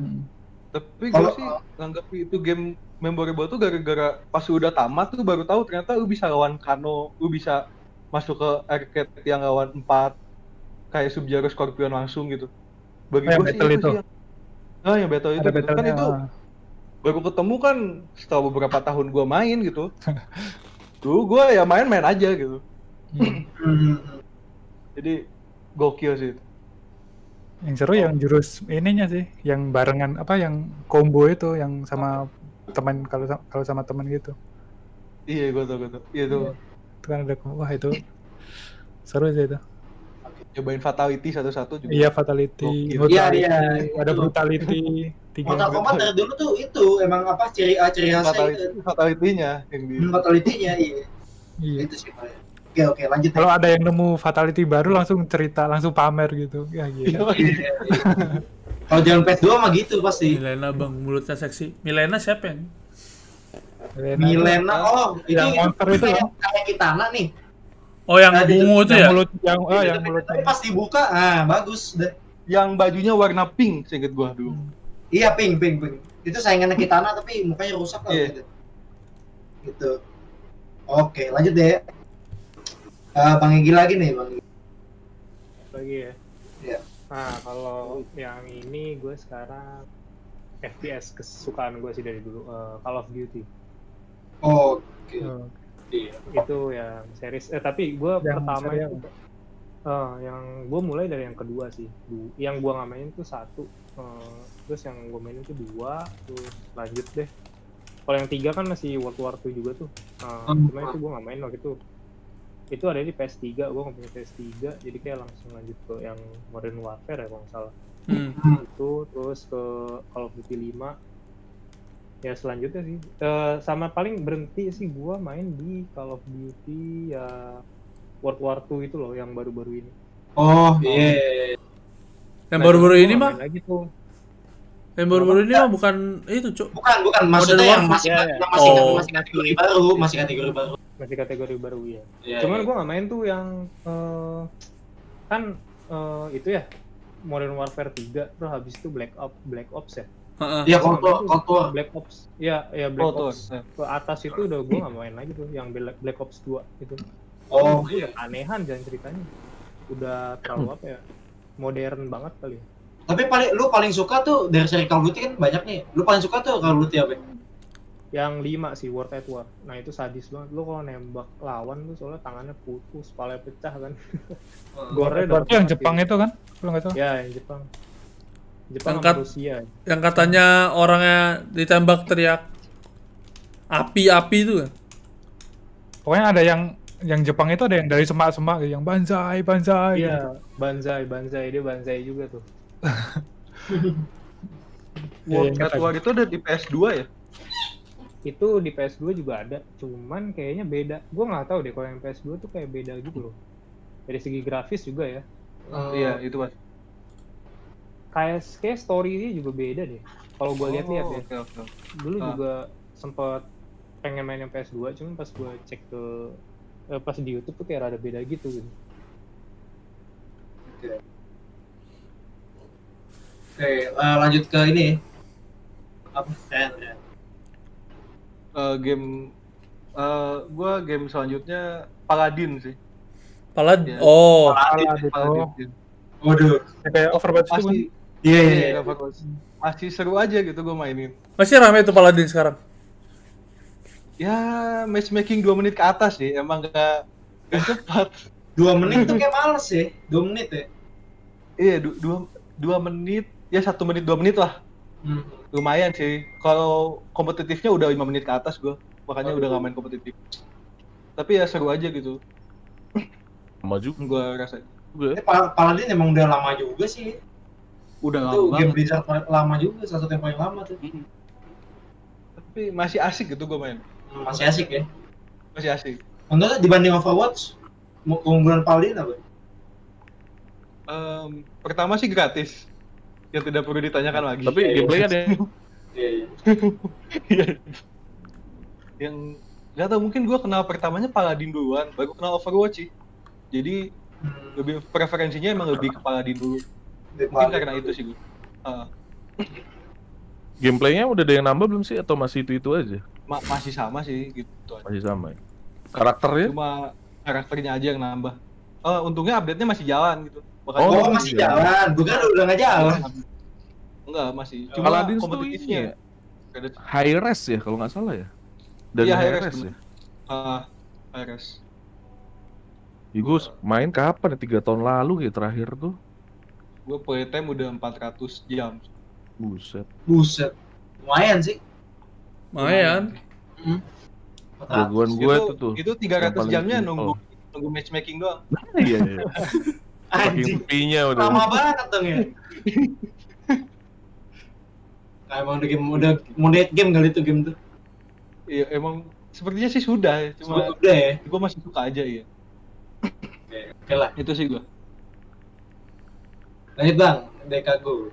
Hmm. Tapi gue sih nganggap itu game memorable tuh gara-gara pas udah tamat tuh baru tahu ternyata lu bisa lawan Kano, lu bisa masuk ke arcade yang lawan empat kayak Sub-Zero Scorpion langsung gitu. Bagi oh, gue sih itu, itu. Sih yang... ah yang battle itu, battle kan itu baru ketemu kan setelah beberapa tahun gue main gitu. Dulu gue ya main-main aja gitu. Jadi gokil sih itu. Yang seru yang jurus ininya sih, yang barengan apa yang combo itu yang sama teman kalau kalau sama teman gitu. Iya, gue tau gue tau. Iya tuh. Itu kan ada wah itu seru sih itu. Cobain fatality satu-satu juga. Iya fatality. Oh, iya iya. Ada brutality. Mortal Kombat dari dulu tuh itu emang apa ciri ciri khasnya itu. Fatality-nya yang di. Fatality-nya iya. Iya. Itu sih Pak. Oke oke lanjut. Kalau ada yang nemu fatality baru langsung cerita, langsung pamer gitu. Ya gila. Kalau jalan P S dua mah gitu pasti. Milena bang mulutnya seksi. Milena siapa yang? Milena, Milena oh itu monster itu kayak kayak Kitana nih. Oh yang nah, ungu itu, itu ya. Mulut yang oh yang, yang mulut. Tapi pas dibuka ah bagus deh. Yang bajunya warna pink seinget gua dulu. Hmm. Iya pink pink pink. Itu saingannya Kitana tapi mukanya rusak lah yeah. gitu. Gitu. Oke, lanjut deh. Uh, Bang Egi lagi nih Bang Egi lagi ya? Iya yeah. Nah kalau yang ini gue sekarang F P S kesukaan gue sih dari dulu, uh, Call of Duty. Oh oke okay. uh, yeah. Itu yang series, eh tapi gue pertama itu uh, yang gue mulai dari yang kedua sih. Yang gue gak mainin tuh satu, uh, terus yang gue mainin tuh dua, terus lanjut deh. Kalau yang tiga kan masih World War Two juga tuh, uh, um, cuma itu gue gak main waktu itu. Itu ada di P S tiga, gue nggak punya P S tiga, jadi kayak langsung lanjut ke yang Modern Warfare ya kalau nggak salah. Mm-hmm. Itu terus ke Call of Duty lima, ya selanjutnya sih. Uh, sama paling berhenti sih gue main di Call of Duty ya World War Two itu loh yang baru-baru ini. Oh iya. Yeah. Nah, yang baru-baru ini mah? Yang baru-baru ini mah bukan itu cuk. Bukan bukan maksudnya yang masih ya, ya. masih, oh. masih kategori baru, masih kategori baru. Masih kategori baru ya. Yeah, Cuman yeah. gua nggak main tuh yang uh, kan uh, itu ya Modern Warfare tiga, terus habis itu Black Ops, Black Ops ya. Heeh. Ya Cold War, Black Ops. Ya, ya Black Cold Ops. War. Ke atas itu udah gua nggak main lagi tuh yang Black Ops dua itu. Oh, iya. Anehan jalan ceritanya. Udah terlalu apa ya? Modern banget kali ya. Tapi paling lu paling suka tuh dari seri Call of Duty kan banyak nih. Lu paling suka tuh Call of Duty apa? Yang lima sih World at War. Nah, itu sadis banget. Lu kalau nembak lawan tuh soalnya tangannya putus, kepalanya pecah kan. Goreng. Berarti yang Jepang itu kan? Lu enggak tahu? Ya, yang Jepang. Jepang sama Rusia. Yang katanya orangnya ditembak teriak api-api itu kan? Pokoknya ada yang yang Jepang itu ada yang dari semak-semak, yang banzai, banzai. Iya, banzai, banzai. Dia banzai juga tuh. World War itu ada di P S dua ya? Itu di P S dua juga ada, cuman kayaknya beda. Gue nggak tahu deh kalau yang P S dua tuh kayak beda gitu loh. Dari segi grafis juga ya. Uh, iya, itu mas. Kayak, kayak story-nya juga beda deh. Kalau gue lihat-lihat oh, ya. Okay, okay. Dulu uh. juga sempet pengen main yang P S dua, cuman pas gue cek ke eh, pas di YouTube tuh kayak rada beda gitu. gitu. Oke, okay. okay, uh, lanjut ke ini. Apa? Ya. Uh, game, uh, gue game selanjutnya Paladin sih. Paladin? Ya. Oh. Paladin. Paladin. Paladin. Waduh, kayak Overwatch itu kan? Iya, iya, iya. Masih seru aja gitu gue mainin. Masih rame itu Paladin sekarang? Ya, matchmaking dua menit ke atas sih, emang gak, gak cepat. dua menit tuh kayak males ya? dua menit ya? Iya, dua menit, ya satu menit dua menit lah. Hmm. Lumayan sih, kalau kompetitifnya udah lima menit ke atas gue, makanya Aduh. udah gak main kompetitif. Tapi ya seru aja gitu. Lama juga. Gue rasain. Eh, Paladin emang udah lama juga sih. Udah lama banget. Game Blizzard lama juga, salah satu yang paling lama tuh. Hmm. Tapi masih asik gitu gue main. Hmm, masih asik ya? Masih asik. Menurut dibanding Overwatch, keunggulan Paladin apa? Um, pertama sih gratis. Yang tidak perlu ditanyakan lagi. Tapi gameplay-nya ada yang... Iya, iya. Yang... Gak tau, mungkin gue kenal pertamanya Paladin duluan, baru kenal Overwatch sih. Jadi, lebih preferensinya emang lebih ke Paladin dulu. Mungkin karena itu sih gue. Uh. Gameplay-nya udah ada yang nambah belum sih? Atau masih itu-itu aja? Ma- masih sama sih, gitu aja. Masih sama ya? Karakternya? Cuma karakternya aja yang nambah. Uh, untungnya update-nya masih jalan gitu. Bukan oh, masih iya. jalan. Bukan udah nggak jalan. Enggak, masih. Cuma Paladin kompetitifnya. Ya? High res ya kalau nggak salah ya. Dan ya, high res ya. Uh, high res. Ya, gue main kapan ya? tiga tahun lalu ya terakhir tuh. Gue play time udah empat ratus jam. Buset. Buset. Lumayan sih. Lumayan. Hmm. Jagoan gue itu tuh. Itu tiga ratus jamnya paling... nunggu oh. nunggu matchmaking doang. Iya iya. Anjing, lama banget dong ya. Nah, emang udah game, udah monetize game kali itu game tuh. Iya emang sepertinya sih sudah, cuma udah ya. Gue masih suka aja ya. Oke, oke lah, itu sih gue. Lanjut bang, Dekago.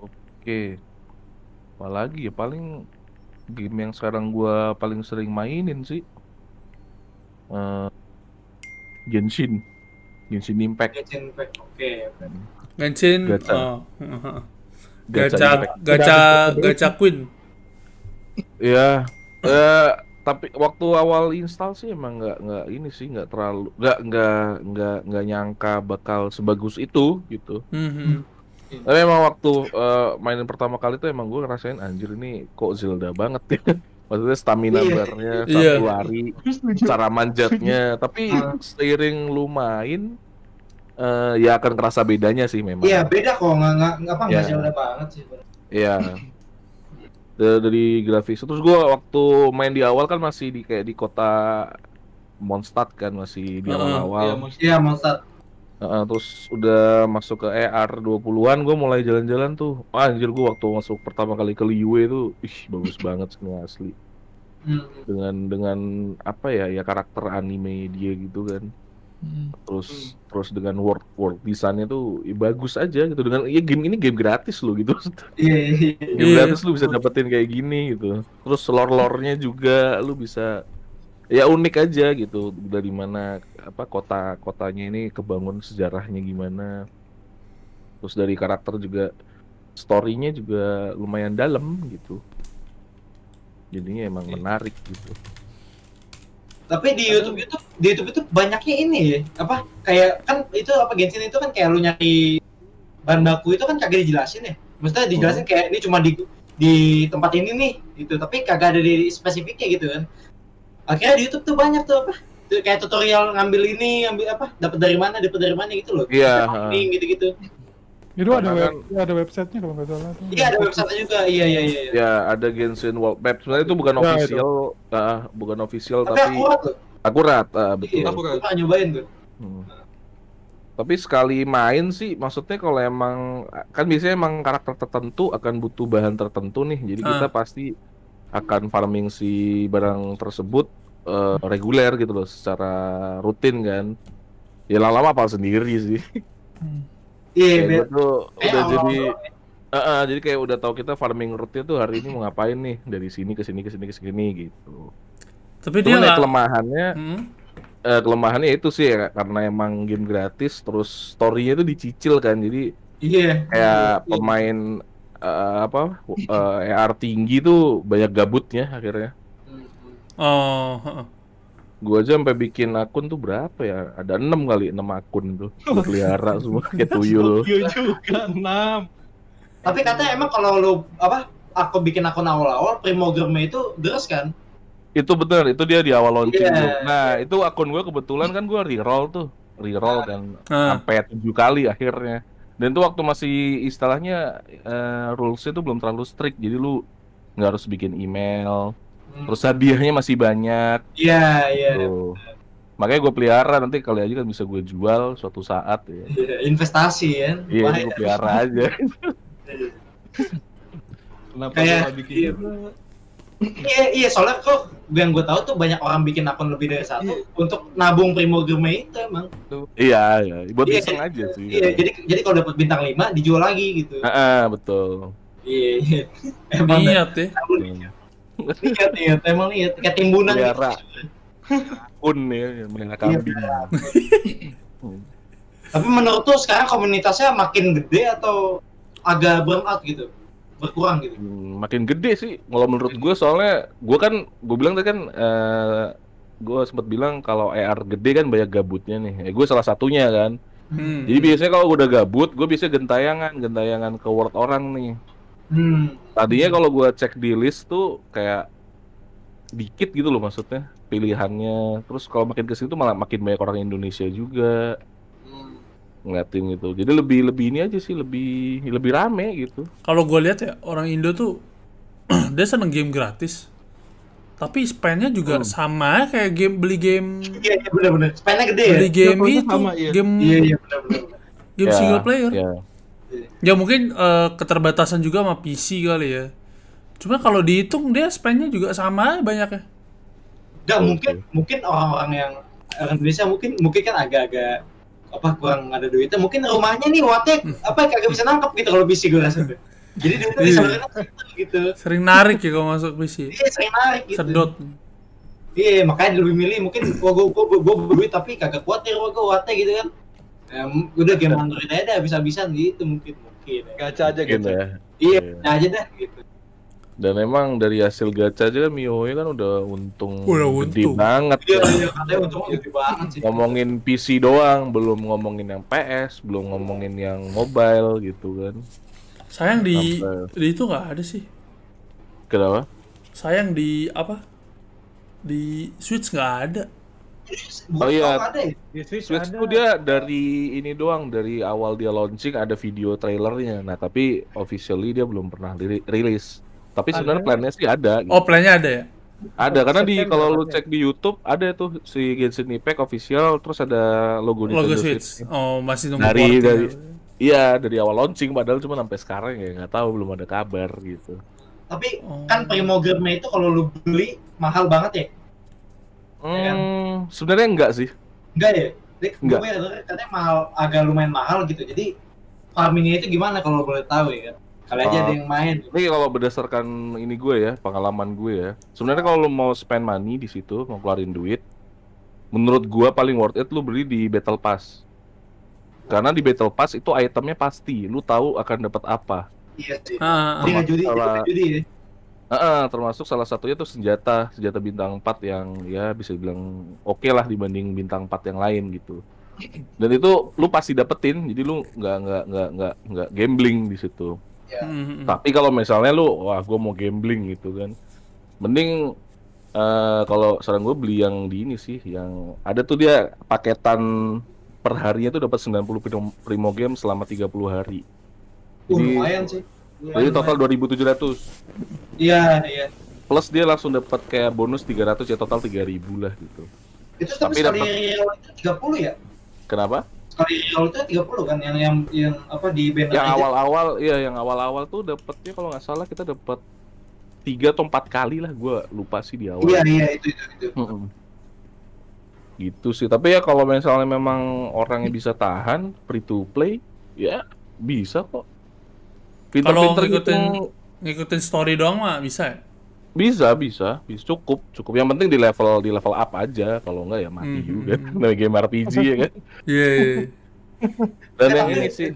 Oke, apalagi ya paling game yang sekarang gue paling sering mainin sih uh, Genshin. Genshin Impact. Genshin Impact, oke. Okay. Genshin, gacha. Oh, uh, gacha, gacha, gacha, gacha Queen. Iya, uh, tapi waktu awal install sih emang nggak nggak ini sih nggak terlalu nggak nggak nggak nggak nyangka bakal sebagus itu gitu. Mm-hmm. Tapi emang waktu uh, mainin pertama kali tuh emang gue ngerasain anjir ini kok Zelda banget ya. Maksudnya stamina yeah. barnya satu yeah. hari, cara manjatnya, tapi uh. steering lu main uh, ya akan kerasa bedanya sih memang. Iya yeah, beda kok, nggak apa nggak yeah. Zelda banget sih. Iya. Yeah. Dari grafis. Terus gue waktu main di awal kan masih di kayak di kota Mondstadt kan masih di awal-awal. Iya uh, Mondstadt. Uh, terus udah masuk ke E R dua puluhan, gue mulai jalan-jalan tuh. Ah, anjir gue waktu masuk pertama kali ke Liyue tuh, ih bagus banget sih asli. Hmm. Dengan dengan apa ya ya karakter anime dia gitu kan. Hmm. Terus hmm. terus dengan world world desainnya tuh ya bagus aja gitu. Dengan ya game ini game gratis loh gitu. Iya. Game gratis lu bisa dapetin kayak gini gitu. Terus lore-lore-nya juga lu bisa ya unik aja gitu dari mana apa kota-kotanya ini kebangun sejarahnya gimana. Terus dari karakter juga story-nya juga lumayan dalam gitu. Jadinya emang menarik gitu. Tapi di YouTube itu di YouTube itu banyaknya ini ya. Apa kayak kan itu apa Genshin itu kan kayak lu nyari bahan baku itu kan kagak dijelasin ya. Maksudnya dijelasin hmm. kayak ini cuma di di tempat ini nih gitu, tapi kagak ada di spesifiknya gitu kan. Akhirnya di YouTube tuh banyak tuh apa kayak tutorial ngambil ini ngambil apa dapat dari mana dapat dari mana gitu loh. Iya. Yeah. Gitu-gitu. Itu ada web, kan, ada websitenya kalau nggak salah. Iya ada websitenya juga, iya iya iya. Ya ada Genshin Web. Sebenarnya itu bukan ya, official, itu. Uh, bukan official tapi, tapi akurat loh. Akurat, uh, betul. Iya, akurat. Aku nyobain tuh. Hmm. Tapi sekali main sih, maksudnya kalau emang kan biasanya emang karakter tertentu akan butuh bahan tertentu nih. Jadi ah. kita pasti akan farming si barang tersebut uh, reguler gitu loh, secara rutin kan. Ya lama-lama apa sendiri sih. Hmm. Iya, tuh eh, udah jadi, uh, uh, jadi kayak udah tahu kita farming route-nya tuh hari ini mau ngapain nih dari sini ke sini ke sini ke sini gitu. Tapi dia lah, kelemahannya, hmm? uh, kelemahannya itu sih ya, karena emang game gratis, terus story-nya tuh dicicil kan, jadi yeah. kayak pemain uh, apa uh, E R tinggi tuh banyak gabutnya akhirnya. Oh. Uh, uh. Gua aja sampai bikin akun tuh berapa ya? Ada enam kali, enam akun tuh berkelihara semua kayak tuyul. Tuyul juga enam. Tapi katanya emang kalau lu apa? Aku bikin akun awal-awal primogramnya itu deres kan? Itu bener, itu dia di awal launching yeah. tuh. Nah, itu akun gua kebetulan kan gua reroll tuh, reroll dan nah. sampai tujuh kali akhirnya. Dan tuh waktu masih istilahnya uh, rules-nya tuh belum terlalu strict, jadi lu nggak harus bikin email. Terus hadiahnya masih banyak. Iya, iya. Gitu. Ya, makanya gue pelihara, nanti kali aja kan bisa gue jual suatu saat ya. Investasi ya. Iya, gue pelihara aja. Kenapa kayak, bikin iya, iya, iya, soalnya kok yang gue tahu tuh banyak orang bikin akun lebih dari satu iya. untuk nabung primogramnya itu emang. Iya, iya. Buat iya, iseng iya, aja sih. Iya, iya. jadi jadi kalau dapat bintang lima dijual lagi gitu. Heeh, betul. Iya, iya. Emang niat ya. Iya. Lihat ya, emang lihat kayak timbunan gitu. Akun ya, melihara kambing. Tapi menurut tuh sekarang komunitasnya makin gede atau agak burn out gitu, berkurang gitu? Hmm, makin gede sih, kalau menurut gue soalnya gue kan, gue bilang tadi kan, uh, gue sempat bilang kalau E R gede kan banyak gabutnya nih, eh, gue salah satunya kan. Hmm. Jadi biasanya kalau gue udah gabut, gue biasanya gentayangan, gentayangan ke word orang nih. Hmm. Tadinya kalau gue cek di list tuh kayak dikit gitu loh maksudnya pilihannya. Terus kalau makin kesini tuh malah makin banyak orang Indonesia juga hmm. ngeliatin gitu. Jadi lebih lebih ini aja sih lebih lebih rame gitu. Kalau gue lihat ya orang Indo tuh dia seneng game gratis, tapi spendnya juga hmm. sama kayak game beli game. Iya iya benar-benar. Spendnya gede ya. Beli game ya, itu sama, iya. game. Iya iya benar-benar. Game ya, single player. Ya. Ya mungkin uh, keterbatasan juga sama P C kali ya. Cuma kalau dihitung dia spendnya juga sama banyaknya. Enggak mungkin, mungkin orang-orang yang orang Indonesia mungkin mungkin kan agak-agak apa kurang ada duitnya. Mungkin rumahnya nih watek apa kagak bisa nangkep gitu kalau P C gue rasa tuh. Jadi duitnya disebarin gitu. Sering narik ya kalau masuk P C. Iya sering narik gitu. Sedot. Iya makanya lebih milih mungkin gua gua gua, gua berduit tapi kagak kuat nih rumah gua watek gitu kan. Ya, udah game Android aja dah habis-habisan gitu mungkin mungkin ya. Gacha aja gitu ya. Iya, gacha aja dah gitu. Dan emang dari hasil gacha aja kan Mihoyo kan udah untung udah gede untung. banget. Iya, katanya untungnya gede banget sih. Ngomongin P C doang, belum ngomongin yang P S, belum ngomongin yang mobile gitu kan. Sayang di apa? Di itu enggak ada sih. Kenapa? Sayang di apa? Di Switch enggak ada. Oh iya, Switch tuh dia dari ini doang, dari awal dia launching ada video trailernya. Nah tapi officially dia belum pernah rilis. Tapi sebenarnya plannya sih ada. Gitu. Oh plannya ada ya? Ada, karena di kalau lu cek di YouTube ada tuh si Genshin Impact official, terus ada logo Nintendo Switch. Oh masih nunggu dari, dari iya dari awal launching, padahal cuma sampai sekarang ya nggak tahu belum ada kabar gitu. Tapi kan primogramnya itu kalau lu beli mahal banget ya? Hmm, sebenarnya enggak sih. Enggak ya? Enggak. Gue katanya mahal, agak lumayan mahal gitu. Jadi farmingnya itu gimana kalau boleh tahu ya? Kali aja uh, ada yang main. Nih kalau berdasarkan ini gue ya, pengalaman gue ya. Sebenarnya kalau lo mau spend money di situ, mau keluarin duit, menurut gue paling worth it lo beli di Battle Pass. Karena di Battle Pass itu itemnya pasti, lo tahu akan dapat apa. Iya sih. Ah, termasuk judi, salah... judi ya. Uh, termasuk salah satunya tuh senjata, senjata bintang empat yang ya bisa bilang oke okay lah dibanding bintang empat yang lain gitu. Dan itu lu pasti dapetin, jadi lu nggak nggak nggak nggak nggak gambling di situ. Yeah. Mm-hmm. Tapi kalau misalnya lu, wah gue mau gambling gitu kan, mending uh, kalau saran gue beli yang di ini sih, yang ada tuh dia paketan perharinya tuh dapat sembilan puluh primogem selama tiga puluh hari. Uh, jadi, lumayan sih. Lumayan, jadi total dua ribu tujuh ratus. Iya, iya. Plus dia langsung dapat kayak bonus tiga ratus ya, total tiga ribu lah gitu. Itu tapi, tapi sekali dapet... reroll itu tiga puluh ya? Kenapa? Sekali reroll itu tiga puluh kan yang yang yang apa di banner yang awal-awal, iya yang awal-awal tuh dapetnya kalau nggak salah kita dapat tiga atau empat kali lah, gua lupa sih di awal. Iya, iya itu itu itu. Mm-mm. Gitu sih, tapi ya kalau misalnya memang orangnya bisa tahan free to play ya bisa kok. Kalau ngikutin gitu, ngikutin story doang mah bisa. Bisa, bisa, bisa cukup, cukup. Yang penting di level di level up aja. Kalau enggak ya mati mm-hmm. juga. Namanya game R P G ya kan. Iya. Yeah, yeah. Dan yang ini sih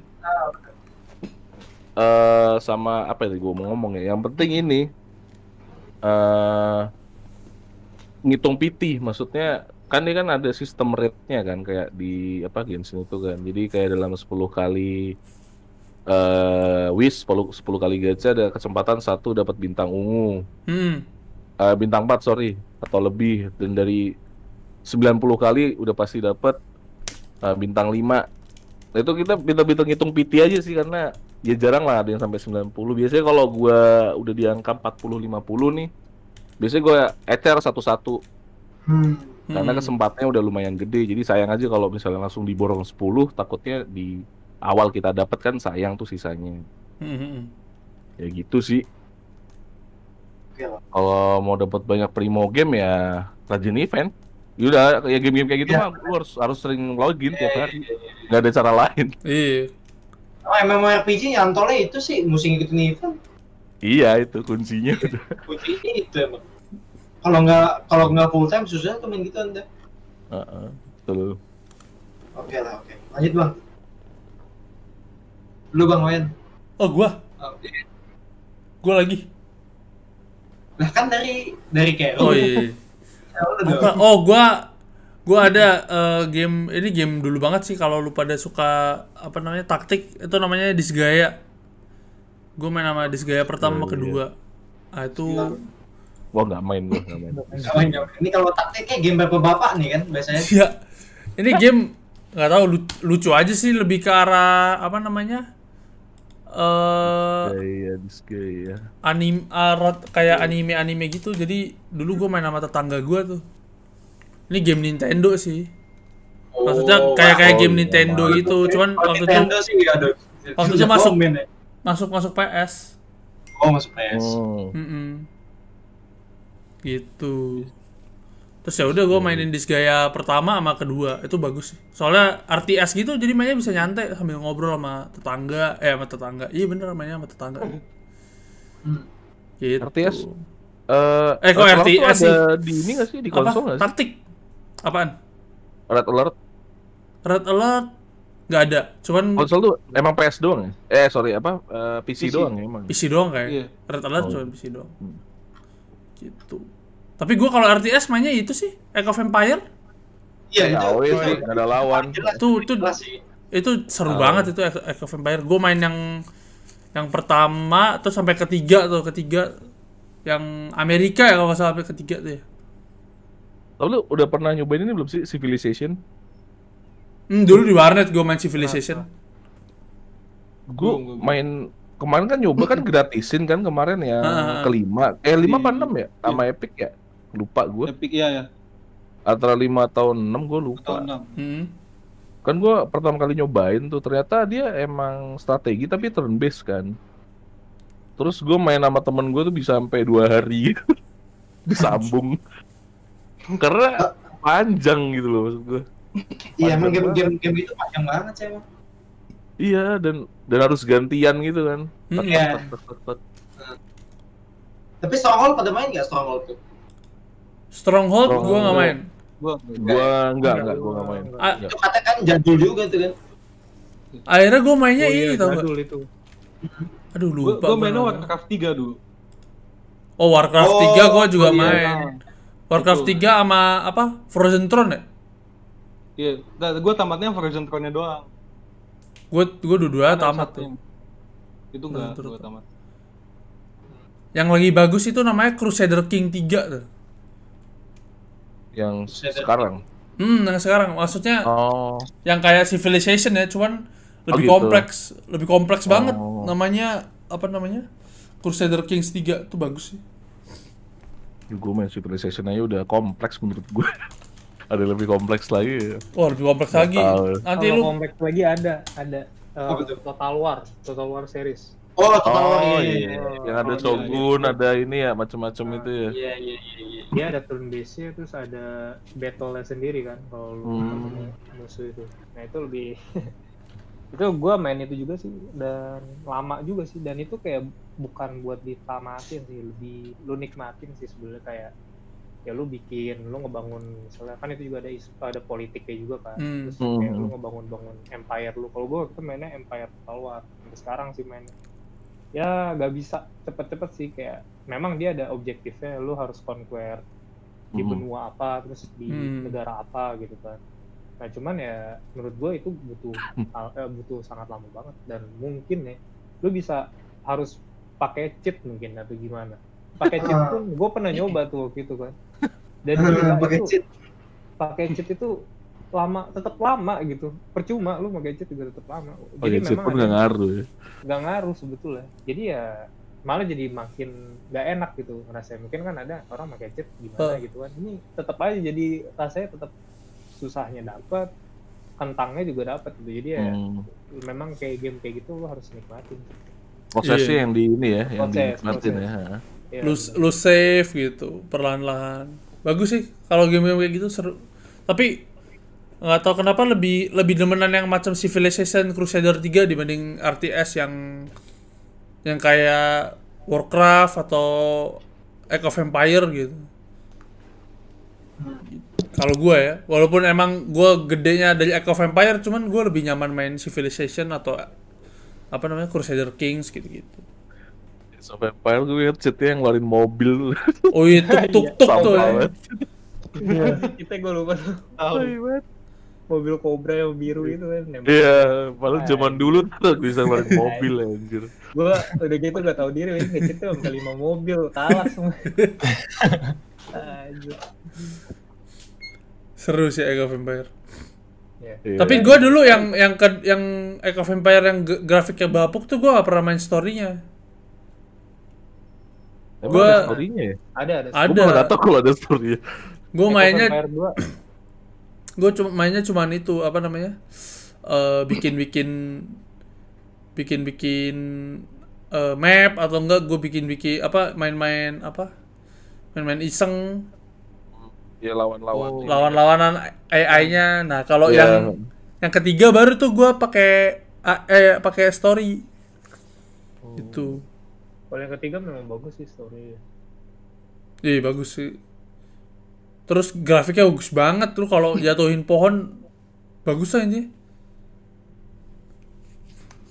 uh, sama apa ya gue mau ngomong ya. Yang penting ini uh, ngitung piti, maksudnya kan dia kan ada sistem rate-nya kan kayak di apa Genshin itu kan. Jadi kayak dalam sepuluh kali eh uh, wish sepuluh kali gacha ada kesempatan satu dapat bintang ungu. Hmm. Uh, bintang empat sorry atau lebih, dan dari sembilan puluh kali udah pasti dapat uh, bintang lima. Nah, itu kita bintang-bintang ngitung P T aja sih karena ya jarang lah ada yang sampai sembilan puluh. Biasanya kalau gua udah di angka empat puluh lima puluh nih, biasanya gua ecer satu-satu. Hmm. Karena kesempatannya udah lumayan gede, jadi sayang aja kalau misalnya langsung diborong sepuluh, takutnya di awal kita dapat kan sayang tuh sisanya. Mm-hmm. Ya gitu sih. Yeah. Kalau mau dapat banyak primo game ya rajin event. Yaudah, ya game-game kayak gitu yeah. mah lu harus harus sering login yeah, tiap hari, yeah, yeah, yeah. nggak ada cara lain. Iya. Oh, MMORPG nyantolnya itu sih mesti ngikutin event. Iya itu kuncinya. Kuncinya itu emang. Kalau nggak kalau nggak full time susah tuh main gitu anda. Uh-uh, betul. Oke lah oke. Lanjut bang. Lu bang Wayan. Oh gua. Oke. Okay. Gua lagi. Lah kan dari dari kayak oh iya. Oh gua gua ada uh, game ini game dulu banget sih kalau lu pada suka apa namanya taktik itu namanya Disgaea. Gua main sama Disgaea pertama sama oh, kedua. Iya. Ah itu. Silang. Wah nggak main, gua nggak main. Nggak main, main. Ini kalau taktiknya game bapak-bapak nih kan biasanya. Iya. Ini game nggak tahu lucu aja sih, lebih ke arah apa namanya? Uh, Disgaea, Disgaea. Anime uh, kayak anime-anime gitu. Jadi dulu gua main sama tetangga gua tuh. Ini game Nintendo sih. Maksudnya kayak kayak game Nintendo gitu, cuman waktu itu waktu itu masuk masuk masuk P S. Oh masuk P S. Mm-mm. Gitu. Terus ya udah gue mainin Disgaea pertama sama kedua, itu bagus sih. Soalnya R T S gitu jadi mainnya bisa nyantai sambil ngobrol sama tetangga, eh sama tetangga. Iya bener mainnya sama tetangga. Hmm. Gitu. R T S uh, eh kok R T S sih? Di ini enggak sih di konsol enggak sih? Taktik. Apaan? Red Alert. Red Alert enggak ada. Cuman konsol tuh emang P S doang ya? Eh sorry apa uh, P C, P C doang ya emang. P C doang kayak. Yeah. Red Alert oh. Cuma P C doang. Hmm. Gitu. Tapi gua kalau R T S mainnya itu sih Echo Vampire. Iya itu. Itu enggak ada lawan. Itu itu itu seru oh. banget itu Echo Vampire. Gua main yang yang pertama terus sampai ketiga tuh, ketiga yang Amerika ya kalau enggak salah sampai ketiga tuh ya. Lalu udah pernah nyobain ini belum sih Civilization? Hmm, dulu di warnet gua main Civilization. Gua main kemarin kan nyoba kan gratisin kan kemarin ya ah, kelima eh lima apa enam ya sama iya. Epic ya lupa gue Epic ya ya antara lima tahun enam gue lupa hmm. kan gue pertama kali nyobain tuh ternyata dia emang strategi tapi turn based kan, terus gue main sama temen gue tuh bisa sampai dua hari disambung karena panjang gitu loh maksud gue. Iya emang game-game game itu panjang banget sih emang. Iya dan dan harus gantian gitu kan. Tek, yeah. tek, tek, tek, tek. Hmm. Tapi Stronghold pada main nggak Stronghold tuh? Stronghold, Stronghold gue nggak main. Gue nggak nggak gue nggak main. A- itu kata kan jadul juga tuh kan. Akhirnya gue mainnya oh, ini iya, tau jadul gak? Itu. Aduh lupa. Gue mainnya Warcraft tiga dulu. Oh Warcraft oh, tiga gue juga iya, main. Nah. Warcraft itu. tiga sama apa? Frozen Throne ya? Iya, yeah. gue tamatnya Frozen Throne-nya doang. Gue gue dua-dua tamat tuh. Itu enggak gue tamat. Yang lagi bagus itu namanya Crusader King tiga tuh. Yang Crusader sekarang. Hmm, yang sekarang maksudnya oh. yang kayak Civilization ya, cuman lebih oh, gitu. kompleks, lebih kompleks oh. banget. Oh. Namanya apa namanya? Crusader Kings tiga tuh bagus sih. Ya, gue main Civilization aja udah kompleks menurut gue. Ada lebih kompleks lagi. Oh, lebih kompleks Total. lagi. Nanti oh, lu kompleks lagi ada, ada uh, oh, Total War, Total War series. Oh, Total War. Oh, iya. Yang ada Shogun, oh, iya, iya. ada ini ya, macam-macam uh, itu ya. Iya, iya, iya. Dia ada turn base-nya, terus ada battle-nya sendiri kan kalau lu hmm. musuh itu. Nah, itu lebih itu gue main itu juga sih, dan lama juga sih, dan itu kayak bukan buat ditamatin sih, lebih lu nikmatin sih sebenarnya, kayak ya lu bikin, lu ngebangun, misalnya kan itu juga ada isu, ada politiknya juga kan, mm. terus mm. kayak lu ngebangun-bangun empire lu. Kalau gue waktu itu mainnya empire Total War, sampai sekarang sih mainnya ya gak bisa cepet-cepet sih, kayak memang dia ada objektifnya, lu harus conquer di mm. benua apa, terus di mm. negara apa gitu kan. Nah cuman ya menurut gue itu butuh eh, butuh sangat lama banget, dan mungkin ya lu bisa harus pakai cheat mungkin atau gimana. Pakai cheat pun gue pernah nyoba tuh waktu itu kan, dan pakai cheat pakai cheat itu lama, tetap lama gitu, percuma lu pakai cheat juga tetap lama. Jadi memang cheat pun nggak ngaruh ya, nggak ngaruh sebetulnya. Jadi ya malah jadi makin nggak enak gitu rasanya. Mungkin kan ada orang pakai cheat gimana gitu kan, ini tetap aja jadi rasanya tetap susahnya dapat, kentangnya juga dapat gitu. Jadi ya hmm. memang kayak game kayak gitu lo harus nikmatin prosesnya, yeah. yang di ini ya, yang dinikmatin ya. ya. Lu lu save gitu perlahan-lahan. Bagus sih kalau game-game kayak gitu, seru. Tapi nggak tahu kenapa lebih lebih demenan yang macam Civilization, Crusader tiga dibanding R T S yang yang kayak Warcraft atau Echo Vampire gitu. Hmm. Kalau gue ya, walaupun emang gue gedenya dari Echo Vampire, cuman gue lebih nyaman main Civilization atau apa namanya Crusader Kings gitu-gitu. Echo Vampire gue liat chatnya yang ngeluarin mobil. Oh iya, tuk-tuk-tuk tuh ya. Kita gue lupa tuh. Mobil Cobra yang biru itu kan. Iya, padahal zaman dulu tuh bisa ngeluarin mobil ya anjir. Gue udah gitu gak tau diri, ngechatnya sampai lima mobil, kalah semua. Anjir. Seru sih Echo Vampire. Yeah. Yeah. Tapi gue dulu yang yang ke, yang Echo Vampire yang grafiknya bapuk tuh gue gak pernah main story-nya. Emang gua, ada story-nya ya? Ada, ada. Ada. Gue malah gak tau kalau ada story-nya. Gue mainnya... gue cuma mainnya cuman itu, apa namanya? Uh, bikin-bikin... Bikin-bikin... Uh, map atau enggak gue bikin-bikin... Apa? Main-main apa? Main-main iseng. Ya lawan-lawan. Oh, lawan-lawanan A I-nya. Nah, kalau yeah. yang yang ketiga baru tuh gua pakai eh pakai story. Oh. Itu. Kalau yang ketiga memang bagus sih story-nya. Iya, bagus sih. Terus grafiknya bagus banget. Lu kalau jatuhin pohon bagus aja ini.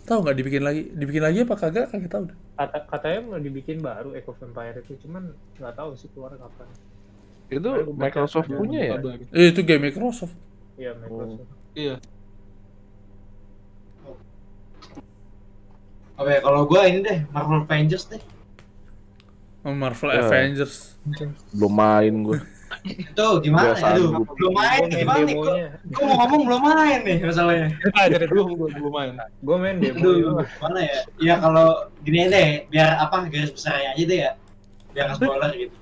Tahu enggak dibikin lagi? Dibikin lagi apa kagak? Kagak tahu. Kata katanya mau dibikin baru Echo Vampire itu, cuman enggak tahu sih keluar kapan. Itu Microsoft punya ya? Eh, itu game Microsoft. Iya, Microsoft. Oh. Iya. Oke, okay, kalau gua ini deh, Marvel Avengers deh. Oh, Marvel yeah. Avengers. Belum main gua. Itu gimana ya? Aduh, belum main gimana nih? Gua, gua mau ngomong belum main nih masalahnya. Ah, dari dulu gua belum main. Gua main demo. Aduh, gimana ya? Ya kalau gini deh, biar apa garis besarnya aja deh ya. Biar spoiler gitu.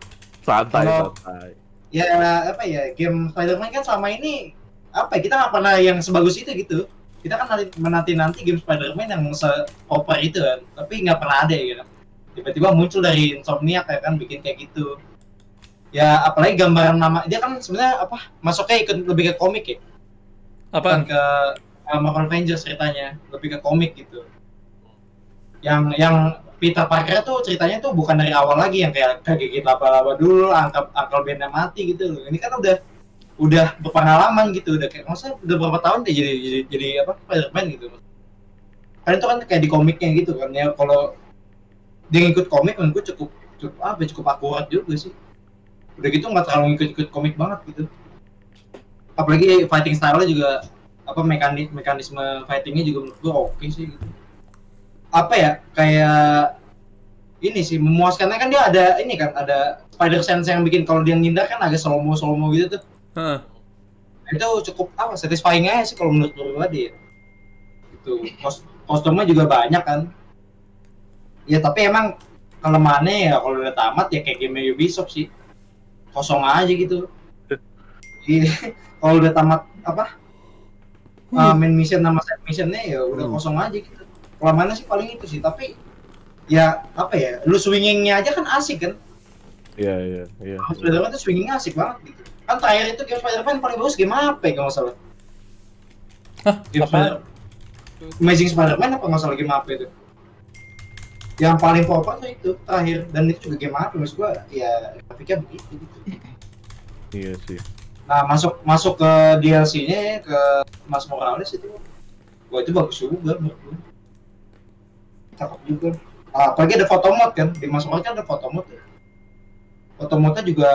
Santai, no. santai. Ya apa ya, game Spider-Man kan selama ini apa kita nggak pernah yang sebagus itu gitu. Kita kan menanti-nanti game Spider-Man yang se-proper itu kan, tapi nggak pernah ada ya kan. Tiba-tiba muncul dari Insomniac ya kan, bikin kayak gitu. Ya apalagi gambaran nama, dia kan sebenarnya apa, masuknya ikut lebih ke komik ya. Apa? Ke uh, Marvel Avengers ceritanya, lebih ke komik gitu. Yang, yang Peter Parker tuh ceritanya tuh bukan dari awal lagi yang kayak kegigit laba-laba dulu, angkat Uncle Ben mati gitu loh. Ini kan udah udah berpengalaman gitu, udah kayak maksudnya udah berapa tahun deh jadi jadi, jadi apa Spider-Man gitu. Kan itu kan kayak di komiknya gitu kan ya, kalau dia ngikut komik kan gue cukup cukup apa cukup akurat juga sih. Udah gitu nggak terlalu ngikut-ngikut komik banget gitu. Apalagi fighting style-nya juga apa mekanik mekanisme fighting-nya juga menurut gue oke sih gitu. Apa ya, kayak ini sih memuaskannya kan, dia ada ini kan, ada spider sense yang bikin kalau dia ngindar kan agak slow-mo slow-mo gitu tuh. Heeh. Itu cukup apa satisfying aja sih kalau menurut gue tadi. Gitu. Kostumnya juga banyak kan. Ya tapi emang kelemahannya ya kalau udah tamat ya kayak game Ubisoft sih, kosong aja gitu. Kalau udah tamat apa uh, main mission sama side missionnya ya udah hmm. kosong aja gitu. Kelemahannya sih paling itu sih, tapi ya apa ya, lu swingingnya aja kan asik kan. Iya iya iya. Spider-Man tuh swingingnya asik banget gitu. Kan terakhir itu game Spider-Man paling bagus game apa ya kalau nggak salah? Hah? Game Spider-Man. Amazing Spider-Man apa nggak salah game apa itu? Yang paling populer tuh itu terakhir, dan itu juga game apa maksud gua ya grafiknya begitu gitu. Iya sih. Nah masuk masuk ke D L C-nya ke Mas Morales itu, wah itu bagus juga menurut gua. Cakep juga. Ah, apalagi ada photo mode kan, di Mas Morales kan ada photo mode. Ya. Otomotifnya juga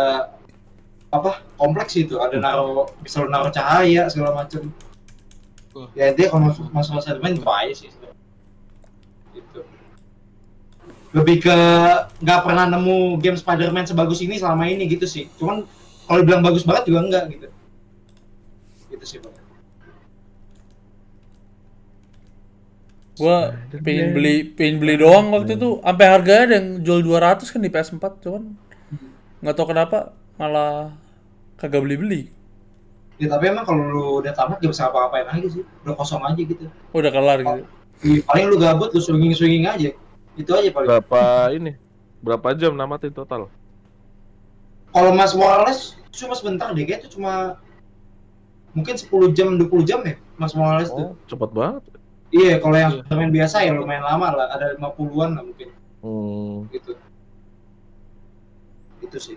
apa kompleks itu, ada naro bisa lu naro cahaya segala macam. Oh. Ya dia kalau masuk masuk segmen bahaya sih itu. Lebih ke nggak pernah nemu game Spider-Man sebagus ini selama ini gitu sih. Cuman kalau bilang bagus banget juga enggak gitu. Gitu sih Bang. Gua pengen beli pengen beli doang waktu itu, sampai harganya ada yang jual dua ratus kan di P S four cuman nggak tau kenapa malah kagak beli-beli. Ya tapi emang kalau lu udah tamat gak bisa apa-apain aja sih, udah kosong aja gitu. Udah kelar gitu. Ya, paling lu gabut lu swinging-swinging aja. Itu aja paling. Berapa ini? Berapa jam namatin total? Kalau Mas Morales cuma sebentar deh, kayaknya itu cuma mungkin sepuluh jam, dua puluh jam ya Mas Morales oh, tuh. Cepet banget. Iya, kalau yang yeah. main biasa ya lumayan lama lah, ada lima puluhan lah mungkin. Hmm. Gitu. Itu sih.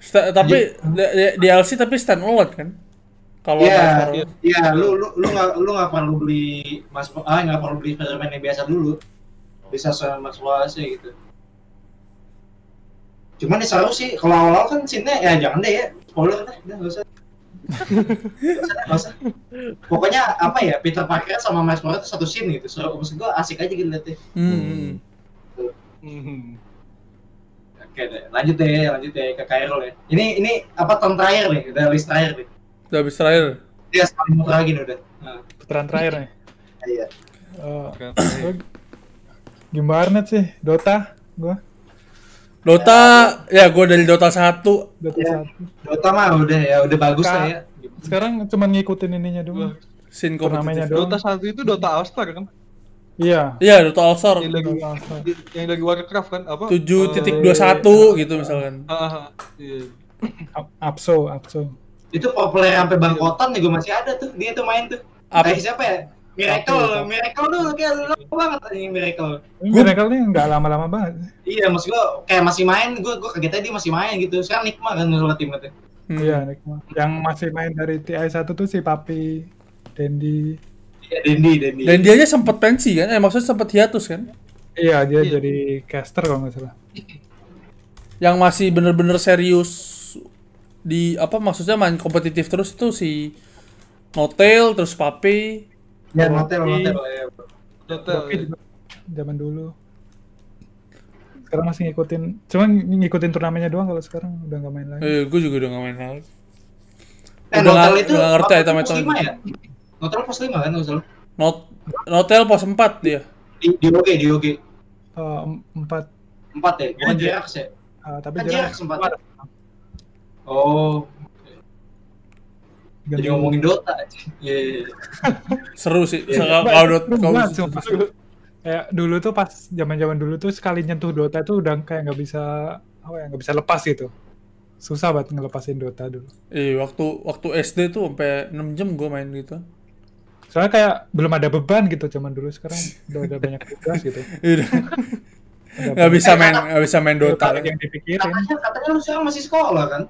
St- tapi D- DLC tapi stand alone kan? Kalau yeah, Mas Morales. Iya, yeah, lu lu lu enggak lu enggak perlu beli Mas ah enggak perlu beli Spider-Man yang biasa dulu. Bisa sama Mas Morales gitu. Cuman ya selalu sih kalau awal-awal kan scene-nya ya jangan deh ya. Spoiler deh, udah enggak usah. Enggak usah, enggak usah. Pokoknya apa ya, Peter Parker sama Miles Morales itu satu scene gitu. So, maksud gua asik aja gitu liatnya. Hmm. Hmm. Oke deh, lanjut deh, lanjut deh ke Kairul ya. Ini ini apa turn terakhir nih, udah list terakhir nih. Udah habis terakhir. Iya, sekali muter lagi nih udah. Heeh. Putaran terakhir nih. Iya. Oh. Gimana sih Dota gua? Dota ya, ya gua dari Dota one. Dota one. Dota mah udah ya, udah bagus lah ya. Sekarang cuma ngikutin ininya dulu. Scene kompetitifnya Dota one itu Dota All Star kan? Iya. Iya, Dota All Star. Yang lagi, yang lagi Warcraft kan apa? tujuh titik dua puluh satu uh, gitu misalkan. Heeh. Iya. Abso, Abso. Itu populer sampai bangkotan nih, gua masih ada tuh. Dia tuh main tuh. Apa eh, siapa ya? Miracle, Apple. Miracle tuh kayak lama banget anjing Miracle. Miracle nih enggak lama-lama banget. Iya, maksud gua kayak masih main, gua gua kagetnya dia masih main gitu. Sekarang Nikma kan ngelola tim katanya. Hmm. Iya, Nikma. Yang masih main dari T I one tuh si Papi, Dendi. Ya, Dendi, Dendi. Dendi aja sempat pensi kan? Eh maksudnya sempat hiatus kan? Iya, dia iya. jadi caster kalau nggak salah. Yang masih bener-bener serius di apa maksudnya main kompetitif terus itu si Notel terus Papi. Ya Notel, Notel ya. Notel zaman dulu. Sekarang masih ngikutin, cuman ngikutin turnamennya doang. Kalau sekarang udah nggak main lagi. Eh, gue juga udah nggak main lagi. Eh, Notel itu ngerti item item ya? Notel pos lima kan Notel? Not Notel pos empat dia. Di di O G di O G. Uh, empat. Empat ya, bukan jarak sih. Uh, tapi jarak empat. Oh. Jadi ngomongin Dota aja. Iya. Yeah. Seru sih. Kalau Dota. Kayak dulu tuh pas zaman-zaman dulu tuh sekali nyentuh Dota tuh udah kayak nggak bisa apa ya, nggak bisa lepas gitu. Susah banget ngelepasin Dota dulu. Iya, waktu waktu S D tuh sampai enam jam gue main gitu. Soalnya kayak belum ada beban gitu zaman dulu, sekarang udah ada banyak tugas gitu. Nggak bisa main, nggak bisa main Dota. Dota yang dipikirin. Katanya, katanya lu sekarang masih sekolah kan?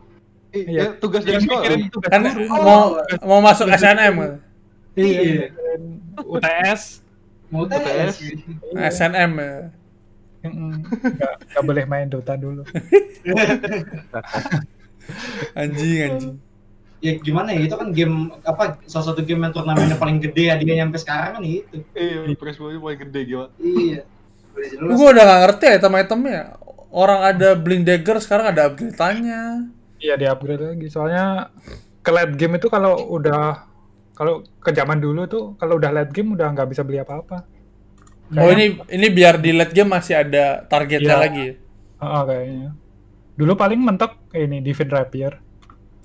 Iya, tugas dari sekolah. Tugas kan mau mau masuk S N M. Iya. U T S, mau U T S. S N M. Nggak, nggak boleh main Dota dulu. Anjing, anjing. Ya gimana ya, itu kan game apa, salah satu game yang turnamennya paling gede hadiahnya sampai sekarang kan itu. Iya, prize-nya paling gede gila. Iya. Gue udah nggak ngerti ya item-itemnya. Orang ada Blink Dagger, sekarang ada upgrade-annya. Iya, di upgrade lagi. Soalnya ke late game itu kalau udah, kalau ke zaman dulu tuh kalau udah late game udah nggak bisa beli apa-apa. Kayaknya, oh ini ini biar di late game masih ada targetnya iya. lagi. Ah, kayaknya. Dulu paling mentok ini Divine Rapier.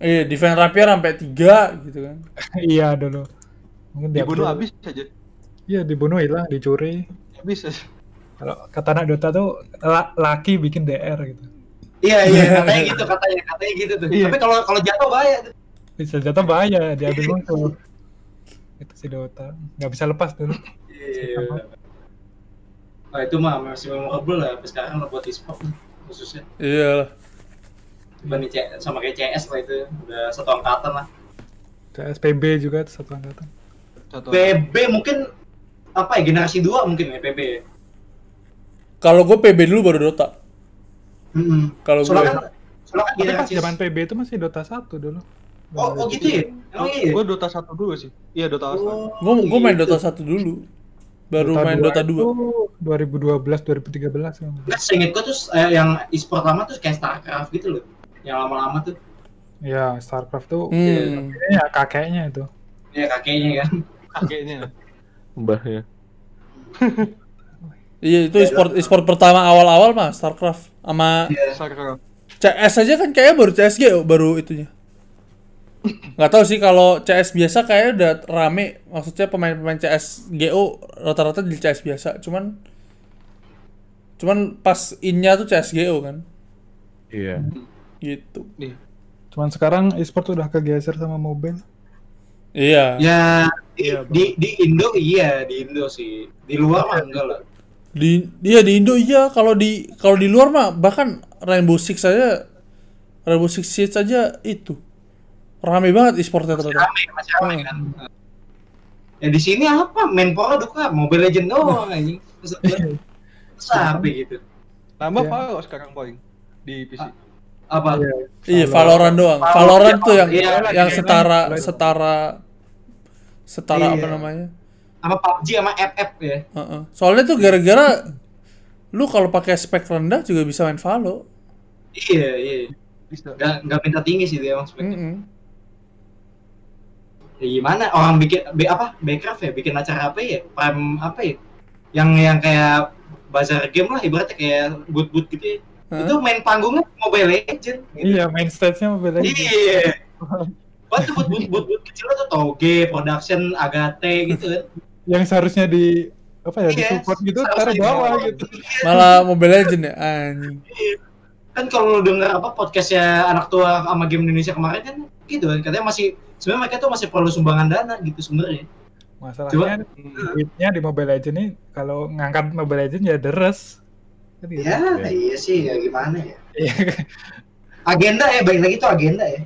Iya, Divine Rapier sampai tiga gitu kan. Iya dulu. Mungkin dibunuh habis aja. Iya, dibunuh hilang, dicuri. Habis aja. Kalau kata anak Dota tuh laki bikin D R gitu. Iya iya, katanya gitu, katanya katanya gitu tuh. Iya. Tapi kalau kalau jatuh bahaya tuh. Bisa jatuh bahaya, diambil musuh. Itu si Dota, nggak bisa lepas dulu. Iya. Nah, itu mah masih memorable lah sampai sekarang lah buat e-sport khususnya. Iya. Dibanding C- sama kayak C S lah itu, udah satu angkatan lah. C S P B juga satu angkatan. Satu angkatan. P B mungkin apa ya, generasi dua mungkin ya P B. Kalau gue P B dulu baru Dota. Mm-hmm. Kalau gue. Kan, soalnya kan pas zaman P B itu masih Dota satu dulu. Oh, oh gitu ya? Oh, iya. Gue Dota satu dulu sih. Iya Dota satu. Oh, gue gue main gitu. Dota satu dulu. Baru Dota main Dota dua. dua ribu dua belas dua ribu tiga belas kan. Enggak, seinget gue tuh eh, yang e-sport lama tuh kayak StarCraft gitu loh. Yang lama-lama tuh. Iya, StarCraft tuh hmm. ya, kakeknya itu. Iya, kakeknya kan. Kakeknya. Mbah ya. Iya itu e-sport e-sport pertama awal-awal mah StarCraft sama yeah. C S aja kan kayaknya baru C S G baru itunya. Nggak tahu sih kalau C S biasa kayaknya udah rame, maksudnya pemain-pemain C S G O rata-rata di C S biasa, cuman cuman pas innya tuh C S G O kan. Iya. Yeah. Gitu. Yeah. Cuman sekarang e-sport udah kegeser sama mobile. Iya. Yeah. Ya di, di di Indo iya di Indo sih, di luar mah enggak lah. Di dia ya, di Indo iya, kalau di kalau di luar mah bahkan Rainbow Six aja Rainbow Six Siege aja itu rame banget e-sportnya terus. Rame, masih rame kan. Ya di sini apa? Main produk lah, Mobile Legends doang anjing. Sampai gitu. Tambah ya. Valorant sekarang poin di P C. A- apa? Iya, Valorant doang. Valorant, Valorant tuh yang iya, yang iya, setara iya. setara setara iya. apa namanya? Sama P U B G sama F F ya. Uh-uh. Soalnya tuh gara-gara lu kalau pakai spek rendah juga bisa main Valo. Iya, iya. Bisa. Gak, gak minta tinggi sih dia emang speknya. Mm-hmm. Ya gimana orang bikin be, apa? Backcraft ya, bikin acara apa ya? Prime apa ya? Yang yang kayak bazar game lah ibaratnya kayak boot-boot gitu ya. Huh? Itu main panggungnya Mobile Legends gitu. Iya, main stage-nya Mobile Legends. Iya. Buat boot-boot kecil tuh Toge Production, Agate gitu kan. Yang seharusnya di apa ya yes, di support gitu taruh bawah gitu malah Mobile Legends ya anjing. Kan kalau denger apa podcastnya anak tua sama game Indonesia kemarin kan gitu kan katanya masih sebenarnya mereka tuh masih perlu sumbangan dana gitu sebenarnya masalahnya duitnya di Mobile Legends nih kalau ngangkat Mobile Legends ya deres kan gitu. Ya, ya iya sih ya gimana ya agenda ya baik lagi tuh agenda ya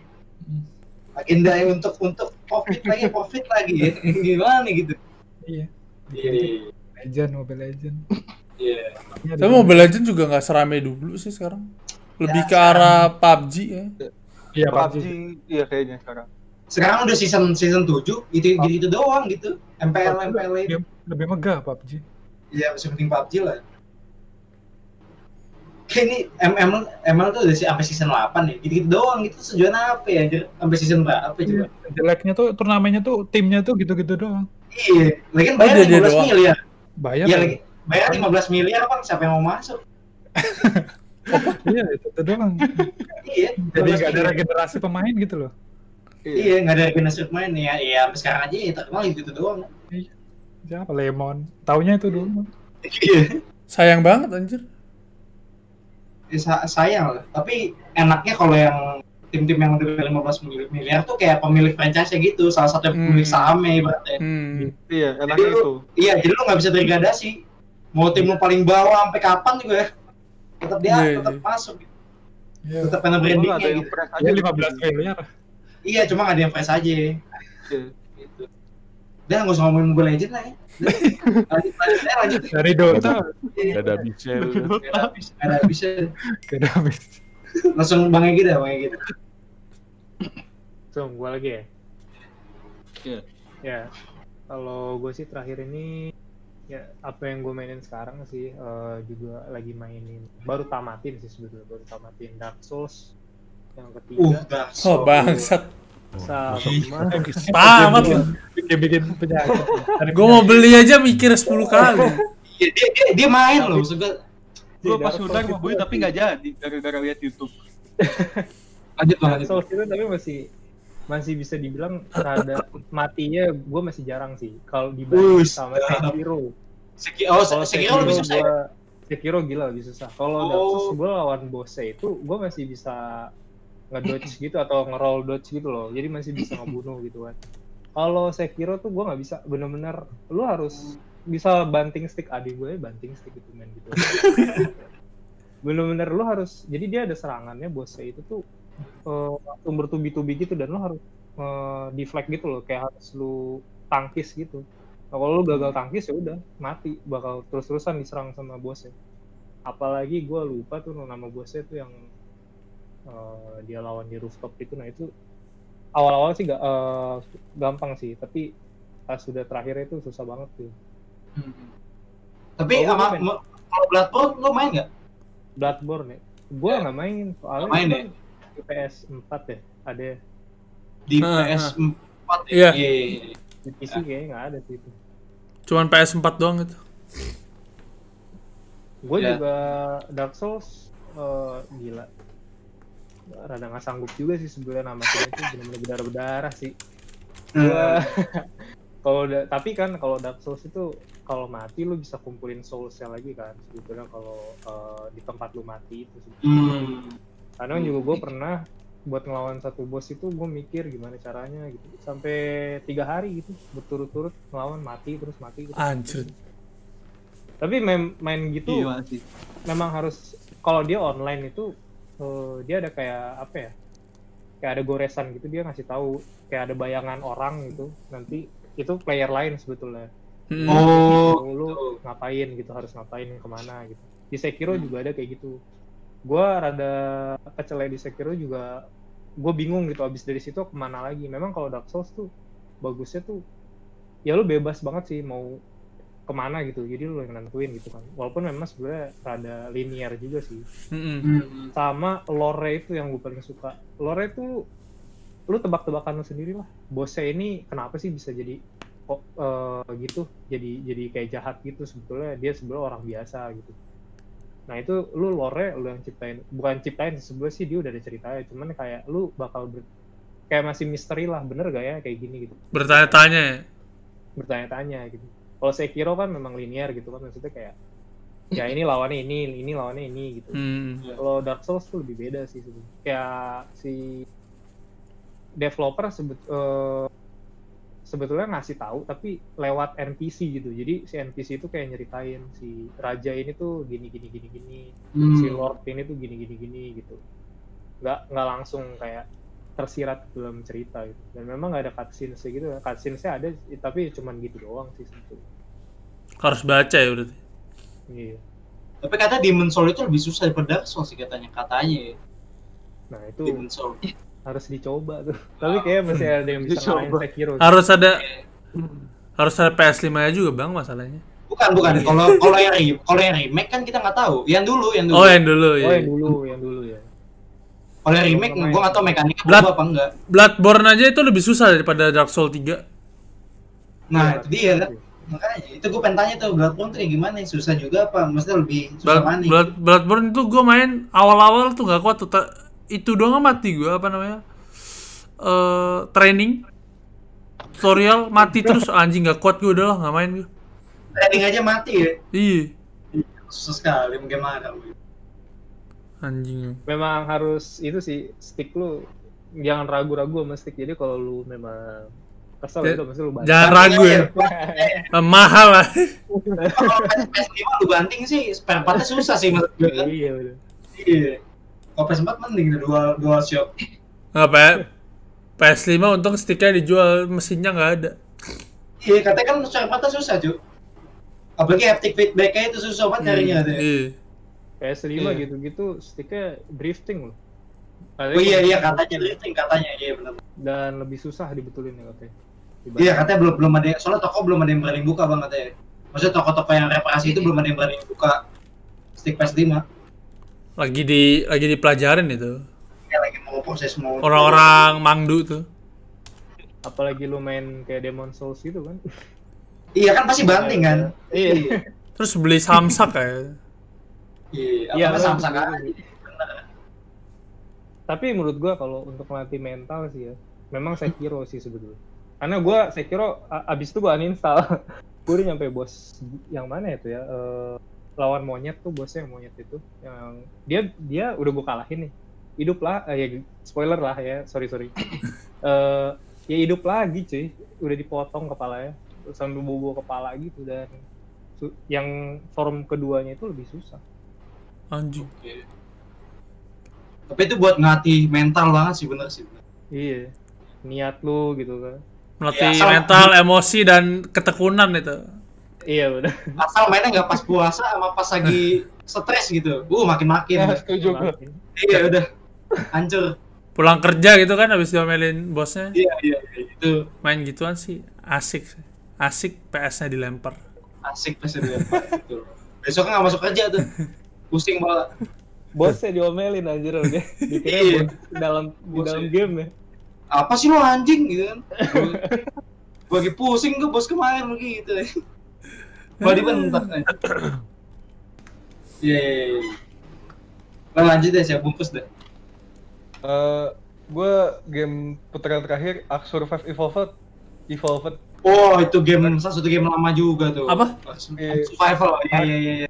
agenda ya untuk untuk profit lagi profit lagi ya gimana gitu. Iya. Iya. Legend, Mobile Legend. Iya. Yeah. Tapi Mobile Legend juga enggak serame dulu sih sekarang. Lebih ya, ke arah sekarang. P U B G ya. Iya, P U B G. Iya kayaknya sekarang. Sekarang udah season season tujuh gitu P U B G. Gitu doang gitu. M P L M P L lebih, lebih megah P U B G. Iya, masih penting P U B G lah. Kayak ini M L M L tuh udah sampai season delapan ya. Gitu-gitu doang gitu tujuan apa ya? Sampai season berapa coba? Ya, jeleknya tuh turnamennya tuh timnya tuh gitu-gitu doang. Iya, lagian bayar oh, lima belas miliar. Bayar. Iya, lagi bayar lima belas miliar kan siapa yang mau masuk? Iya, itu tuh doang. Iya, jadi enggak ada regenerasi pemain gitu loh. Iya, enggak ada regenerasi pemain ya. Iya, sampai sekarang aja ya terkenal gitu doang. Iya. Siapa Lemon? Taunya itu doang. Iya. Sayang banget anjir. Sa- sayang lah, tapi enaknya kalau yang tim-tim yang lebih dari lima belas miliar tuh kayak pemilik franchise gitu, salah satu yang pemilik sahamnya ibaratnya. Hmm. Gitu. Iya, enaknya jadi itu. Lu, iya, jadi lu nggak bisa degradasi. Mau tim lu paling bawah sampai kapan juga ya, tetap dia yeah, tetap yeah. masuk, yeah. tetap kena brandingnya. Ada yang gitu. Fresh aja lima belas miliar. Iya, cuma nggak ada yang fresh aja. Yeah. Gitu. Udah nggak usah ngomongin Mobile Legends lah ya. Lanjut, lanjut, lanjut. Dari Dota. Gak ada habisnya. Gak ada habisnya. Gak ada habisnya. Gak ada habisnya. Langsung Bang Egy dah, Bang Egy. Langsung gue lagi ya? Iya. Ya, kalau gue sih terakhir ini, ya apa yang gue mainin sekarang sih, uh, juga lagi mainin. Baru tamatin sih sebetulnya, baru tamatin Dark Souls. Yang ketiga. Uh, Dark Souls. Oh bangsat. Sama tamat lu bikin penyakit. Gue mau beli aja mikir sepuluh kali. dia, dia, dia main loh. Gue pas udah mau beli tapi nggak jadi gara-gara lihat YouTube. Lanjut banget. Soal itu tapi masih masih bisa dibilang terhadap matinya gue masih jarang sih kalau dibanding sama Sekiro. Sekiro, Sekiro lebih susah. Sekiro gila lebih susah. Kalau Dark Souls gue lawan boss itu gue masih bisa nge-dodge gitu atau nge-roll dodge gitu loh. Jadi masih bisa ngebunuh gitu kan. Kalau Sekiro tuh gue nggak bisa, bener-bener lu harus bisa banting stick, adik gue banting stick gitu main gitu. Bener-bener lu harus, jadi dia ada serangannya boss itu tuh langsung uh, bertubi-tubi gitu dan lo harus uh, deflect gitu loh, kayak harus lu tangkis gitu. Nah, kalau lu gagal tangkis ya udah mati, bakal terus-terusan diserang sama bosnya. Apalagi gue lupa tuh nama bosnya tuh yang uh, dia lawan di rooftop itu. Nah itu awal-awal sih gak, uh, gampang sih, tapi pas sudah terakhirnya itu susah banget tuh. Hmm. Tapi oh, ama ma- kalau Bloodborne lo main nggak? Bloodborne ya, gue nggak ya. main soalnya. Main ya? Di P S four ya? Ada ya? Di nah, P S four nah. ya? Iya yeah. Di P C nah. Kayaknya nggak ada sih itu. Cuman P S four doang itu. Gue yeah. juga Dark Souls uh, gila. Rada nggak sanggup juga sih sebenarnya, nama saya itu benar-benar berdarah-berdarah sih. Gua kalau da- tapi kan kalau Dark Souls itu kalau mati lu bisa kumpulin soulsnya lagi kan sebetulnya kalau uh, di tempat lu mati itu. Karena juga gue pernah buat ngelawan satu bos itu gue mikir gimana caranya gitu sampai tiga hari gitu berturut-turut ngelawan, mati terus mati gitu. Anjir. Tapi main, main gitu iya, memang harus, kalau dia online itu uh, dia ada kayak apa ya, kayak ada goresan gitu, dia ngasih tahu kayak ada bayangan orang gitu nanti itu player lain sebetulnya. Hmm. Oh. Lu ngapain gitu, harus ngapain kemana gitu. Di Sekiro hmm. juga ada kayak gitu. Gue rada kecele di Sekiro juga, gue bingung gitu abis dari situ kemana lagi. Memang kalau Dark Souls tuh bagusnya tuh ya lu bebas banget sih mau kemana gitu, jadi lu yang nentuin gitu kan, walaupun memang sebenarnya rada linear juga sih. Mm-hmm. Sama lore itu yang gue paling suka, lore itu lu tebak-tebakan lu sendiri lah bosnya ini kenapa sih bisa jadi kok uh, gitu, jadi jadi kayak jahat gitu, sebetulnya dia sebenarnya orang biasa gitu. Nah itu lu lore lu yang ciptain, bukan ciptain sebenarnya sih, dia udah ada ceritanya, cuman kayak lu bakal ber... kayak masih misteri lah, bener gak ya kayak gini gitu, bertanya-tanya ya? bertanya-tanya gitu. Kalau Sekiro kan memang linear gitu kan, maksudnya kayak ya ini lawannya ini, ini lawannya ini gitu. Hmm. Kalau Dark Souls tuh lebih beda sih sebenernya. Kayak si developer sebet uh, sebetulnya ngasih tahu tapi lewat N P C gitu. Jadi si N P C itu kayak nyeritain si raja ini tuh gini gini gini gini, hmm. si lord ini tuh gini gini gini gitu. Nggak nggak langsung kayak tersirat dalam cerita gitu. Dan memang nggak ada cutscenes gitu. Cutscenes-nya ada tapi cuman gitu doang sih sebetulnya. Harus baca ya berarti. Iya. Tapi kata Demon Soul itu lebih susah daripada Dark Souls sih katanya katanya. Nah itu. Demon Soul. Harus dicoba tuh. Tapi kayaknya masih ada yang bisa main Sekiro. Harus ada harus ada P S five-nya juga, Bang, masalahnya. Bukan, bukan. Kalau kalau yang kalau yang remake kan kita enggak tahu. Yang dulu, yang dulu. Oh, yang dulu ya. Oh, yang dulu, yang dulu ya. Kalau yang remake gua enggak tahu mekaniknya berubah apa enggak. Bloodborne aja itu lebih susah daripada Dark Souls three. Nah, itu dia. Makanya itu gua pengen tanya tuh Bloodborne tuh gimana? Susah juga apa? Maksudnya lebih susah mana? Bloodborne itu gua main awal-awal tuh enggak kuat tuh. Itu doang mati gue, apa namanya, uh, training tutorial mati terus, anjing gak kuat gue, udahlah gak main gue. Training aja mati ya? Iya. Susah sekali, bagaimana gue. Anjing. Memang harus itu sih, stick lu jangan ragu-ragu sama stick, jadi kalau lu memang kesel itu mesti lu banting. Jangan ragu ya. Mahal lah. Kalau P S five lu banting sih, spare partnya susah sih menurut gue kan. Iya bener. Iya. Oh, P S four mending dual dual shock. Apa? P S five untung sticknya dijual, mesinnya nggak ada. Iya, katanya kan serbatnya susah cuy. Apalagi haptic feedbacknya itu susah banget nyarinya. Hmm, iya. P S five iya. Gitu-gitu sticknya drifting loh. Katanya oh iya iya katanya drifting katanya, iya benar. Dan lebih susah dibetulin ya katanya. Dibanding. Iya katanya belum belum ada, soalnya toko belum ada yang berani buka Bang katanya. Maksudnya toko-toko yang reparasi itu belum ada yang berani buka stick P S five. Lagi di lagi dipelajarin itu. Ya, lagi mau proses mau orang-orang mangdu tuh. Apalagi lu main kayak Demon Souls gitu kan. Iya kan pasti banting kan. Iya. Terus beli samsak ya. Iya, apa samsak aja. Tapi menurut gua kalau untuk melatih mental sih ya, memang Sekiro sih sebetulnya. Karena gua Sekiro abis itu gua uninstall. Gua udah nyampe bos yang mana itu ya? Uh, lawan monyet tuh, bosnya yang monyet itu, yang dia dia udah gua kalahin nih. Hidup lah, uh, ya spoiler lah ya, sorry sorry. Uh, ya hidup lagi cuy, udah dipotong kepalanya, sambil bobo kepala gitu, dan su- yang form keduanya itu lebih susah. Anjing. Okay. Tapi itu buat ngelatih mental banget sih, bener sih. Iya, niat lu gitu kan. Melatih ya, mental, main. Emosi, dan ketekunan itu. Iya bener. Asal mainnya nggak pas puasa sama pas lagi stres gitu. Uh, makin-makin. Ya, setuju gue. Iya udah, hancur. Pulang kerja gitu kan, habis diomelin bosnya. Iya, iya, gitu. Main gituan sih, asik. Asik P S-nya dilempar. Asik P S-nya dilempar, gitu. Besoknya nggak masuk kerja tuh. Pusing malah. Bosnya diomelin anjir udah. Dikira iya. dalam di dalam game ya. Apa sih lo anjing gitu kan. Gue lagi pusing gue bos kemarin begitu. Gua dibentak aja. Iya. Lo lanjut deh, siap bungkus deh. Uh, gue game putaran terakhir Ark Survive Evolved. Evolved. Oh, itu game salah satu game lama juga tuh. Apa? Survival. Iya iya iya.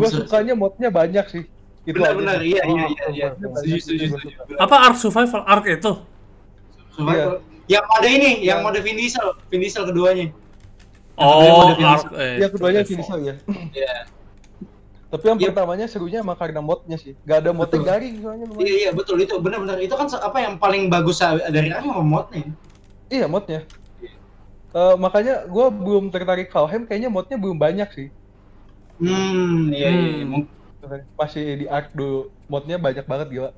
Gue sukanya modnya banyak sih. Benar-benar, iya iya iya. Setuju setuju setuju. Apa Ark Survival Ark itu? Survival. Yang ada ini, yang mode Vin Diesel, Vin Diesel keduanya. Oh, Ark. Ya keduanya Vin Diesel ya. Iya. Tapi yang pertamanya serunya emang karena modnya sih. Gak ada mod daring soalnya. Iya iya betul itu benar-benar itu kan apa yang paling bagus dari Ark sama modnya. Iya modnya. Makanya gue belum tertarik Valheim, kayaknya modnya belum banyak sih. Hmm, iya iya mungkin masih di Ark dulu, modnya banyak banget gila.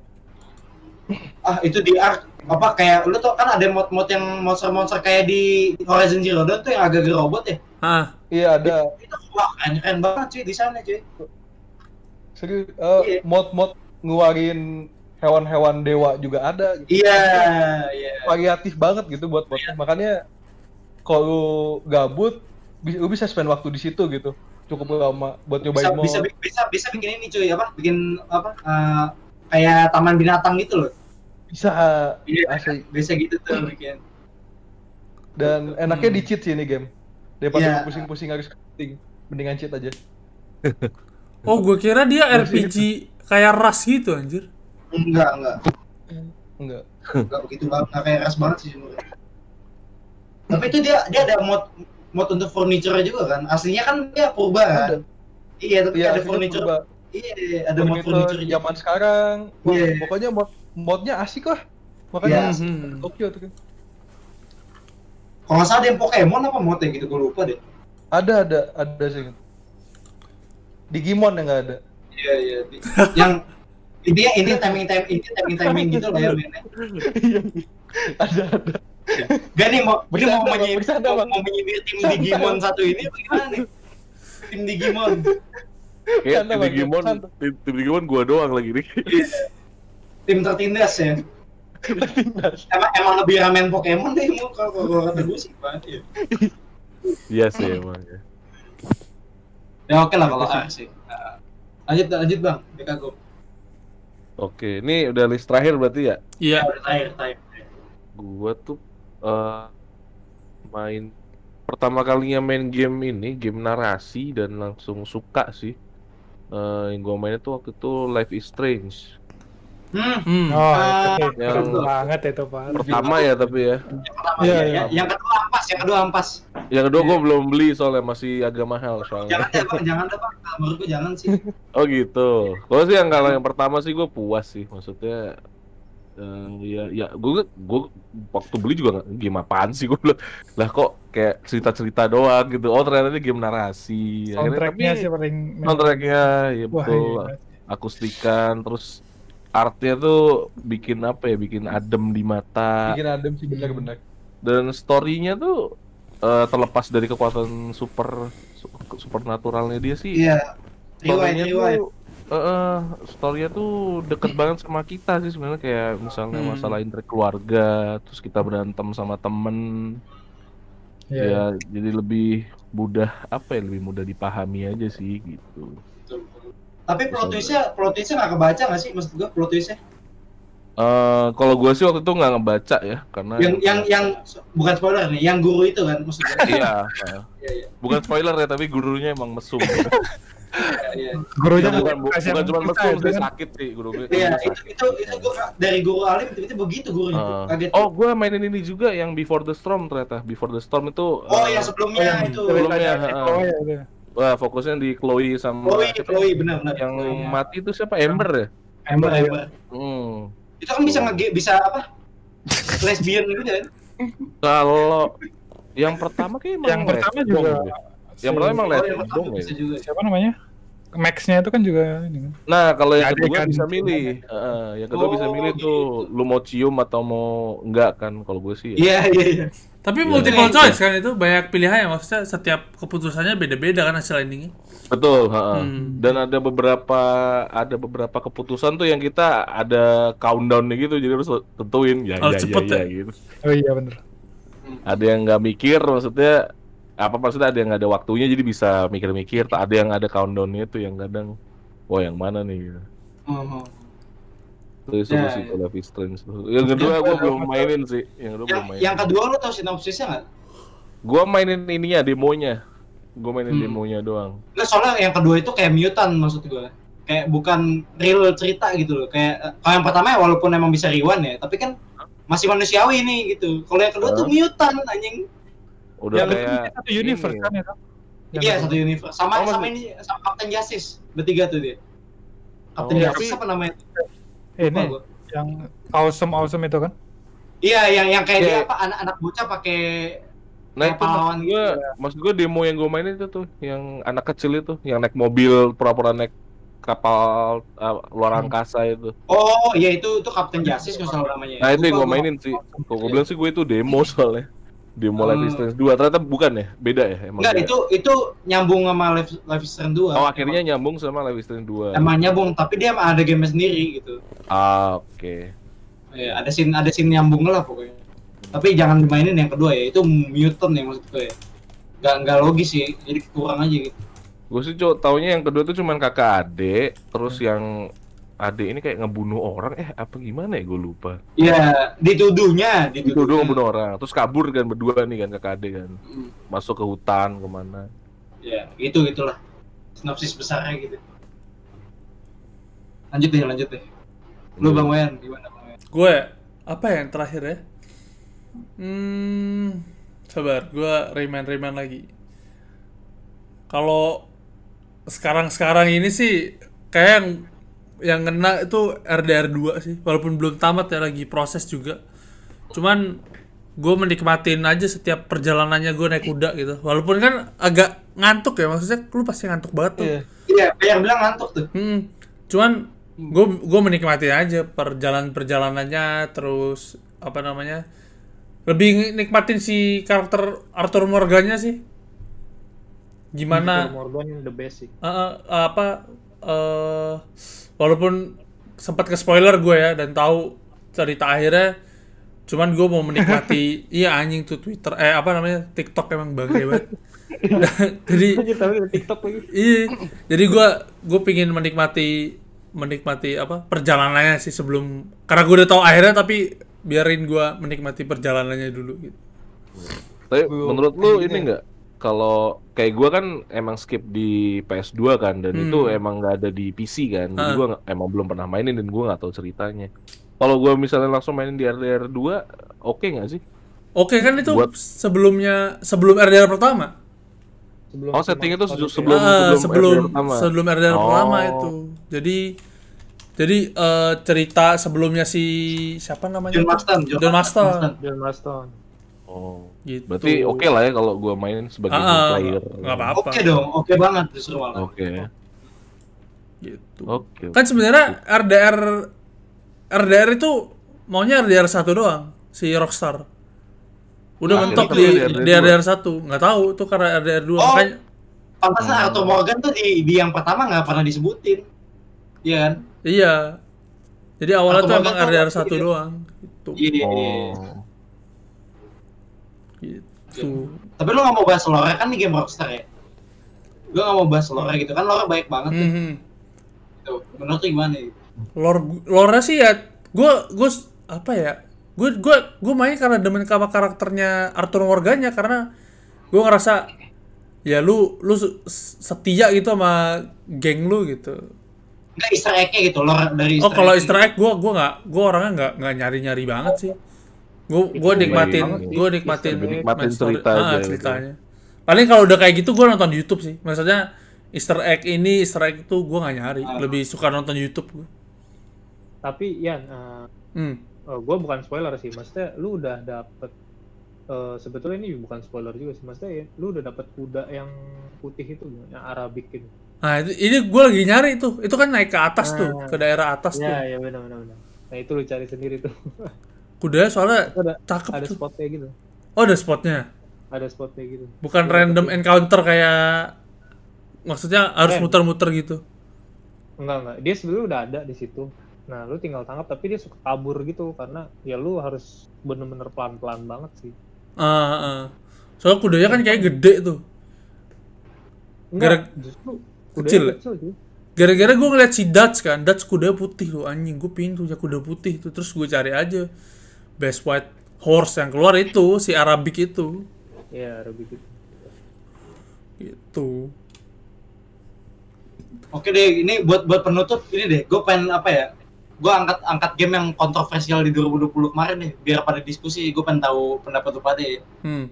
Ah, itu di Ark apa kayak lu tuh kan ada mod-mod yang monster-monster kayak di Horizon Zero Dawn tuh yang agak robot ya? Ah, iya ada. Itu wah keren banget cuy di sana cuy. Serius, uh, yeah. mod-mod ngeluarin hewan-hewan dewa juga ada. Iya, gitu. yeah, iya. Yeah. Variatif banget gitu buat mod. Yeah. Makanya kalau gabut lu bisa spend waktu di situ gitu. Cukup lama buat nyobain mod. Bisa, bisa bisa bisa bikin ini cuy, apa bikin apa uh, kayak taman binatang gitu loh. Bisa yeah, asli. Bisa gitu tuh bikin. Dan hmm. enaknya di cheat sih ini game. Daripada yeah. pusing-pusing harus cutting, mendingan cheat aja. Oh, gue kira dia R P G kayak Rust gitu anjir. Enggak, enggak. Enggak. Enggak begitu banget, enggak kayak Rust banget sih sebenarnya. Tapi itu dia dia ada mod mod untuk furniture juga kan, aslinya kan dia purba kan? Iya, tapi ya, ada furniture. Purba. Iya, ada mod furniture zaman sekarang. Yeah. Pokoknya mod modnya asik lah. Makanya Tokyo yeah. tuh. Kalau nggak salah ada yang Pokemon apa modnya gitu, gue lupa deh. Ada, ada, ada sih. Digimon yang nggak ada. Iya, iya. Yang ini ini timing timing ini timing timing gitu lah ya mainnya. Ada, ada. Gak nih, mau bersanda, mau, menyi- bersanda, mau, mau menyindir tim Digimon satu ini apa gimana nih? Tim Digimon ya, tim Digimon, tim, tim Digimon gua doang lagi nih. Tim tertindas ya? Tertindas. Emang, emang lebih ramen Pokemon deh, kalau gua kata gue sih banget ya. Iya sih emang ya. Ya oke lah kalau A sih. Lanjut, lanjut bang, B K Go. Oke, ini udah list terakhir berarti ya? Iya. Terakhir, terakhir gua tuh Uh, main pertama kalinya main game ini, game narasi, dan langsung suka sih. Uh, yang gue mainnya tuh waktu itu Life is Strange. Hmm. Oh, uh, yang banget itu Pak. Pertama ya tapi ya. Yang pertama ya, ya, ya. Yang kedua ampas, yang kedua ampas. Yang kedua gue belum beli soalnya masih agak mahal soalnya. Jangan deh bang, jangan deh bang. Menurut gue jangan sih. Oh gitu. Gue sih yang kalau yang pertama sih gue puas sih, maksudnya. Uh, ya, ya, gue, gue waktu beli juga game apaan sih gue bilang, lah kok kayak cerita-cerita doang gitu. Oh ternyata ini game narasi. Soundtracknya sih paling. Soundtracknya, ya betul. Wah, iya. Akustikan, terus artnya tuh bikin apa ya, bikin adem di mata. Bikin adem sih benar-benar. Dan story-nya tuh uh, terlepas dari kekuatan super supernaturalnya dia sih. Iya. Story-nya tuh. Uh, story-nya tuh deket banget sama kita sih sebenarnya, kayak misalnya hmm. masalah inter keluarga, terus kita berantem sama temen, yeah. Ya jadi lebih mudah apa ya, lebih mudah dipahami aja sih gitu. Tapi plot twist-nya, plot twist-nya nggak kebaca nggak sih, maksud gue plot twist-nya? Uh, kalau gue sih waktu itu nggak ngebaca ya, karena yang yang yang bukan spoiler nih, yang guru itu kan maksudnya. Iya. Iya. Bukan spoiler ya, tapi gurunya emang mesum. Iya. Gurunya bukan bukan cuma mesum, dia sakit sih gurunya. Iya, itu itu itu gue dari guru alim itu begitu guru itu. Kaget. Oh, gue mainin ini juga yang Before the Storm ternyata. Before the Storm itu. Oh ya sebelumnya itu. Sebelumnya. Wah, fokusnya di Chloe sama. Chloe, Chloe benar-benar. Yang mati itu siapa? Amber ya? Amber. Hmm. Itu kan bisa nge- bisa apa? Lesbian gitu kan? Kalau yang pertama kayak yang pertama juga yang pertama emang lesbian dong ya. Siapa namanya? Max-nya itu kan juga ini kan. Nah, kalau yang kedua bisa milih. Heeh, yang kedua bisa milih tuh lu mau cium atau mau enggak kan kalau gue sih. Iya, iya, iya. Tapi multiple choice kan itu banyak pilihan ya, maksudnya setiap keputusannya beda-beda kan hasil endingnya. Betul, ha-ha. Hmm. Dan ada beberapa ada beberapa keputusan tuh yang kita ada countdown-nya gitu, jadi harus tentuin ya, oh, ya, cepet ya, ya, ya gitu. Oh iya bener. Ada yang nggak mikir, maksudnya apa maksudnya ada yang nggak ada waktunya, jadi bisa mikir-mikir. Ada yang ada countdown-nya tuh yang kadang, wah yang mana nih? Gitu. Oh. Terus ya, solusi ya. Life is Strange. Yang kedua gue belum mainin sih. Yang kedua belum mainin. Yang kedua lo tau sinopsisnya nggak? Gue mainin ininya, demonya. Gue mainin hmm. demonya doang. Nah, soalnya yang kedua itu kayak mutant maksud gue. Kayak bukan real cerita gitu loh. Kayak kalau yang pertama ya walaupun emang bisa rewind ya, tapi kan masih manusiawi nih gitu. Kalau yang kedua uh. tuh mutant anjing. Udah yang kayak satu universe kan ya. Iya, satu universe. Sama oh, sama ini sama Captain Justice bertiga tuh dia. Captain oh, Justice apa namanya? Ini oh, yang awesome awesome itu kan? Iya, yang yang kayak yeah. dia apa anak-anak bocah pakai. Nah itu maksud gue, ya. maksud gue demo yang gue mainin itu tuh, yang anak kecil itu, yang naik mobil, pura-pura naik kapal uh, luar angkasa itu. Oh iya itu, itu Captain Justice kalau namanya. Nah itu yang gue mainin sih, kalau gue bilang sih gue itu demo soalnya. Demo Life is Strange two, ternyata bukan ya? Beda ya? Emang enggak, beda. itu itu nyambung sama Life, Life is Strange two. Oh akhirnya emang. nyambung sama Life is Strange two. Emang nyambung, tapi dia ada game sendiri gitu. Ah oke okay. Ya, ada scene, ada scene nyambung lah pokoknya. Tapi jangan dimainin yang kedua ya, itu mutant ya maksud gue ya. Nggak, nggak logis sih, jadi kurang aja gitu. Gue sih co- taunya yang kedua tuh cuman kakak adik, terus hmm. yang adik ini kayak ngebunuh orang, eh apa gimana ya gue lupa. Iya, dituduhnya, dituduhnya. Dituduh ngebunuh orang, terus kabur kan berdua nih kan kakak adik kan. Hmm. Masuk ke hutan kemana. Ya, gitu gitulah sinopsis besarnya gitu. Lanjut deh, lanjut deh. Lu hmm. Bang Wayan, gimana Bang Wayan? Gue, apa yang terakhir ya? Hmm, sabar, gue remind-remind lagi. Kalau sekarang-sekarang ini sih kayak yang yang kena itu R D R two sih, walaupun belum tamat ya, lagi proses juga. Cuman gue menikmatin aja setiap perjalanannya gue naik kuda gitu. Walaupun kan agak ngantuk ya, maksudnya lu pasti ngantuk banget tuh. Iya, yang bilang ngantuk tuh. Hmm, cuman gue gue menikmatin aja perjalanan-perjalanannya, terus apa namanya? Lebih nikmatin si karakter Arthur Morgan-nya sih. Gimana Arthur Morgan the best sih. Uh, uh, apa uh, walaupun sempat ke spoiler gue ya dan tahu cerita akhirnya, cuman gue mau menikmati. Iya anjing tuh Twitter eh apa namanya TikTok emang bangga banget. Jadi TikTok lagi. Iya. Jadi gue gue pingin menikmati menikmati apa perjalanannya sih sebelum, karena gue udah tahu akhirnya tapi biarin gua menikmati perjalanannya dulu gitu. Tapi menurut lu ini enggak? Kalau kayak gua kan emang skip di P S two kan dan hmm. itu emang enggak ada di P C kan. Jadi gua gak, emang belum pernah mainin dan gua enggak tahu ceritanya. Kalau gua misalnya langsung mainin di R D R two, oke okay enggak sih? Oke okay, kan itu buat... sebelumnya sebelum R D R pertama. Sebelum oh, setting itu sebelum sebelum, ah, sebelum R D R pertama. Sebelum R D R oh. pertama itu. Jadi Jadi uh, cerita sebelumnya si siapa namanya? John Marston. John Marston. John Marston. Oh, gitu. Berarti oke okay lah ya kalau gue main sebagai ah, player. Enggak apa-apa. Oke okay dong, oke okay banget justru malah. Oke. Okay. Gitu. Oke. Okay. Kan sebenarnya R D R R D R itu maunya R D R one doang si Rockstar. Udah nah, mentok di R D R one, enggak tahu tuh karena R D R two oh, makanya. Pantasan hmm. Arthur Morgan tuh di, di yang pertama enggak pernah disebutin. Iya kan? Iya. Jadi awalnya tuh emang R D R one doang gitu. Iya, iya, iya. Gitu. Tapi lu gak mau bahas lore kan, di game Rockstar ya? Gue gak mau bahas lore gitu kan, lore baik banget tuh. Mm-hmm. Gitu. Menurut tuh gimana ya? Lore, lore sih ya, gue, gue, apa ya? Gue, gue, gue main karena demen sama karakternya Arthur Morgan-nya, karena gue ngerasa ya lu, lu setia gitu sama geng lu gitu. Nggak easter egg-nya gitu, lore dari easter egg. Oh kalau easter egg gue, gue nggak, gue orangnya nggak, nggak nyari-nyari banget sih. Gue, gue nikmatin, gue nikmatin, nikmatin cerita aja, ah, ceritanya. Gitu. Paling kalau udah kayak gitu gue nonton YouTube sih, maksudnya Easter egg ini, Easter egg itu gue nggak nyari, uh, lebih suka nonton YouTube gue. Tapi Yan, uh, hmm. uh, gue bukan spoiler sih, maksudnya lu udah dapet uh, sebetulnya ini bukan spoiler juga sih, maksudnya lu udah dapet kuda yang putih itu, yang Arabik itu. Nah itu, ini gue lagi nyari tuh, itu kan naik ke atas nah, tuh, ke daerah atas ya, tuh. Iya, benar-benar. Nah itu lu cari sendiri tuh. Kudanya soalnya ada, cakep ada tuh. Ada spotnya gitu. Oh ada spotnya. Ada spotnya gitu. Bukan ya, random tapi... encounter kayak, maksudnya harus eh, muter-muter gitu. Enggak enggak, dia sebelumnya udah ada di situ. Nah, lu tinggal tangkap, tapi dia suka kabur gitu karena ya lu harus bener-bener pelan-pelan banget sih. Ah, uh, uh. Soalnya kudanya kan kayak gede tuh. Enggak, gara... justru kecil. Kecil sih. Gara-gara gue ngeliat si Dutch kan, Dutch kuda putih tuh anjing, gue pingin punya kuda putih tuh, terus gue cari aja best white horse yang keluar itu si Arabic itu. Ya, Arabic itu. Gitu. Oke deh, ini buat buat penutup ini deh. Gue pengen apa ya? Gue angkat angkat game yang kontroversial di dua ribu dua puluh kemarin nih, biar pada diskusi. Gue pengen tahu pendapat lu pada ya. Hmm.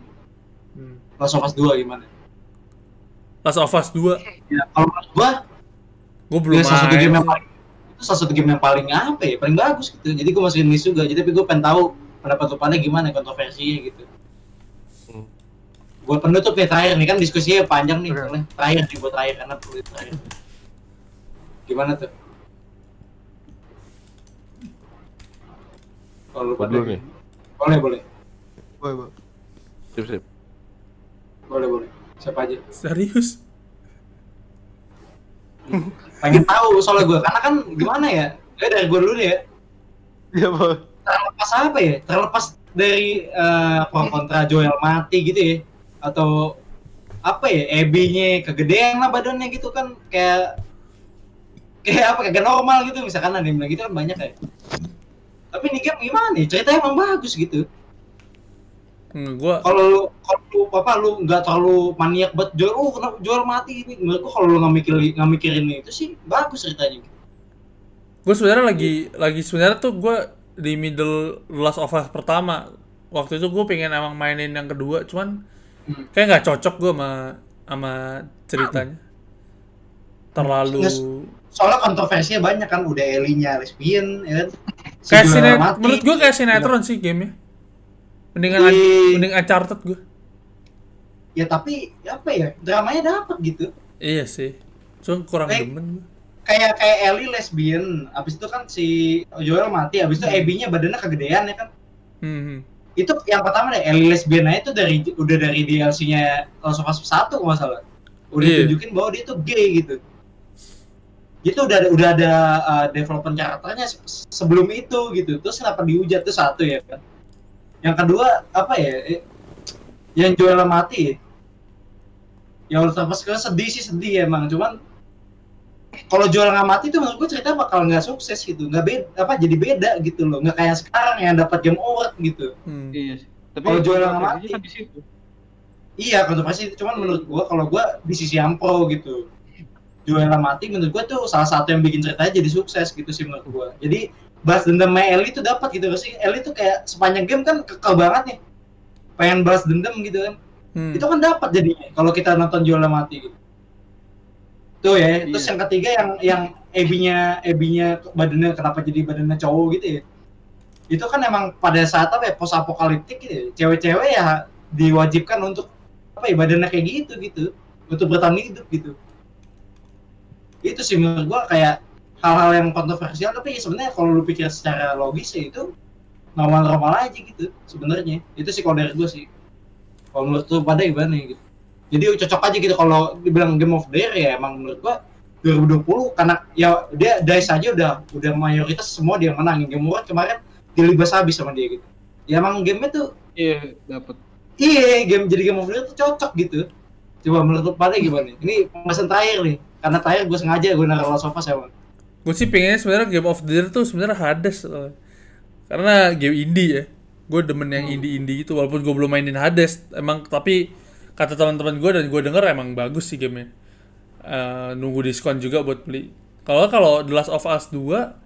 Hmm. Last of Us dua gimana? Last of Us dua. Ya, kalau menurut gue, gue belum main. Satu game yang paling, itu salah satu game yang paling apa ya? Paling bagus gitu. Jadi gue masukin list juga. Jadi gue pengen tahu pendapat lu pada gimana kontroversinya gitu. Buat penutup nih terakhir nih, kan diskusinya panjang nih soalnya. Terakhir nih, buat terakhir, karena perlu terakhir. Gimana tuh? Kalau boleh nih. Boleh, boleh. Boleh, boleh. Sip, sip. Boleh, boleh. Siapa aja? Serius? Pengen tahu soalnya gue, karena kan gimana ya? Eh, dari gue dulu deh ya. Iya, Bang. Terlepas apa ya? Terlepas dari uh, kontra Joel mati gitu ya. Atau apa ya, E B-nya kegedean lah badannya gitu kan, kayak kayak apa, kayak normal gitu misalkan ada yang bilang gitu kan banyak kayak. Tapi ini game gimana nih, ceritanya emang bagus gitu. Hmm, gua kalau kalau papa lu nggak terlalu maniak buat jual, oh kenapa jual mati ini, menurut gua kalau lu nggak mikir nggak mikirin itu sih bagus ceritanya. Gua sebenarnya lagi lagi sebenarnya tuh gua di middle Last of Us pertama, waktu itu gua pengen emang mainin yang kedua, cuman kayak nggak cocok gue sama sama ceritanya, terlalu soalnya kontroversinya banyak kan, udah Ellie-nya lesbian ya kan, kayak sinet... menurut gue kayak sinetron sih gamenya, mendingan di... mending Uncharted gue ya, tapi apa ya dramanya dapet gitu. Iya sih, cuma kurang kayak, demen gue kayak kayak Ellie lesbian, abis itu kan si Joel mati, abis itu hmm. Abby-nya badannya kegedean ya kan. hmm. Itu yang pertama deh, Ellie lesbian aja tuh dari udah dari D L C-nya Last of Us satu kalau nggak salah. Udah yeah. tunjukin bahwa dia tuh gay gitu. Itu udah ada, udah ada uh, development karakternya sebelum itu gitu. Terus kenapa dihujat tuh satu ya kan. Yang kedua apa ya? Yang Joel mati. Ya udah terus sedih sih, sedih ya, emang cuman kalau Joel nggak mati tuh menurut gue cerita bakal nggak sukses gitu, nggak beda apa jadi beda gitu loh, nggak kayak sekarang yang dapat game award gitu. Hmm. Iya sih. Tapi kalau Joel nggak mati kan di situ. Iya kontroversi, cuman menurut gue kalau gue di sisi yang pro gitu, Joel nggak mati menurut gue tuh salah satu yang bikin ceritanya jadi sukses gitu sih menurut gue. Jadi bahas dendamnya Ellie tuh dapat gitu sih. Ellie tuh kayak sepanjang game kan kekal banget nih, pengen bahas dendam gitu kan. Hmm. Itu kan dapat jadinya kalau kita nonton Joel nggak mati gitu. Tuh ya, terus yeah. yang ketiga yang yang Abby-nya Abby-nya badannya kenapa jadi badannya cowok gitu ya. Itu kan emang pada saat apa ya, post apokaliptik gitu ya, cewek-cewek ya diwajibkan untuk apa ya, badannya kayak gitu gitu, untuk bertahan hidup gitu. Itu sih menurut gua kayak hal-hal yang kontroversial, tapi sebenarnya kalau lu pikir secara logis ya itu normal-normal aja gitu sebenarnya. Itu sih kalau dari gua sih. Kalau menurut lu pada gimana gitu? Jadi cocok aja gitu kalau dibilang game of the year ya, emang menurut gua dua ribu dua puluh karena ya dia DICE aja udah udah mayoritas semua dia menang. Game World kemarin dilibas habis sama dia gitu. Ya emang gamenya tuh iya dapat Iya, game jadi game mobil itu cocok gitu. Coba menurut Pare gimana? Ini pembahasan terakhir nih. Karena terakhir gue sengaja gue naruh Last of Us emang. Gue sih pengennya sebenarnya game of the year tuh sebenarnya Hades. Karena game indie ya. Gue demen yang indie-indie gitu, walaupun gue belum mainin Hades. Emang tapi kata teman-teman gue dan gue denger emang bagus sih gamenya. Uh, nunggu diskon juga buat beli. Kalau kalau The Last of Us dua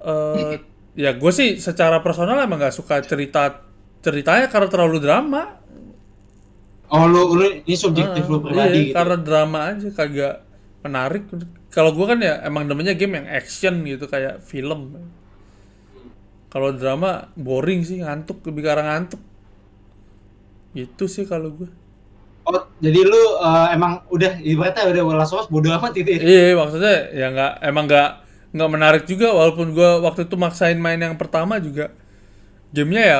uh, ya gue sih secara personal emang gak suka cerita ceritanya karena terlalu drama. Oh lu, lu ini subjektif uh, lu pribadi iya, gitu. Karena drama aja kagak menarik. Kalau gue kan ya emang namanya game yang action gitu kayak film. Kalau drama boring sih, ngantuk, lebih ke arah ngantuk. Itu sih kalau gue. Oh, jadi lu uh, emang udah ibaratnya udah Last of Us bodo amat gitu ya? Iya, maksudnya ya nggak, emang nggak nggak menarik juga, walaupun gua waktu itu maksain main yang pertama juga. Gamenya ya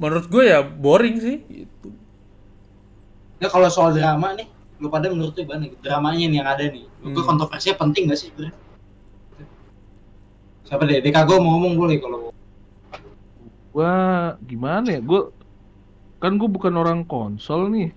menurut gua ya boring sih gitu. Ya kalau soal drama nih, lu pada menurut lu gimana? Dramanya nih yang ada nih. Lu hmm. kontroversinya penting nggak sih? Siapa deh? D K gua mau ngomong boleh kalau gua gimana ya? Gua kan gua bukan orang konsol nih.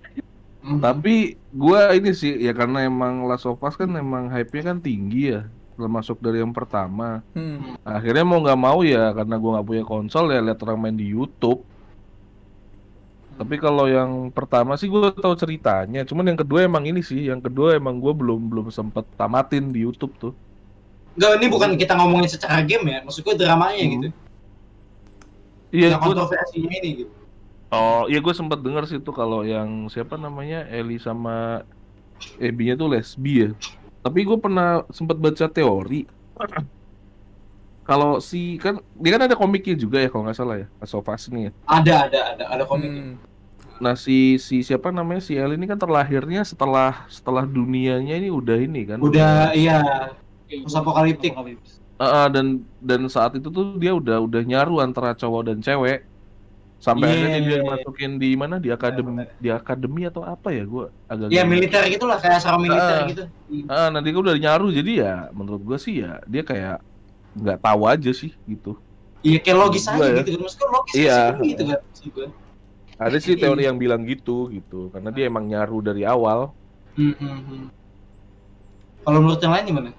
Mm-hmm. Tapi gue ini sih ya karena emang Last of Us kan emang hype-nya kan tinggi ya, termasuk dari yang pertama. Mm. Akhirnya mau nggak mau ya karena gue nggak punya konsol ya lihat orang main di YouTube. Mm. Tapi kalau yang pertama sih gue tahu ceritanya, cuman yang kedua emang ini sih, yang kedua emang gue belum belum sempet tamatin di YouTube tuh. Enggak, ini bukan kita ngomongin secara game ya, maksud gue dramanya mm. gitu. Iya. Yang kontroversinya ini gitu. Oh, iya gue sempet denger sih tuh kalau yang siapa namanya Ellie sama Abby-nya tuh lesbi ya. Tapi gue pernah sempet baca teori kalau si kan dia kan ada komiknya juga ya kalau nggak salah ya, Asofas nih ya. Ada ada ada ada komiknya. Hmm. Nah si si siapa namanya si Ellie ini kan terlahirnya setelah setelah dunianya ini udah ini kan. Udah iya. Post-apokaliptik. Uh, dan dan saat itu tuh dia udah udah nyaru antara cowok dan cewek. Sampai yeah. akhirnya dia masukin di mana di akademi yeah, di akademi atau apa ya gue agak ya yeah, militer gitulah kayak sarang militer uh, gitu ah uh, nanti gue udah nyaru jadi ya menurut gue sih ya dia kayak nggak tahu aja sih gitu iya yeah, kayak logis aja ya. Gitu kan maksudnya logis yeah. sih gitu kan gue ada sih teori yang bilang gitu gitu karena dia emang nyaru dari awal. Mm-hmm. Kalau menurut yang lain gimana,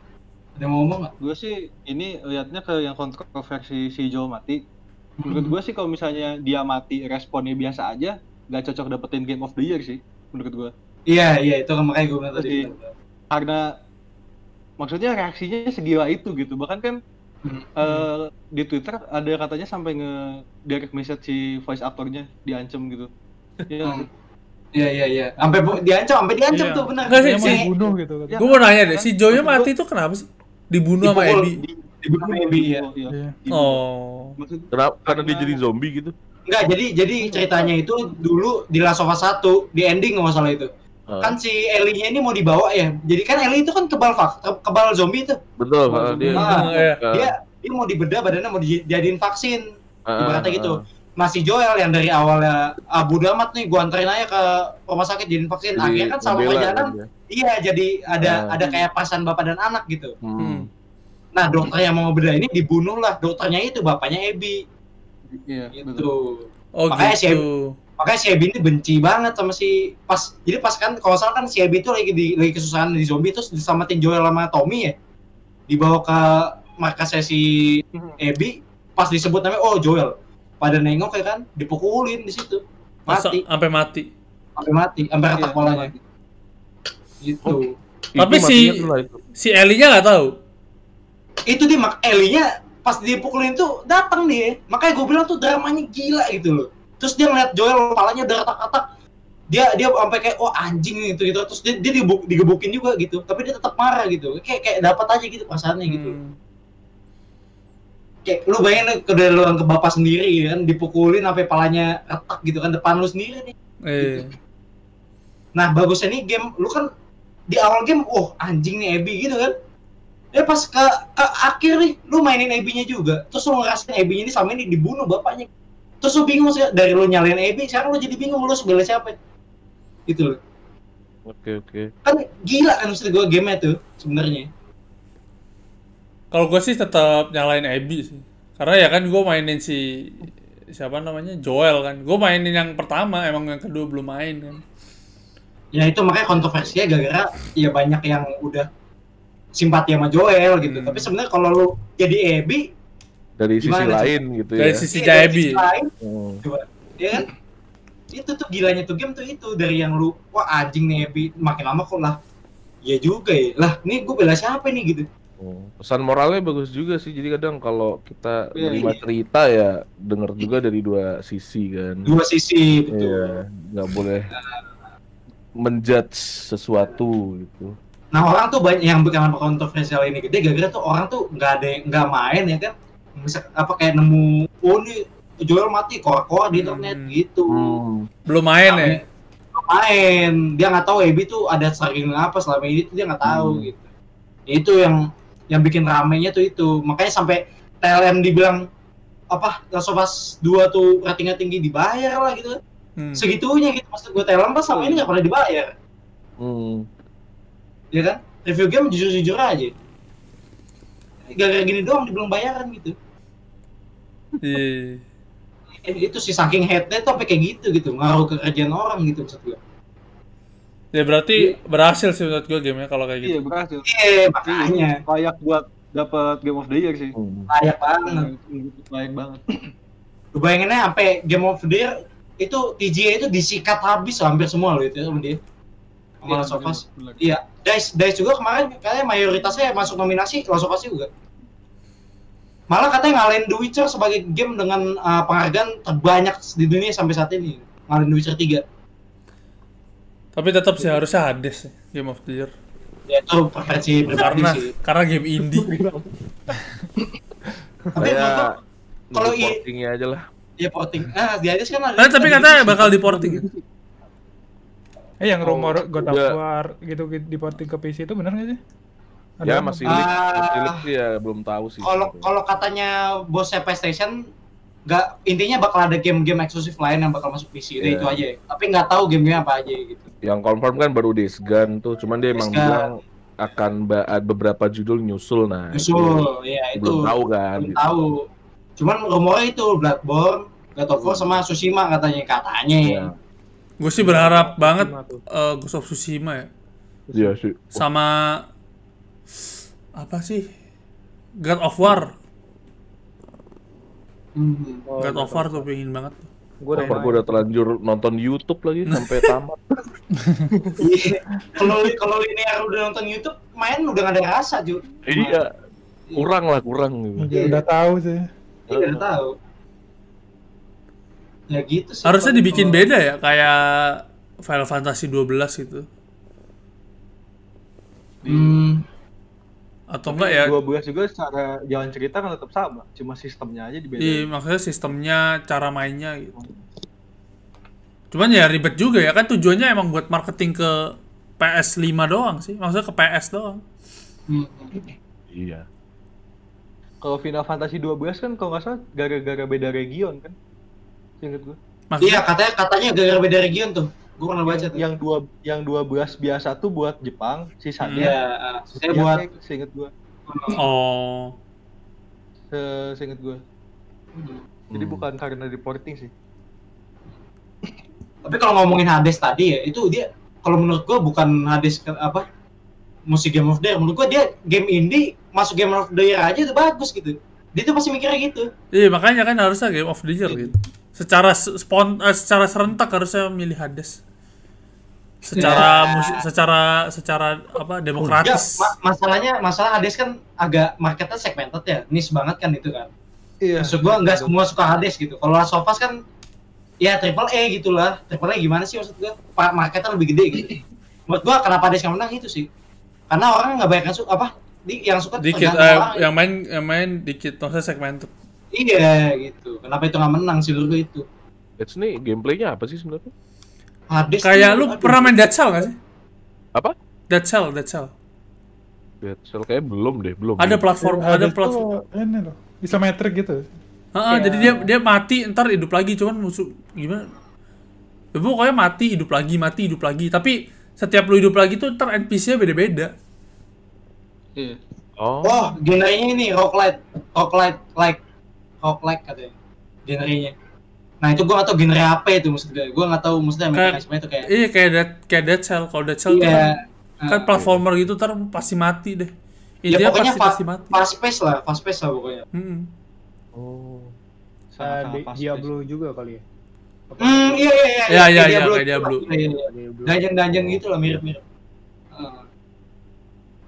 ada mau ngomong nggak? Gue sih ini liatnya ke yang kontroversi si Joel mati. Menurut gue sih kalau misalnya dia mati responnya biasa aja, gak cocok dapetin Game of the Year sih, menurut gue. Iya, iya, itu makanya gue bilang tadi. Karena, maksudnya reaksinya segila itu gitu, bahkan kan hmm. uh, di Twitter ada katanya sampai nge-direct message si voice actornya, diancem gitu. Iya, iya, iya, sampai diancem, sampai diancem yeah. tuh benar. Gak sih, si, bunuh, gitu, ya, gue mau nanya deh, si Joe-nya mati itu kenapa sih? Dibunuh sama Abby? Dibunuh sama Abby ya. Iya. Oh. Maksud, karena, karena dia jadi zombie gitu. Enggak, jadi jadi ceritanya itu dulu di Last of Us satu di ending enggak masalah itu. Uh. Kan si Ellie-nya ini mau dibawa ya. Jadi kan Ellie itu kan kebal fak, kebal zombie itu. Betul, nah, dia. Nah, iya. Dia dia mau dibedah badannya mau dijadiin vaksin. Uh, Ibaratnya gitu. Uh. Masih Joel yang dari awalnya ah, bodo amat nih gua anterin aja ke rumah sakit jadiin vaksin. Jadi, akhirnya kan sama perjalanan kan, iya jadi ada uh. ada kayak pasan bapak dan anak gitu. Hmm. Nah, dokter yang mau beda ini dibunuhlah. Dokternya itu bapaknya Abby. Iya, gitu. Oh, makanya gitu. Si Abby, makanya si Abby ini benci banget sama si pas. Jadi pas kan kalau salah kan si Abby itu lagi di, lagi kesusahan di zombie terus diselamatin Joel sama Tommy ya. Dibawa ke markasnya si Abby, pas disebut namanya oh Joel. Pada nengok ya kan, dipukulin di situ. Mati. Sampai mati. Sampai mati, sampai retak polanya. Gitu. Oh, tapi si si Ellie-nya enggak tahu. Itu dia mak Ellie-nya pas dipukulin tuh datang nih, makanya gue bilang tuh dramanya gila gitu loh. Terus dia ngeliat Joel kepalanya retak-retak, dia dia sampai kayak oh anjing gitu gitu. Terus dia, dia digebuk, digebukin juga gitu, tapi dia tetap marah gitu. Kayak kayak dapat aja gitu perasaannya gitu. Hmm. Kayak lu bayangin udah lu ke bapak sendiri kan dipukulin sampai kepalanya retak gitu kan depan lu sendiri nih. Eh. Gitu. Nah bagusnya nih game lu kan di awal game oh anjing nih Abby gitu kan. Ya pas ke, ke akhir nih, lu mainin Abby-nya juga. Terus lu ngerasain Abby-nya ini sama ini dibunuh bapaknya. Terus lu bingung, dari lu nyalain Abby, sekarang lu jadi bingung lu sebelah siapa. Gitu loh. Oke, oke. Kan gila kan maksud gue game-nya tuh sebenarnya. Kalau gue sih tetap nyalain Abby sih. Karena ya kan gue mainin si siapa namanya Joel kan, gue mainin yang pertama, emang yang kedua belum main kan. Ya itu makanya kontroversinya gara-gara ya banyak yang udah simpati sama Joel gitu. Hmm. Tapi sebenarnya kalau lu jadi Abby dari sisi lain coba? Gitu ya. Dari sisi ya, Abby. Dari sisi lain, oh. Coba, ya kan? Itu tuh gilanya tuh game tuh itu dari yang lu wah anjing nih Abby makin lama kok lah. Ya juga ya. Lah, ini gue bela siapa nih gitu. Oh, pesan moralnya bagus juga sih. Jadi kadang kalau kita menerima ya, cerita ya denger juga dari dua sisi kan. Dua sisi betul. Enggak ya, boleh menjudge sesuatu gitu. Nah orang tuh banyak yang bukan kontroversial ini gede, gara-gara tuh orang tuh nggak ada nggak main ya kan, misal apa kayak nemu oh nih Joel mati kor-kor di internet hmm. gitu, hmm. belum main nah, ya, belum main dia nggak tahu Abby tuh ada sering apa selama ini tuh dia nggak tahu hmm. gitu, itu yang yang bikin ramenya tuh itu, makanya sampai T L M dibilang apa Last of Us dua tuh ratingnya tinggi dibayar lah gitu, hmm. segitunya gitu maksud gue T L M pas selama ini nggak pernah dibayar. Hmm. Ya kan? Review game jujur-jujur aja. Gara-gara gini doang dibilang bayaran gitu. Iya. Itu sih saking hate-nya tuh sampai kayak gitu gitu, ngaruh ke kerjaan orang gitu maksud gue. Ya berarti yeah. berhasil sih menurut gue gamenya kalau kayak gitu. Iya, berhasil. Iya, makanya. Layak buat dapat Game of the Year sih. Layak banget. Layak banget. Lu bayanginnya sampai Game of the Year itu T G A itu disikat habis hampir semua loh itu sama dia. Sama Last of Us. Iya, Dice, Dice juga kemarin katanya mayoritasnya masuk nominasi Last of Us juga. Malah katanya ngalahin The Witcher sebagai game dengan uh, penghargaan terbanyak di dunia sampai saat ini, ngalahin The Witcher tiga. Tapi tetap sih harusnya Hades Game of the Year. Ya itu preferensi pribadi sih. Karena game indie. Tapi kalau portingnya aja lah. Iya porting. Nah, di Hades kan ada. Nah, tapi katanya bakal diporting. Eh yang rumor oh, God of War gitu diporting ke P C itu benar nggak sih? Ada ya masih leak, masih leak sih ya belum tahu sih. Kalau kalau katanya bosnya PlayStation nggak, intinya bakal ada game-game eksklusif lain yang bakal masuk P C yeah. itu aja. Tapi nggak tahu game-nya apa aja gitu. Yang confirm kan baru Days Gone tuh, cuman dia emang bilang akan beberapa judul nyusul nah. Nyusul, itu, ya itu. Belum tahu kan. Belum gitu. Tahu. Cuman rumornya itu Bloodborne, God of War sama Tsushima katanya katanya. Yeah. Gue sih berharap banget uh, Ghost of Tsushima ya. Iya sih. Sama apa sih? God of War. Hmm. Oh, God of War tuh pengen banget. Gue udah terlanjur nonton YouTube lagi sampai tamat. Kalau kalau linear udah nonton YouTube, main udah nggak ada rasa Ju. Iya. Kurang lah kurang. Gitu. Udah tahu sih. Iya udah tahu. Ya gitu sih. Harusnya dibikin kalau... beda ya, kayak Final Fantasy dua belas gitu. Hmm. Atau enggak ya? dua belas juga secara jalan cerita kan tetap sama, cuma sistemnya aja dibedain. Iya, maksudnya sistemnya, cara mainnya gitu. Cuman ya ribet juga ya, kan tujuannya emang buat marketing ke P S lima doang sih, maksudnya ke P S doang. Hmm. Iya. Kalau Final Fantasy dua belas kan kalau nggak salah gara-gara beda region kan. Iya katanya katanya gara-gara beda region tuh, gue pernah baca tuh. Yang dua yang dua belas biasa tuh buat Jepang, sisanya. Iya, saya buat. Seinget gue. Oh. Seinget gue. Hmm. Jadi bukan karena reporting sih. Tapi kalau ngomongin Hades tadi ya, itu dia kalau menurut gue bukan Hades apa musik Game of the Year. Menurut gue dia game indie masuk Game of the Year aja udah bagus gitu. Dia tuh pasti mikirnya gitu. Iya makanya kan harusnya Game of the Year gitu. Secara spon, eh, secara serentak harusnya milih Hades. Secara ya. mus- secara secara apa demokratis. Ya, ma- masalahnya masalah Hades kan agak marketnya segmented ya, niche banget kan itu kan. Iya. Maksud gua enggak semua suka Hades gitu. Kalau Last of Us kan ya triple A gitulah. Triple A gimana sih maksud gua? Marketnya lebih gede gitu. Menurut gua kenapa Hades yang menang itu sih. Karena orang enggak banyak suka apa di, yang suka dikit uh, yang main yang main dikit maksudnya segmented. Iya gitu. Kenapa itu nggak menang sih menurut gue itu? That's nih gameplaynya apa sih sebenarnya? Hades. Kayak lu aduh. Pernah main Dead Cell nggak sih? Apa? Dead Cell, Dead Cell. Dead Cell kayak belum deh, belum. Ada platform, ya, ada platform. Ini loh, isometrik gitu. Ah, ya. Jadi dia dia mati, ntar hidup lagi, cuman musuh gimana? Ya, pokoknya mati, hidup lagi, mati, hidup lagi. Tapi setiap lu hidup lagi tuh ntar N P C-nya beda-beda. Iya. Oh. Oh, genrenya ini roguelite, roguelite like. Roguelike katanya, genrenya. Nah itu gue nggak tahu genre apa itu, maksud gue gue nggak tahu maksudnya mekanismenya itu kayak iya kayak dead kayak dead cell kalau dead cell yeah. Kan, uh, kan platformer gitu ntar pasti mati deh ya, ya pokoknya pasti, fa- pasti fast pace lah fast pace lah pokoknya mm-hmm. Oh sama uh, Diablo juga kali ya apa? Hmm iya iya iya ya, ya, ya, Diablo, Diablo. Diablo. Dungeon dungeon gitu lah mirip mirip uh.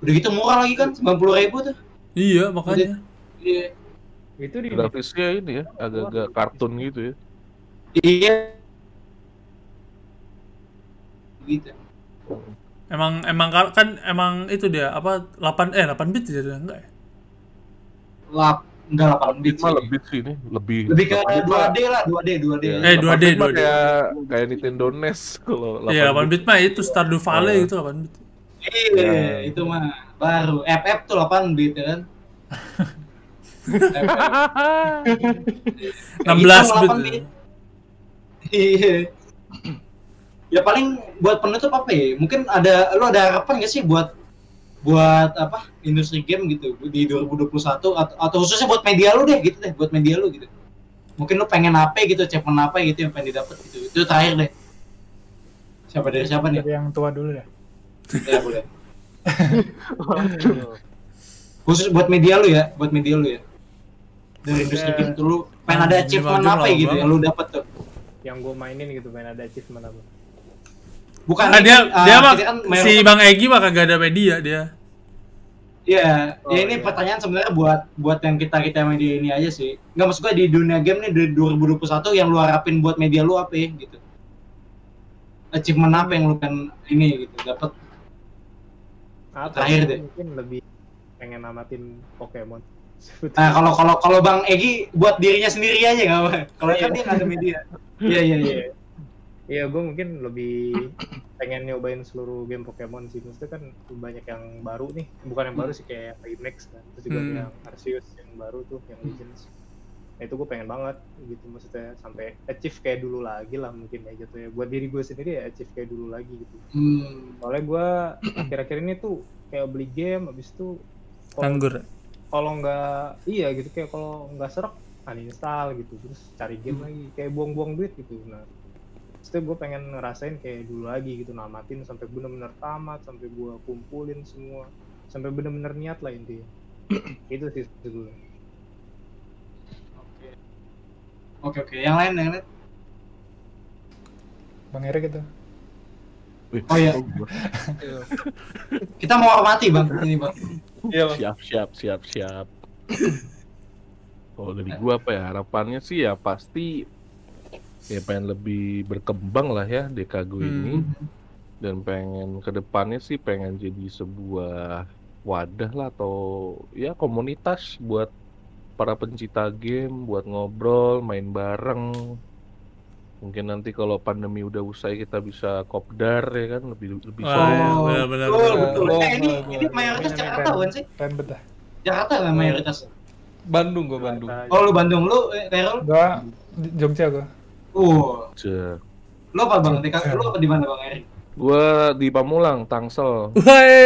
Udah gitu murah lagi kan sembilan puluh ribu tuh iya makanya iya itu di grafisnya ini ya agak-agak kartun gitu ya. Iya. Gitu. Emang emang kan emang itu dia apa delapan eh delapan bit aja ya, enggak ya? Lap enggak delapan bit mah lebih sih ini, lebih lebih ke dua D lah, dua D dua D. Eh dua D dua D kayak kayak Nintendo N E S kalau delapan bit. Iya, delapan bit mah itu Stardew Valley oh. Itu delapan bit. Iya, yeah. Itu mah baru F F tuh delapan bit ya kan. enam belas bit. Iya. Ya paling buat penutup apa ya? Mungkin ada lu ada harapan enggak sih buat buat apa? Industri game gitu di dua ribu dua puluh satu atau, atau khususnya buat media lu deh gitu deh, buat media lu gitu. Mungkin lu pengen apa gitu, cepen apa gitu yang pengen didapat gitu. Itu terakhir deh. Siapa dari siapa nih? Dari yang tua dulu deh. Ya boleh. Khusus buat media lu ya, buat media lu ya. Dari industri game tuh lu pengen ada achievement apa gitu yang lu dapat tuh? Yang gue mainin gitu, pengen ada achievement apa? Bukan nah, dia, uh, dia mah kan si Bang Egy mah kagak ada media dia. Iya, yeah. Oh, ya ini yeah. Pertanyaan sebenarnya buat buat yang kita kita media ini aja sih. Nggak maksud gue di dunia game nih di dua ribu dua puluh satu yang lu harapin buat media lu apa ya gitu? Achievement apa yang lu pengen ini gitu dapat? Terakhir deh. Mungkin lebih pengen amatin Pokemon. Sebetulnya. Nah kalau kalau kalau Bang Egy buat dirinya sendiri aja nggak apa? Kalau kan dia ada media. Iya iya iya. Iya gue mungkin lebih pengen nyobain seluruh game Pokemon sih. Maksudnya kan banyak yang baru nih. Bukan yang baru sih kayak Remix kan. Terus juga hmm. yang Arceus yang baru tuh yang Legends. Nah itu gue pengen banget gitu maksudnya sampai achieve kayak dulu lagi lah mungkin ya gitu ya. Buat diri gue sendiri ya achieve kayak dulu lagi gitu. Hmm. Soalnya gue akhir-akhir ini tuh kayak beli game abis itu nganggur. Kalau nggak iya gitu kayak kalau nggak serak uninstall gitu terus cari game hmm. lagi kayak buang-buang duit gitu. Nah itu gue pengen ngerasain kayak dulu lagi gitu namatin sampai benar-benar tamat sampai gue kumpulin semua sampai benar-benar niat lah intinya. Itu sih dulu. Oke oke oke yang lain yang lain Bang Erik itu. Oh iya. Kita mau hormati Bang ini Bang. Iya, siap siap siap siap. Kalau dari gua apa ya harapannya sih ya pasti ya pengen lebih berkembang lah ya D K G ini hmm. dan pengen kedepannya sih pengen jadi sebuah wadah lah atau ya komunitas buat para pencipta game buat ngobrol main bareng. Mungkin nanti kalau pandemi udah usai kita bisa kopdar ya kan lebih lebih seru. Benar-benar. Betul. Eh ini ini mayoritas Jakarta bukan sih? Pen betah. Jakarta lah mayoritas. Bandung gua Bandung. Oh lu Bandung lu Terol? Gua Jogja gua. Oh. Jogja. Lu apa Bang? Lu apa di mana Bang Erik? Gua di Pamulang, Tangsel. Woi.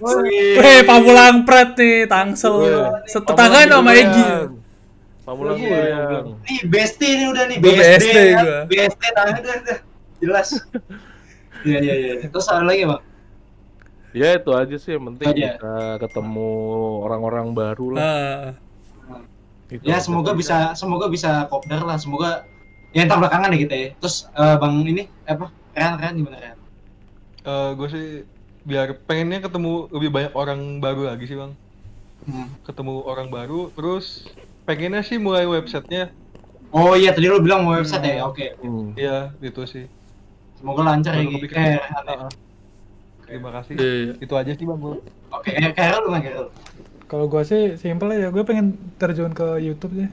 Woi, Pamulang Pret nih, Tangsel. Setetangga sama Egy. Pamulang gue yang... Nih, B S T ini udah nih, B S T ya, B S T tangan udah, udah, jelas. Iya, iya, iya. Terus ada lagi, Bang? Ya, itu aja sih yang penting oh, kita ya. Ketemu orang-orang baru lah. Uh. Gitu, ya, semoga gitu. Bisa, semoga bisa kopdar lah, semoga... Ya, entar belakangan ya kita ya. Terus, uh, Bang ini, apa? Keren-keren gimana, Keren? Uh, gue sih biar pengennya ketemu lebih banyak orang baru lagi sih, Bang. Hmm. Ketemu orang baru, terus... Pengennya sih mulai websitenya. Oh iya tadi lo bilang mau website hmm. ya, oke. Okay. Iya hmm. itu sih. Semoga lancar ya. Gitu. Eh, uh-uh. Terima kasih. Yeah. Itu aja sih bang gue. Oke, okay. Kayak lo bang. Kalau gue sih simple ya, gue pengen terjun ke YouTube ya.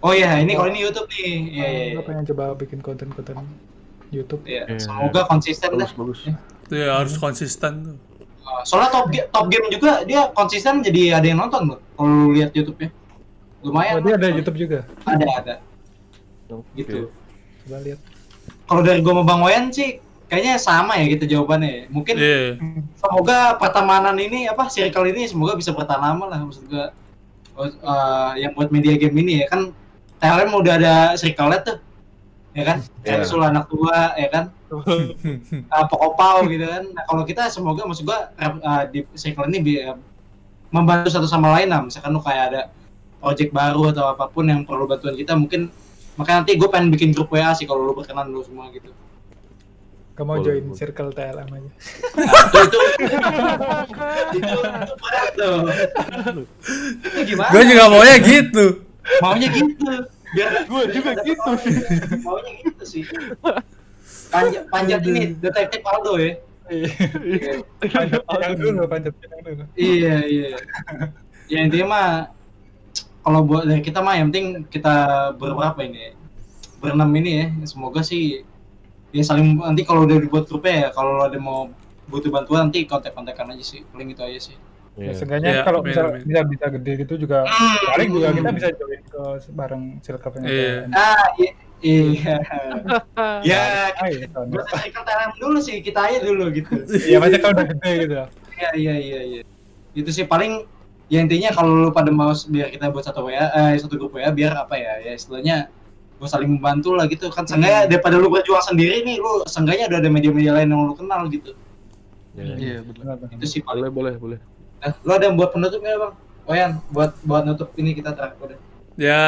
Oh iya ini kalau ini YouTube nih. Iya. Yeah, yeah, yeah. Gue pengen coba bikin konten-konten YouTube. Iya. Yeah. Semoga yeah. konsisten bagus, dah. Bagus. Itu ya harus konsisten tuh. Soalnya top top game juga dia konsisten jadi ada yang nonton loh. Kalau lihat YouTube-nya. Lumayan. Oh, dia ada YouTube juga. Ada ada. Gitu. Okay. Coba lihat. Kalau dari gua sama Bang Wayan sih kayaknya sama ya gitu jawabannya. Mungkin yeah. Semoga pertemanan ini apa circle ini semoga bisa bertahan lama lah maksud gua. Uh, yang buat media game ini ya kan T L M udah ada circle-nya tuh. ya kan, kapsul yeah. anak tua, ya kan, uh, pokopau gitu kan. Nah, kalau kita semoga maksud gua uh, di circle ini biar membantu satu sama lain lah. Misalkan lu kayak ada project baru atau apapun yang perlu bantuan kita, mungkin makanya nanti gua pengen bikin grup W A sih kalau lu berkenan lu semua gitu. Kamu mau join circle T L M aja. Itu itu itu berat tuh. Gimana? Gua juga maunya gitu. Maunya gitu. Biar gue juga gitu sih. Maunya gitu sih. Panjat panjat ini detektif Aldo ya. Iya. Panjat dulu, panjat dulu. Iya, iya. Ya intinya mah kalau buat kita mah yang penting kita berapa ini? Berenam ini ya. Semoga sih ya saling nanti kalau udah dibuat grupnya ya, kalau ada mau butuh bantuan nanti kontak-kontakan aja sih, paling itu aja sih. Yeah. Ya seenggaknya yeah, kalau bisa bisa bisa gede gitu juga paling mm. juga kita bisa join ke bareng circle-nya. Yeah. Ah iya. Iya. Ya, gua circle Telegram dulu sih, kita aja dulu gitu. Iya, maksudnya kalau udah gede gitu. Iya iya iya iya. Itu sih paling ya intinya kalau lu pada mau biar kita buat satu W A eh satu grup W A biar apa ya? Ya istilahnya gue saling membantu lah gitu kan, seenggaknya hmm. daripada lu berjuang sendiri nih, lu seenggaknya udah ada media-media lain yang lu kenal gitu. Iya, yeah, benar. Itu sih boleh boleh boleh. Nah, lu ada yang buat penutup nggak bang? Wayan, buat buat nutup ini kita terakhir udah. Ya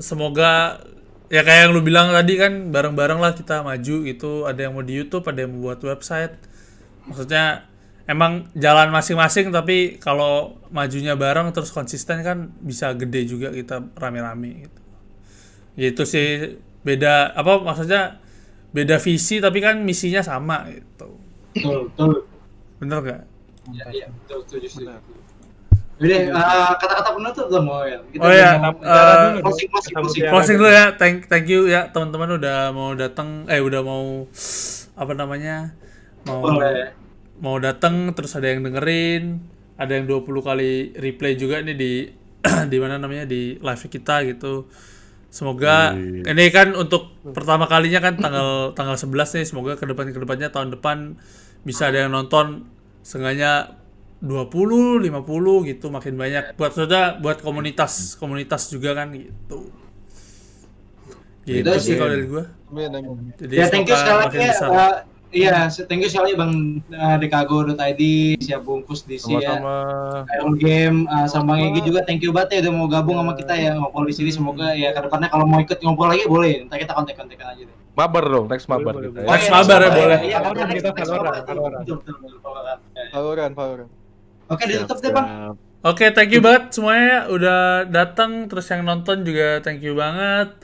semoga ya kayak yang lu bilang tadi kan, bareng-bareng lah kita maju gitu. Ada yang mau di YouTube, ada yang buat website. Maksudnya emang jalan masing-masing, tapi kalau majunya bareng terus konsisten kan bisa gede juga kita rame-rame gitu. Itu sih beda apa maksudnya beda visi tapi kan misinya sama gitu. Betul, betul. Bener nggak? Iya, iya, betul, setuju sih. Jadi uh, kata-kata penutup dong mau ya. Kita oh ya, closing closing closing. Closing dulu ya. Thank thank you ya teman-teman udah mau datang eh udah mau apa namanya? Mau Boleh. mau datang terus ada yang dengerin, ada yang dua puluh kali replay juga nih di di mana namanya di live kita gitu. Semoga Eee. ini kan untuk pertama kalinya kan tanggal tanggal sebelas nih, semoga ke depan ke depannya tahun depan bisa ada yang nonton seenggaknya dua puluh, lima puluh gitu, makin banyak buat saudara, buat komunitas komunitas juga kan gitu. Gitu Ito, sih kalau dari gua. Jadi ya, thank you sekali ya. Uh, iya, thank you sekali Bang uh, Dekago dot I D, siap bungkus di sini ya. Iron Game uh, sama Egi juga thank you banget ya udah mau gabung sama kita ya. Ngobrol di sini semoga ya ke depannya kalau mau ikut ngobrol lagi boleh. Entar kita kontak-kontakan aja deh. Mabar dong, teks mabar boleh, kita. Teks mabar ya boleh. Iya, kalau kita Valorant, Valorant. Valorant, Valorant. Oke, ditutup deh Bang. Oke, thank you banget semuanya udah datang, terus yang nonton juga thank you banget.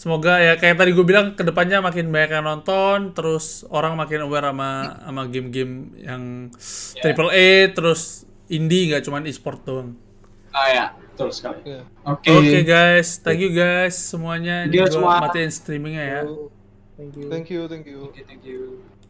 Semoga ya kayak tadi gue bilang kedepannya makin banyak yang nonton, terus orang makin aware sama sama game-game yang yeah. triple A, terus indie nggak cuman e-sport doang. Ah ya, betul sekali. Oke okay. okay, guys, thank you guys semuanya. Ini gue matiin streamingnya ya. Thank you, thank you, thank you. Okay, thank you.